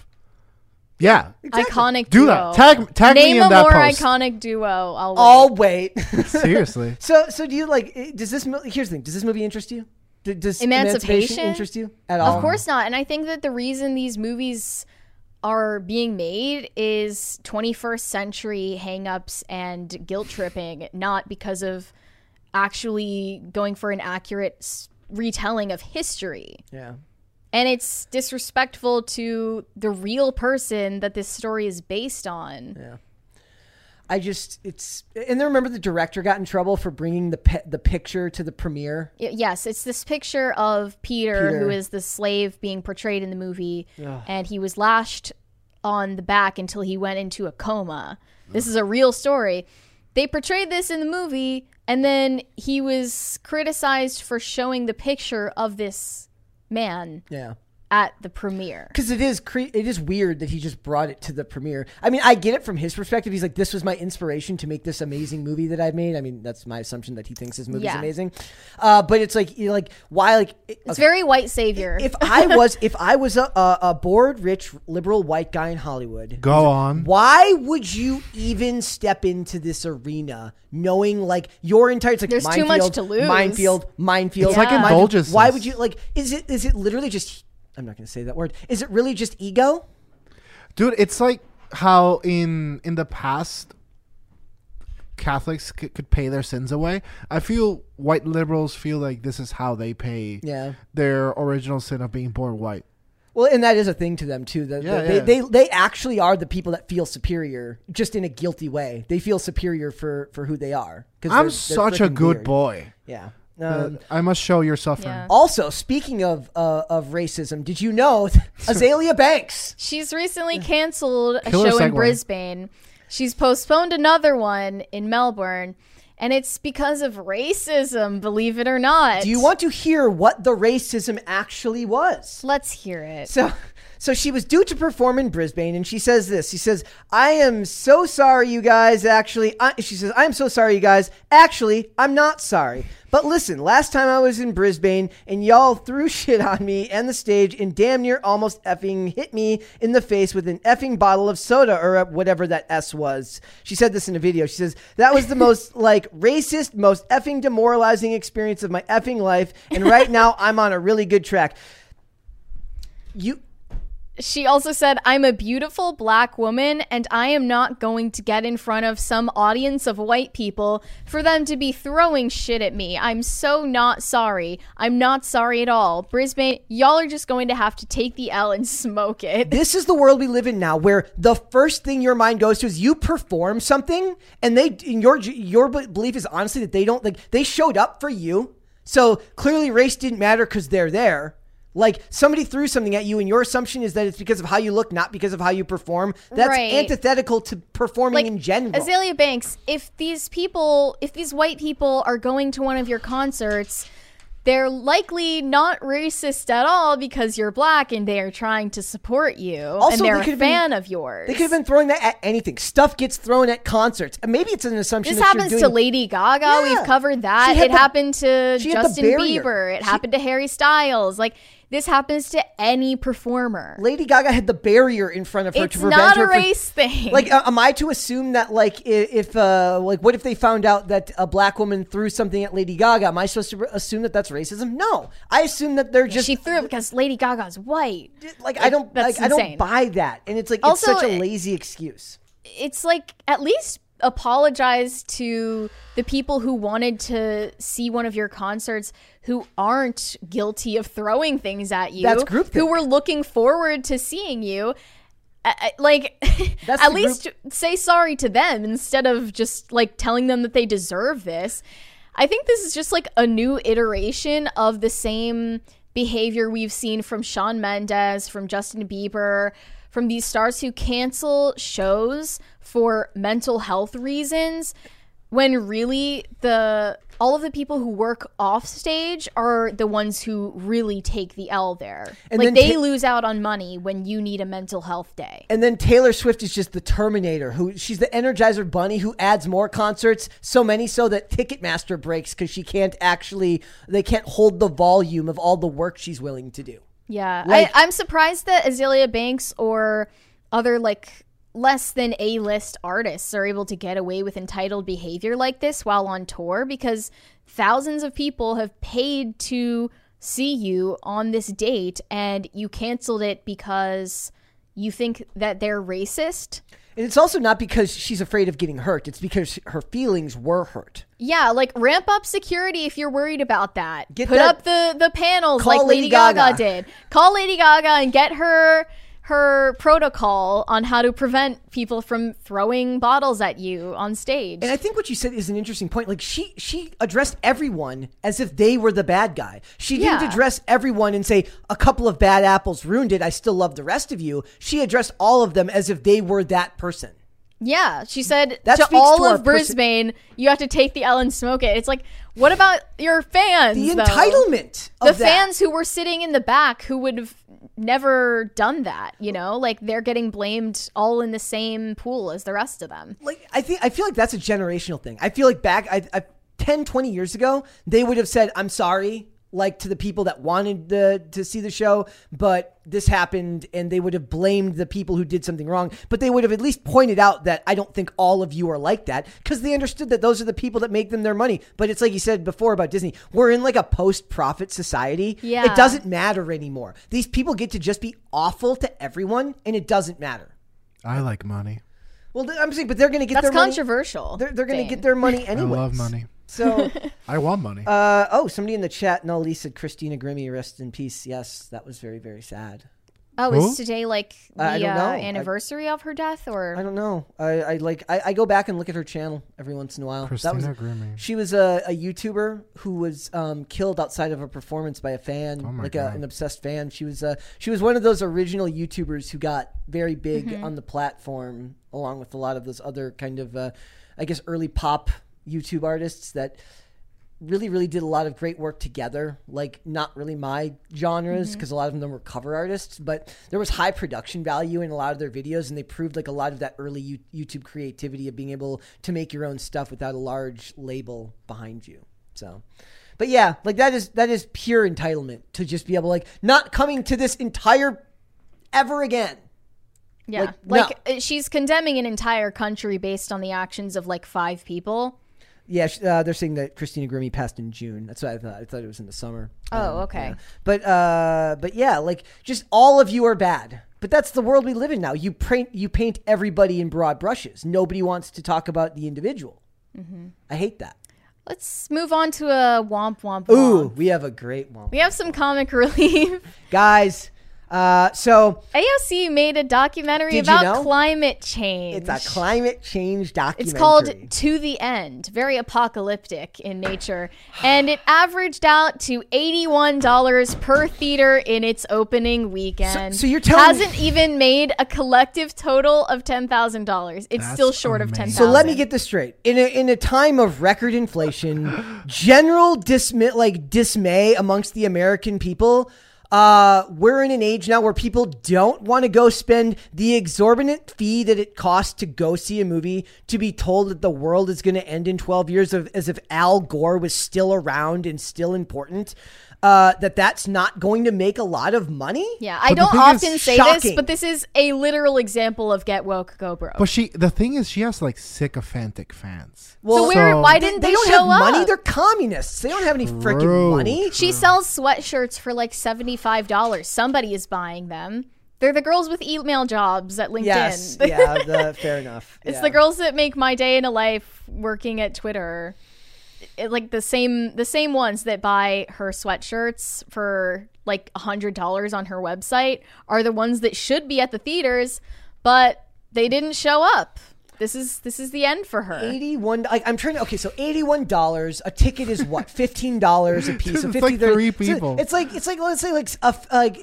Yeah, exactly. Iconic duo. Do that. Tag me in that post. Name a more iconic duo. I'll wait. Seriously. So do you like? Does this? Here's the thing. Does this movie interest you? Does Emancipation interest you at all? Of course not. And I think that the reason these movies are being made is 21st century hangups and guilt tripping, not because of actually going for an accurate retelling of history. Yeah. And it's disrespectful to the real person that this story is based on. Yeah, and then remember the director got in trouble for bringing the picture to the premiere. Yes, it's this picture of Peter, who is the slave being portrayed in the movie, and he was lashed on the back until he went into a coma. This is a real story. They portrayed this in the movie, and then he was criticized for showing the picture of this man at the premiere, because it is weird that he just brought it to the premiere. I mean, I get it from his perspective. He's like, this was my inspiration to make this amazing movie that I've made. I mean, that's my assumption that he thinks his movie's amazing, but it's like, you know, like, why, like, it's very white savior. If I was a bored rich liberal white guy in Hollywood, why would you even step into this arena knowing, like, your entire, it's like, there's too much to lose. Minefield It's like indulgence. Why would you, like, is it literally just, I'm not going to say that word. Is it really just ego? Dude, it's like how in the past Catholics could pay their sins away. I feel white liberals feel like this is how they pay their original sin of being born white. Well, and that is a thing to them, too. They actually are the people that feel superior, just in a guilty way. They feel superior for who they are. I'm such a good boy. Yeah. I must show your suffering. Yeah. Also, speaking of racism, did you know Azealia Banks? She's recently canceled a show in Brisbane. She's postponed another one in Melbourne, and it's because of racism, believe it or not. Do you want to hear what the racism actually was? Let's hear it. So she was due to perform in Brisbane, and she says this. She says, I am so sorry, you guys, actually. She says, I'm so sorry, you guys. Actually, I'm not sorry. But listen, last time I was in Brisbane, and y'all threw shit on me and the stage and damn near almost effing hit me in the face with an effing bottle of soda or whatever that S was. She said this in a video. She says, that was the most, like, racist, most effing demoralizing experience of my effing life, and right now I'm on a really good track. You... She also said, I'm a beautiful black woman and I am not going to get in front of some audience of white people for them to be throwing shit at me. I'm so not sorry. I'm not sorry at all. Brisbane, y'all are just going to have to take the L and smoke it. This is the world we live in now, where the first thing your mind goes to is you perform something and your belief is honestly that they don't, like, they showed up for you. So clearly race didn't matter because they're there. Like, somebody threw something at you and your assumption is that it's because of how you look, not because of how you perform. That's right. Antithetical to performing, like, in general. Azealia Banks, if these white people are going to one of your concerts, they're likely not racist at all because you're black and they are trying to support you. Also, and they're a fan of yours. They could have been throwing that at anything. Stuff gets thrown at concerts. And maybe it's an assumption that you're doing... This happens to Lady Gaga. Yeah. We've covered that. It happened to Justin Bieber. It happened to Harry Styles. Like... This happens to any performer. Lady Gaga had the barrier in front of her to prevent her. It's not a race thing. Like, am I to assume that, like, what if they found out that a black woman threw something at Lady Gaga? Am I supposed to assume that that's racism? No, I assume that they're just. She threw it because Lady Gaga's white. Like, I don't. That's insane. I don't buy that, and it's like also, it's such a lazy excuse. It's like, at least apologize to the people who wanted to see one of your concerts who aren't guilty of throwing things at you. That's group therapy. Who were looking forward to seeing you. At least say sorry to them instead of just, like, telling them that they deserve this. I think this is just, like, a new iteration of the same behavior we've seen from Shawn Mendes, from Justin Bieber, from these stars who cancel shows for mental health reasons, when really all of the people who work off stage are the ones who really take the L there. And like, they lose out on money when you need a mental health day. And then Taylor Swift is just the Terminator, she's the Energizer Bunny who adds more concerts, so many so that Ticketmaster breaks because she can't they can't hold the volume of all the work she's willing to do. Yeah, like, I'm surprised that Azealia Banks or other, like, less than A-list artists are able to get away with entitled behavior like this while on tour, because thousands of people have paid to see you on this date and you canceled it because you think that they're racist. And it's also not because she's afraid of getting hurt. It's because her feelings were hurt. Yeah, like, ramp up security if you're worried about that. Put up the panels like Lady Gaga did. Call Lady Gaga and get her protocol on how to prevent people from throwing bottles at you on stage. And I think what you said is an interesting point. Like, she addressed everyone as if they were the bad guy. She didn't address everyone and say, a couple of bad apples ruined it, I still love the rest of you. She addressed all of them as if they were that person. Yeah, she said to all of Brisbane, you have to take the L and smoke it. It's like, what about your fans? The entitlement of the fans who were sitting in the back who would have never done that, you know? Like, they're getting blamed all in the same pool as the rest of them. Like, I feel like that's a generational thing. I feel like back 10, 20 years ago, they would have said, I'm sorry, like, to the people that wanted to see the show, but this happened, and they would have blamed the people who did something wrong, but they would have at least pointed out that I don't think all of you are like that, because they understood that those are the people that make them their money. But it's like you said before about Disney, we're in, like, a post-profit society. Yeah. It doesn't matter anymore. These people get to just be awful to everyone, and it doesn't matter. I like money. Well, I'm saying, but they're going to get their money. That's controversial. They're going to get their money anyway. I love money. So I want money. Somebody in the chat, Nolly, said Christina Grimmie, rest in peace. Yes, that was very, very sad. Oh, who? Is today like the anniversary of her death, or I don't know. I go back and look at her channel every once in a while. Christina Grimmie. She was a YouTuber who was killed outside of a performance by a fan, an obsessed fan. She was one of those original YouTubers who got very big on the platform, along with a lot of those other kind of, I guess, early pop YouTube artists that really, really did a lot of great work together. Like, not really my genres, because a lot of them were cover artists, but there was high production value in a lot of their videos, and they proved, like, a lot of that early YouTube creativity of being able to make your own stuff without a large label behind you. So, but yeah, like, that is pure entitlement to just be able, like, not coming to this entire ever again. Yeah, like no. She's condemning an entire country based on the actions of, like, 5 people. Yeah, they're saying that Christina Grimmie passed in June. That's what I thought. I thought it was in the summer. Oh, okay. Yeah. But yeah, like, just all of you are bad. But that's the world we live in now. You paint everybody in broad brushes. Nobody wants to talk about the individual. Mm-hmm. I hate that. Let's move on to a womp womp womp. Ooh, we have a great womp. We have some comic relief. Guys, so AOC made a documentary about climate change. It's a climate change documentary. It's called To the End, very apocalyptic in nature. And it averaged out to $81 per theater in its opening weekend. So you're telling hasn't even made a collective total of $10,000. It's still short of 10,000. So let me get this straight. In a time of record inflation, general dismay amongst the American people, we're in an age now where people don't want to go spend the exorbitant fee that it costs to go see a movie, to be told that the world is going to end in 12 years as if Al Gore was still around and still important, that's not going to make a lot of money. Yeah, I don't often say this, but this is a literal example of get woke, go broke. But the thing is, she has like sycophantic fans. Well, why didn't they don't show have up? Money? They're communists. They don't have any freaking money. She sells sweatshirts for like $75. Somebody is buying them. They're the girls with email jobs at LinkedIn. Yes, yeah, fair enough. It's the girls that make my day in a life working at Twitter. It, like the same ones that buy her sweatshirts for like $100 on her website are the ones that should be at the theaters, but they didn't show up. This is the end for her. $81. I'm trying to. Okay, so $81 a ticket is what? $15 a piece. So it's like 30 people. It's like let's say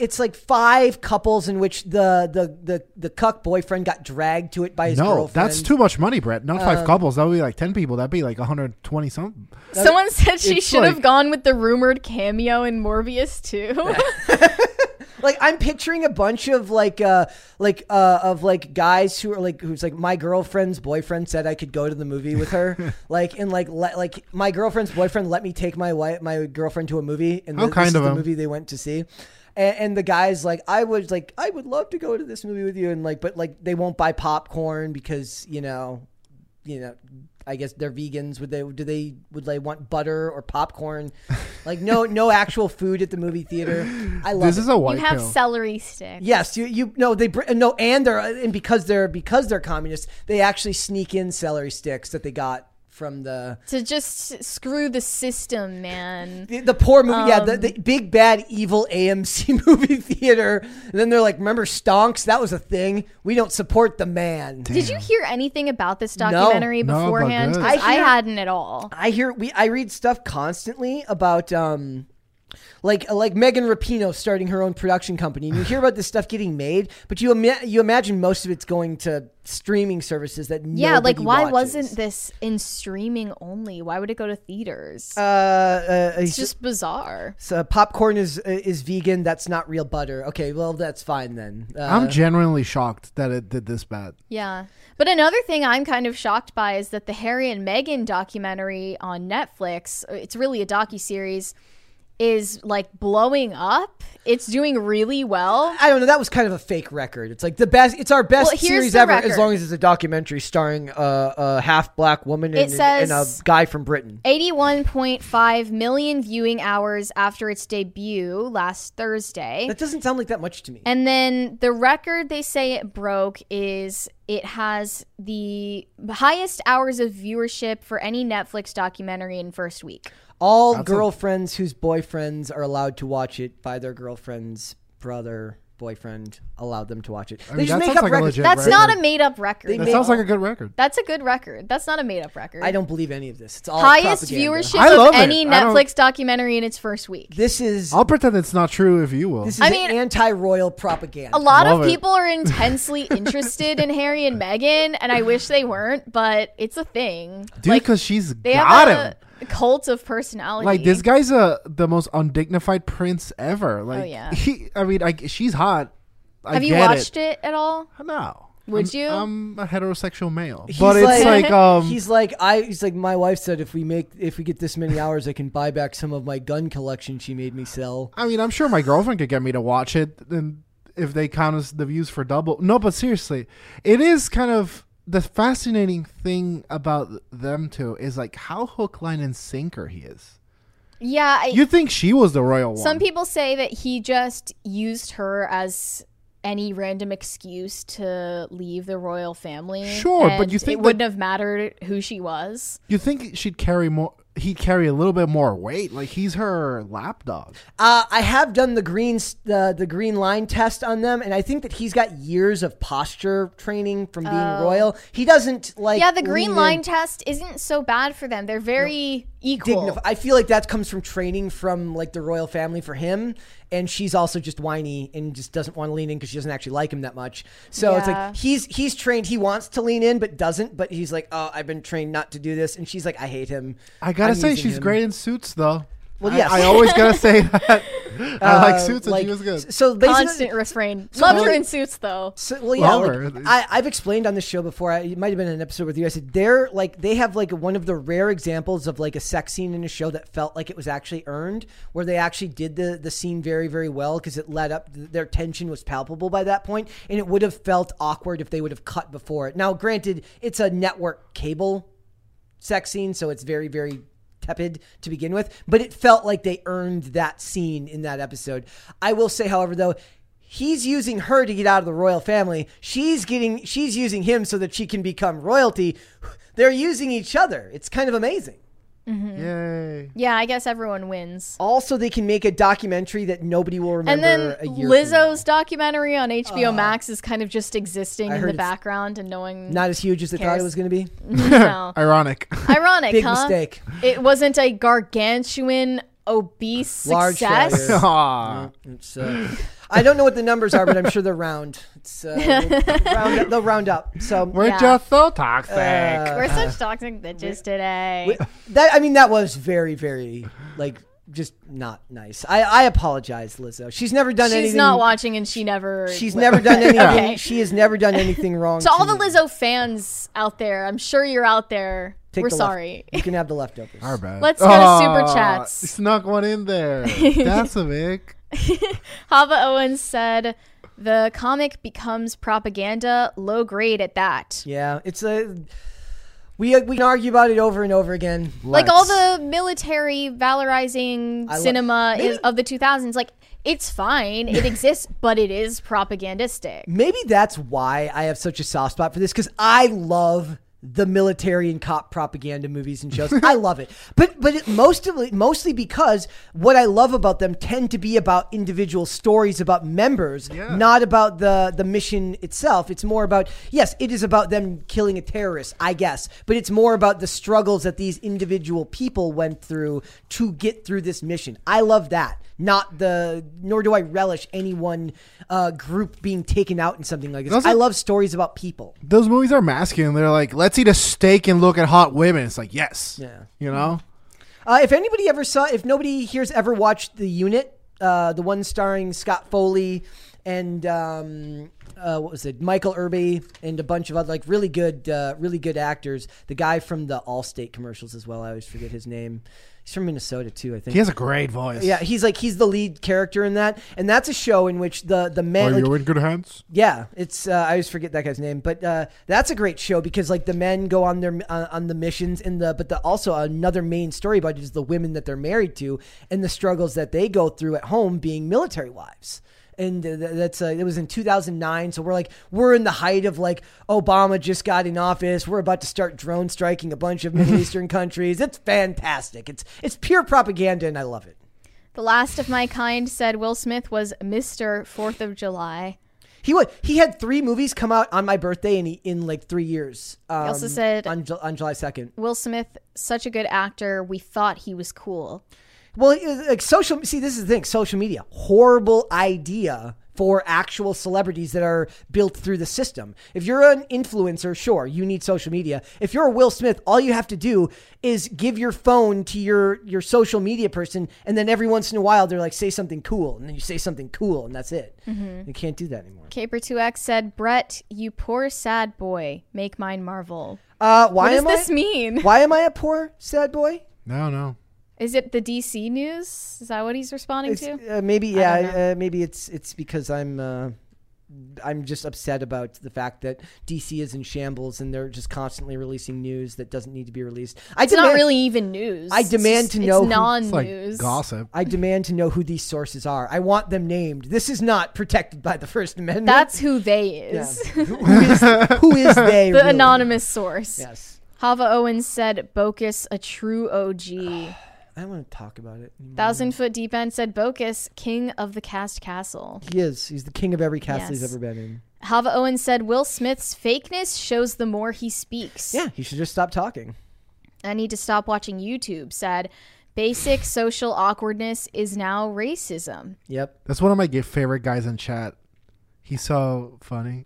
it's like five couples in which the cuck boyfriend got dragged to it by his girlfriend. No, that's too much money, Brett. Not five couples. That would be like 10 people. That'd be like 120 something. Someone said she should have gone with the rumored cameo in Morbius 2. Like I'm picturing a bunch of guys who's like my girlfriend's boyfriend said I could go to the movie with her and my girlfriend's boyfriend let me take my girlfriend to a movie and the movie they went to see. And the guy's like, I would love to go to this movie with you but they won't buy popcorn because you know I guess they're vegans. Would they want butter or popcorn? Like no actual food at the movie theater. I love this. Is a white pill. You have celery sticks. Yes, because they're communists, they actually sneak in celery sticks that they got from to just screw the system, man. The poor movie, the big bad evil AMC movie theater. And then they're like, remember stonks? That was a thing. We don't support the man. Damn. Did you hear anything about this documentary beforehand? No, I hadn't at all. I read stuff constantly about like Megan Rapinoe starting her own production company, and you hear about this stuff getting made, but you imagine most of it's going to streaming services that why wasn't this in streaming only? Why would it go to theaters? It's just bizarre. So popcorn is vegan. That's not real butter. Okay, well that's fine then. I'm genuinely shocked that it did this bad. Yeah, but another thing I'm kind of shocked by is that the Harry and Meghan documentary on Netflix. It's really a docuseries. Is like blowing up. It's doing really well. I don't know. That was kind of a fake record. It's like the best. It's our best series ever, record. As long as it's a documentary starring a half black woman and a guy from Britain. 81.5 million viewing hours after its debut last Thursday. That doesn't sound like that much to me. And then the record they say it broke is it has the highest hours of viewership for any Netflix documentary in first week. All that's girlfriends whose boyfriends are allowed to watch it by their girlfriend's brother, boyfriend, allowed them to watch it. They just make up records. That's not a made-up record. That sounds like a good record. That's a good record. That's not a made-up record. I don't believe any of this. It's all highest viewership of any Netflix documentary in its first week. This is... I'll pretend it's not true if you will. This is anti-royal propaganda. A lot of people are intensely interested in Harry and Meghan, and I wish they weren't, but it's a thing. Dude, because she's got him. Cult of personality. Like this guy's the most undignified prince ever. Like, oh yeah. She's hot. Have you watched it at all? No. Would you? I'm a heterosexual male, but it's like he's like my wife said if we get this many hours, I can buy back some of my gun collection she made me sell. I mean, I'm sure my girlfriend could get me to watch it, and if they count us the views for double, no. But seriously, it is kind of. The fascinating thing about them two is like how hook, line, and sinker he is. Yeah. You think she was the royal one. Some people say that he just used her as any random excuse to leave the royal family. Sure, but you think it wouldn't have mattered who she was? You think she'd carry more? He'd carry a little bit more weight. Like, he's her lapdog. I have done the green line test on them, and I think that he's got years of posture training from being royal. He doesn't like. Yeah, the green line test isn't so bad for them. They're very equal. I feel like that comes from training from like the royal family for him, and she's also just whiny and just doesn't want to lean in because she doesn't actually like him that much. So it's like he's trained. He wants to lean in but doesn't. But he's like, oh, I've been trained not to do this, and she's like, I hate him. I gotta say, she's great in Suits, though. Well, yes. I always gotta say that. I like Suits, and like, she was good. So constant refrain. Love her in Suits, though. I've explained on this show before. It might have been an episode with you. I said they have like one of the rare examples of like a sex scene in a show that felt like it was actually earned, where they actually did the scene very, very well because it led up. Their tension was palpable by that point, and it would have felt awkward if they would have cut before it. Now, granted, it's a network cable sex scene, so it's very, very tepid to begin with, but it felt like they earned that scene in that episode. I will say, however, though, he's using her to get out of the royal family. She's using him so that she can become royalty. They're using each other. It's kind of amazing. Mm-hmm. Yay. Yeah, I guess everyone wins. Also, they can make a documentary that nobody will remember. And then Lizzo's documentary on HBO Max is kind of just existing in the background and knowing. Not as huge as they thought it was going to be. No. Ironic. Big mistake. It wasn't a gargantuan, obese success. Large success. I don't know what the numbers are, but I'm sure they're round. They'll round up. So we're just so toxic. We're such toxic bitches today. That was very, very just not nice. I apologize, Lizzo. She's never done anything. She's not watching, and she's never done anything. Okay. She has never done anything wrong. So all the Lizzo fans out there, I'm sure you're out there. We're sorry. You can have the leftovers. Our bad. Let's go to Super Chats. You snuck one in there. That's a Vic. Hava Owens said, the comic becomes propaganda, low grade at that. Yeah, it's we can argue about it over and over again. Like all the military valorizing cinema of the 2000s, like it's fine, it exists, but it is propagandistic. Maybe that's why I have such a soft spot for this, because I love the military and cop propaganda movies and shows. I love it. But it mostly because what I love about them tend to be about individual stories about members, not about the mission itself. It's more about, yes, it is about them killing a terrorist, I guess, but it's more about the struggles that these individual people went through to get through this mission. I love that. Nor do I relish any one group being taken out in something like this. Also, I love stories about people. Those movies are masculine. They're like, let's eat a steak and look at hot women. It's like, yes. Yeah. You know? If nobody here's ever watched The Unit, the one starring Scott Foley and Michael Irby and a bunch of other really good actors. The guy from the Allstate commercials as well. I always forget his name. He's from Minnesota too, I think. He has a great voice. Yeah, he's the lead character in that, and that's a show in which the men. Are you in good hands? Yeah, it's I always forget that guy's name, but that's a great show because like the men go on their on the missions, and also another main story about it is the women that they're married to and the struggles that they go through at home being military wives. And it was in 2009. So we're in the height of Obama just got in office. We're about to start drone striking a bunch of Middle Eastern countries. It's fantastic. It's pure propaganda, and I love it. The Last of My Kind said Will Smith was Mr. 4th of July. He had 3 movies come out on my birthday in 3 years. He also said on July 2nd. Will Smith, such a good actor. We thought he was cool. Well, this is the thing. Social media, horrible idea for actual celebrities that are built through the system. If you're an influencer, sure, you need social media. If you're Will Smith, all you have to do is give your phone to your social media person, and then every once in a while, they're like, say something cool, and then you say something cool, and that's it. Mm-hmm. You can't do that anymore. Caper2X said, Brett, you poor sad boy, make mine Marvel. What does this mean? Why am I a poor sad boy? No. Is it the DC news? Is that what he's responding to? Maybe it's because I'm I'm just upset about the fact that DC is in shambles and they're just constantly releasing news that doesn't need to be released. It's not really even news. I demand to know. It's non-news. It's like gossip. I demand to know who these sources are. I want them named. This is not protected by the First Amendment. That's who they is. Yeah. who is they? The really? Anonymous source. Yes. Hava Owens said, Bocus, a true OG. I don't want to talk about it. 1,000 Foot Deep End said, Bocus, king of the cast castle. He is. He's the king of every castle he's ever been in. Hava Owens said, Will Smith's fakeness shows the more he speaks. Yeah, he should just stop talking. I need to stop watching YouTube, said, basic social awkwardness is now racism. Yep. That's one of my favorite guys in chat. He's so funny.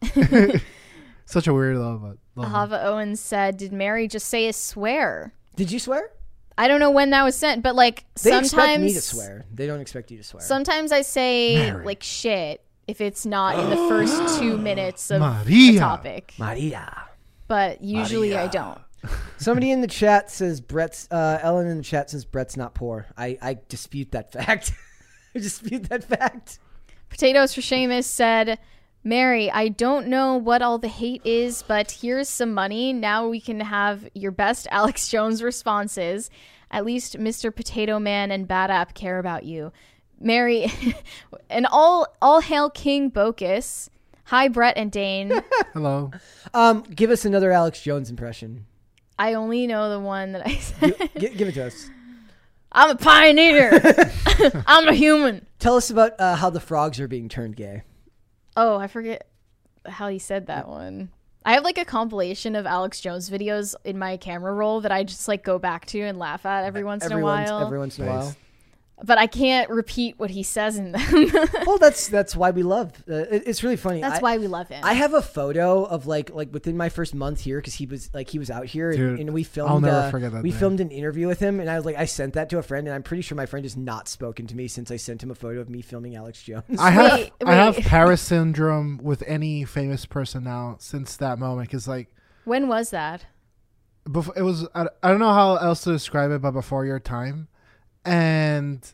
Such a weirdo. Hava Owens said, did Mary just say a swear? Did you swear? I don't know when that was sent, but they expect me to swear. They don't expect you to swear. Sometimes I say Mary. Shit if it's not in the first 2 minutes of the topic. Maria. But usually I don't. Somebody in the chat says Ellen in the chat says Brett's not poor. I dispute that fact. I dispute that fact. Potatoes for Seamus said, Mary, I don't know what all the hate is, but here's some money. Now we can have your best Alex Jones responses. At least Mr. Potato Man and Bad App care about you. Mary, and all hail King Bocus. Hi, Brett and Dane. Hello. Give us another Alex Jones impression. I only know the one that I said. Give it to us. I'm a pioneer. I'm a human. Tell us about how the frogs are being turned gay. Oh, I forget how he said that one. I have a compilation of Alex Jones videos in my camera roll that I just go back to and laugh at every once in a while. But I can't repeat what he says in them. Well, that's why we love. It's really funny. That's why we love him. I have a photo of like within my first month here because he was out here. Dude, and we filmed. I'll never forget that. We filmed an interview with him, and I was I sent that to a friend, and I'm pretty sure my friend has not spoken to me since I sent him a photo of me filming Alex Jones. I have Paris syndrome with any famous person now since that moment. Because when was that? Before it was. I don't know how else to describe it, but before your time. And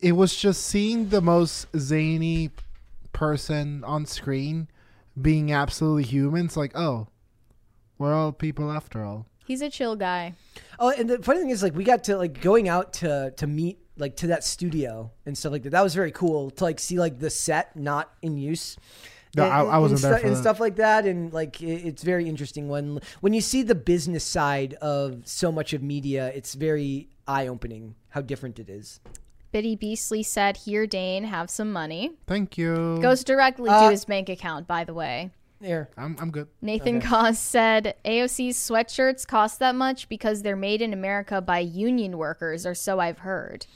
it was just seeing the most zany person on screen being absolutely human. It's oh, we're all people after all. He's a chill guy. Oh, and the funny thing is, we got to going out to meet to that studio and stuff like that. That was very cool to see the set not in use. No, I wasn't there for that. And stuff like that, and it's very interesting when you see the business side of so much of media. It's very eye-opening how different it is. Biddy Beastly said, "Here, Dane, have some money." Thank you. Goes directly to his bank account, by the way. Here, I'm good. Nathan Kos said, "AOC's sweatshirts cost that much because they're made in America by union workers, or so I've heard."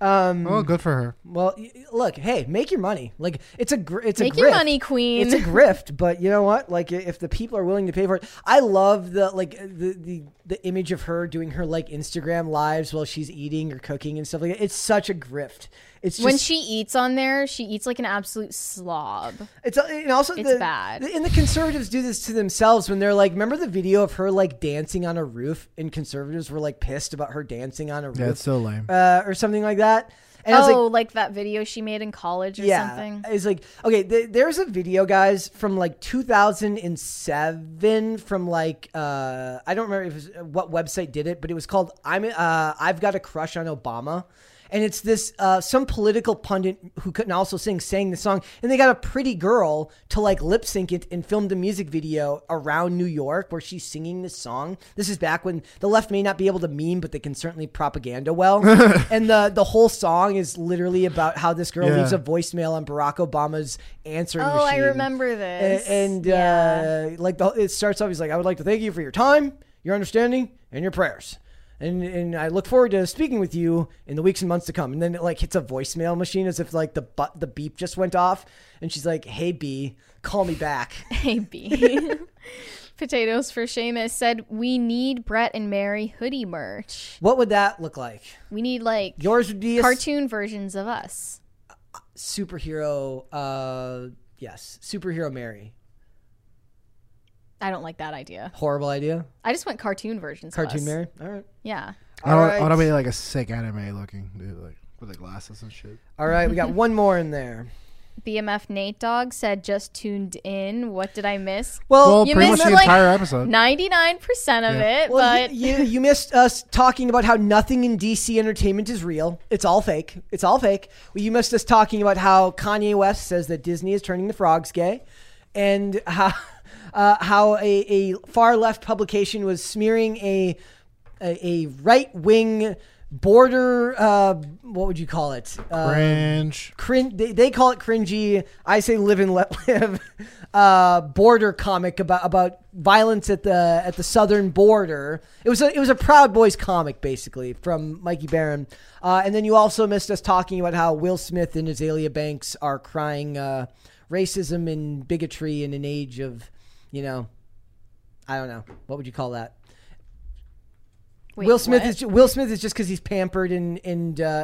Good for her. Well, look, hey, make your money. It's a grift. Your money, queen. It's a grift, but you know what? If the people are willing to pay for it, I love the image of her doing her Instagram lives while she's eating or cooking and stuff like that. It's such a grift. It's just, when she eats on there, she eats an absolute slob. It's bad. And the conservatives do this to themselves when they're remember the video of her dancing on a roof, and conservatives were pissed about her dancing on a roof. That's so lame, or something like that. And I was that video she made in college or something. It's okay, there's a video, guys, from 2007 from I don't remember what website did it, but it was called I've Got a Crush on Obama. And it's this some political pundit who couldn't also sang the song, and they got a pretty girl to lip sync it and filmed a music video around New York where she's singing this song. This is back when the left may not be able to meme, but they can certainly propaganda well. And the whole song is literally about how this girl leaves a voicemail on Barack Obama's answering machine. Oh, I remember this. It starts off. He's I would like to thank you for your time, your understanding, and your prayers. And I look forward to speaking with you in the weeks and months to come. And then it hits a voicemail machine as if the beep just went off. And she's like, hey, B, call me back. Hey, B. Potatoes for Seamus said, we need Brett and Mary hoodie merch. What would that look like? We need yours would be cartoon versions of us. Superhero. Yes. Superhero Mary. I don't like that idea. Horrible idea. I just went cartoon versions. Cartoon Mary? All right. Yeah. I want to be a sick anime looking dude, with the glasses and shit. All right. We got one more in there. BMF Nate Dogg said, just tuned in. What did I miss? Well, you pretty missed much the entire episode. 99% of it. Well, but you missed us talking about how nothing in DC entertainment is real. It's all fake. It's all fake. Well, you missed us talking about how Kanye West says that Disney is turning the frogs gay, and how a far left publication was smearing a right wing border, what would you call it? Cringe. They call it cringy. I say live and let live. Border comic about violence at the southern border. It was a Proud Boys comic, basically, from Mikey Barron. And then you also missed us talking about how Will Smith and Azealia Banks are crying racism and bigotry in an age of, I don't know. What would you call that? Wait, Will Smith is just because he's pampered and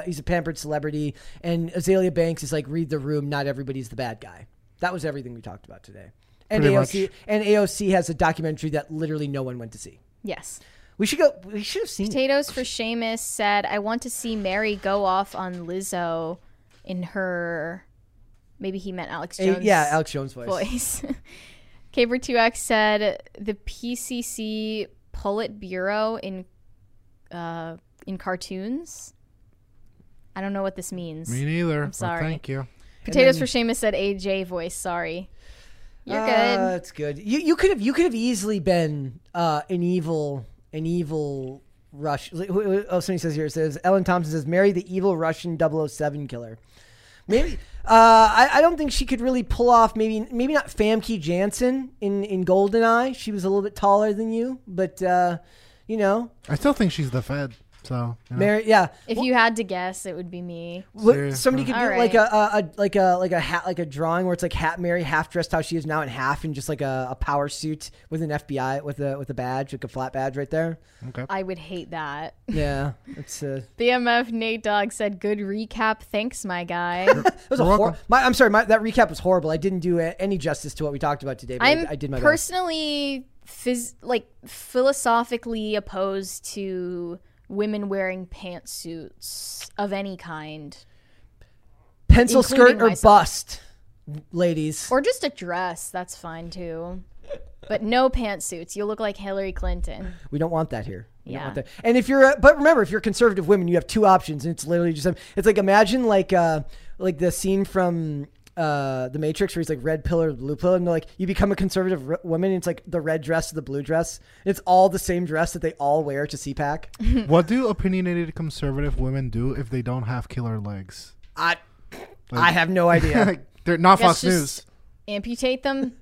he's a pampered celebrity, and Azealia Banks is like, read the room, not everybody's the bad guy. That was everything we talked about today. And AOC has a documentary that literally no one went to see. Yes. We should have seen Potatoes it. For Seamus said, I want to see Mary go off on Lizzo in her, maybe he meant Alex Jones. Alex Jones voice. Caber2X said, the PCC Politburo in cartoons. I don't know what this means. Me neither. I'm sorry. Well, thank you. Potatoes for Seamus said AJ voice. Sorry. You're good. That's good. You could have easily been an evil Russian. Oh, somebody says here, it says Ellen Thompson says marry the evil Russian 007 killer. Maybe I don't think she could really pull off. Maybe not Famke Janssen in GoldenEye. She was a little bit taller than you, but. I still think she's the Fed. So, Mary, If you had to guess, it would be me. Seriously. Somebody could do like a drawing where it's like hat Mary half dressed how she is now in half, and just like a power suit with an FBI with a badge, like a flat badge right there. Okay. I would hate that. Yeah, it's BMF Nate Dogg said, "Good recap, thanks, my guy." It was that recap was horrible. I didn't do any justice to what we talked about today. But I did my personally. Philosophically opposed to women wearing pantsuits of any kind. Pencil skirt or bust, ladies. Or just a dress. That's fine, too. But no pantsuits. You'll look like Hillary Clinton. We don't want that here. We don't want that. And if you're, but remember, if you're conservative women, you have two options. And it's literally just, it's like, imagine like the scene from The Matrix where he's like red pill or blue pill, and they're like, you become a conservative woman, and it's like the red dress to the blue dress. It's all the same dress that they all wear to CPAC. What do opinionated conservative women do if they don't have killer legs? I have no idea. They're not Fox News. Amputate them.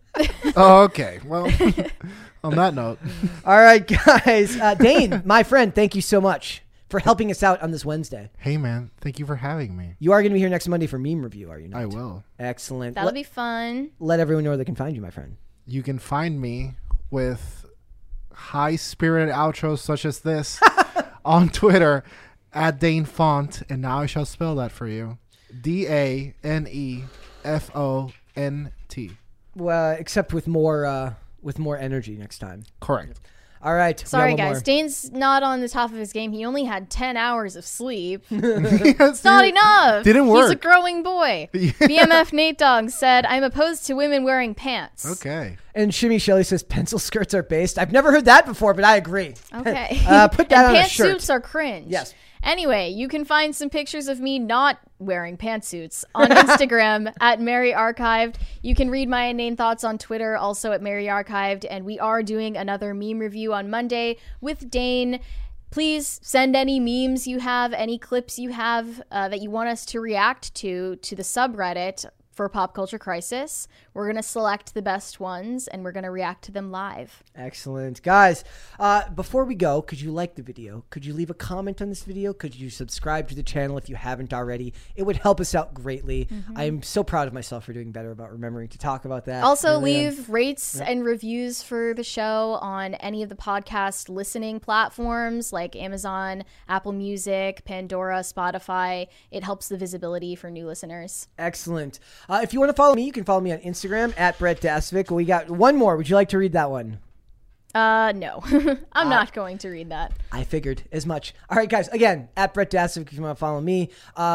Oh, okay. Well, on that note. All right, guys. Dane, my friend, thank you so much for helping us out on this Wednesday. Hey, man. Thank you for having me. You are going to be here next Monday for meme review, are you not? I will. Excellent. That'll be fun. Let everyone know where they can find you, my friend. You can find me with high-spirited outros such as this on Twitter at Dane Font, and now I shall spell that for you. DaneFont. Well, except with more energy next time. Correct. All right. Sorry, guys. More. Dane's not on the top of his game. He only had 10 hours of sleep. It's not enough. Didn't work. He's a growing boy. Yeah. BMF Nate Dogg said, I'm opposed to women wearing pants. Okay. And Shimmy Shelley says, pencil skirts are based. I've never heard that before, but I agree. Okay. Put that on a shirt. Pantsuits are cringe. Yes. Anyway, you can find some pictures of me not wearing pantsuits on Instagram at Mary Archived. You can read my inane thoughts on Twitter, also at Mary Archived. And we are doing another meme review on Monday with Dane. Please send any memes you have, any clips you have that you want us to react to the subreddit for Pop Culture Crisis. We're going to select the best ones, and we're going to react to them live. Excellent. Guys, before we go, could you like the video? Could you leave a comment on this video? Could you subscribe to the channel if you haven't already? It would help us out greatly. Mm-hmm. I am so proud of myself for doing better about remembering to talk about that. Also, leave rates and reviews for the show on any of the podcast listening platforms like Amazon, Apple Music, Pandora, Spotify. It helps the visibility for new listeners. Excellent. If you want to follow me, you can follow me on Instagram at Brett Dasovic. We got one more. Would you like to read that one? No. I'm not going to read that. I figured as much. All right, guys. Again, at Brett Dasovic, if you want to follow me.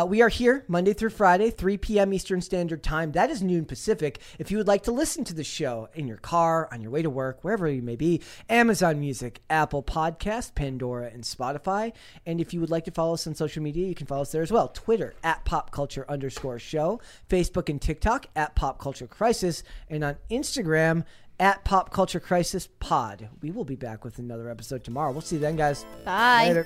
We are here Monday through Friday, 3 p.m. Eastern Standard Time. That is noon Pacific. If you would like to listen to the show in your car, on your way to work, wherever you may be, Amazon Music, Apple Podcast, Pandora, and Spotify. And if you would like to follow us on social media, you can follow us there as well. Twitter, @popculture_show. Facebook and TikTok, @popculture crisis. And on Instagram, @Pop Culture Crisis Pod. We will be back with another episode tomorrow. We'll see you then, guys. Bye. Later.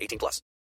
18+.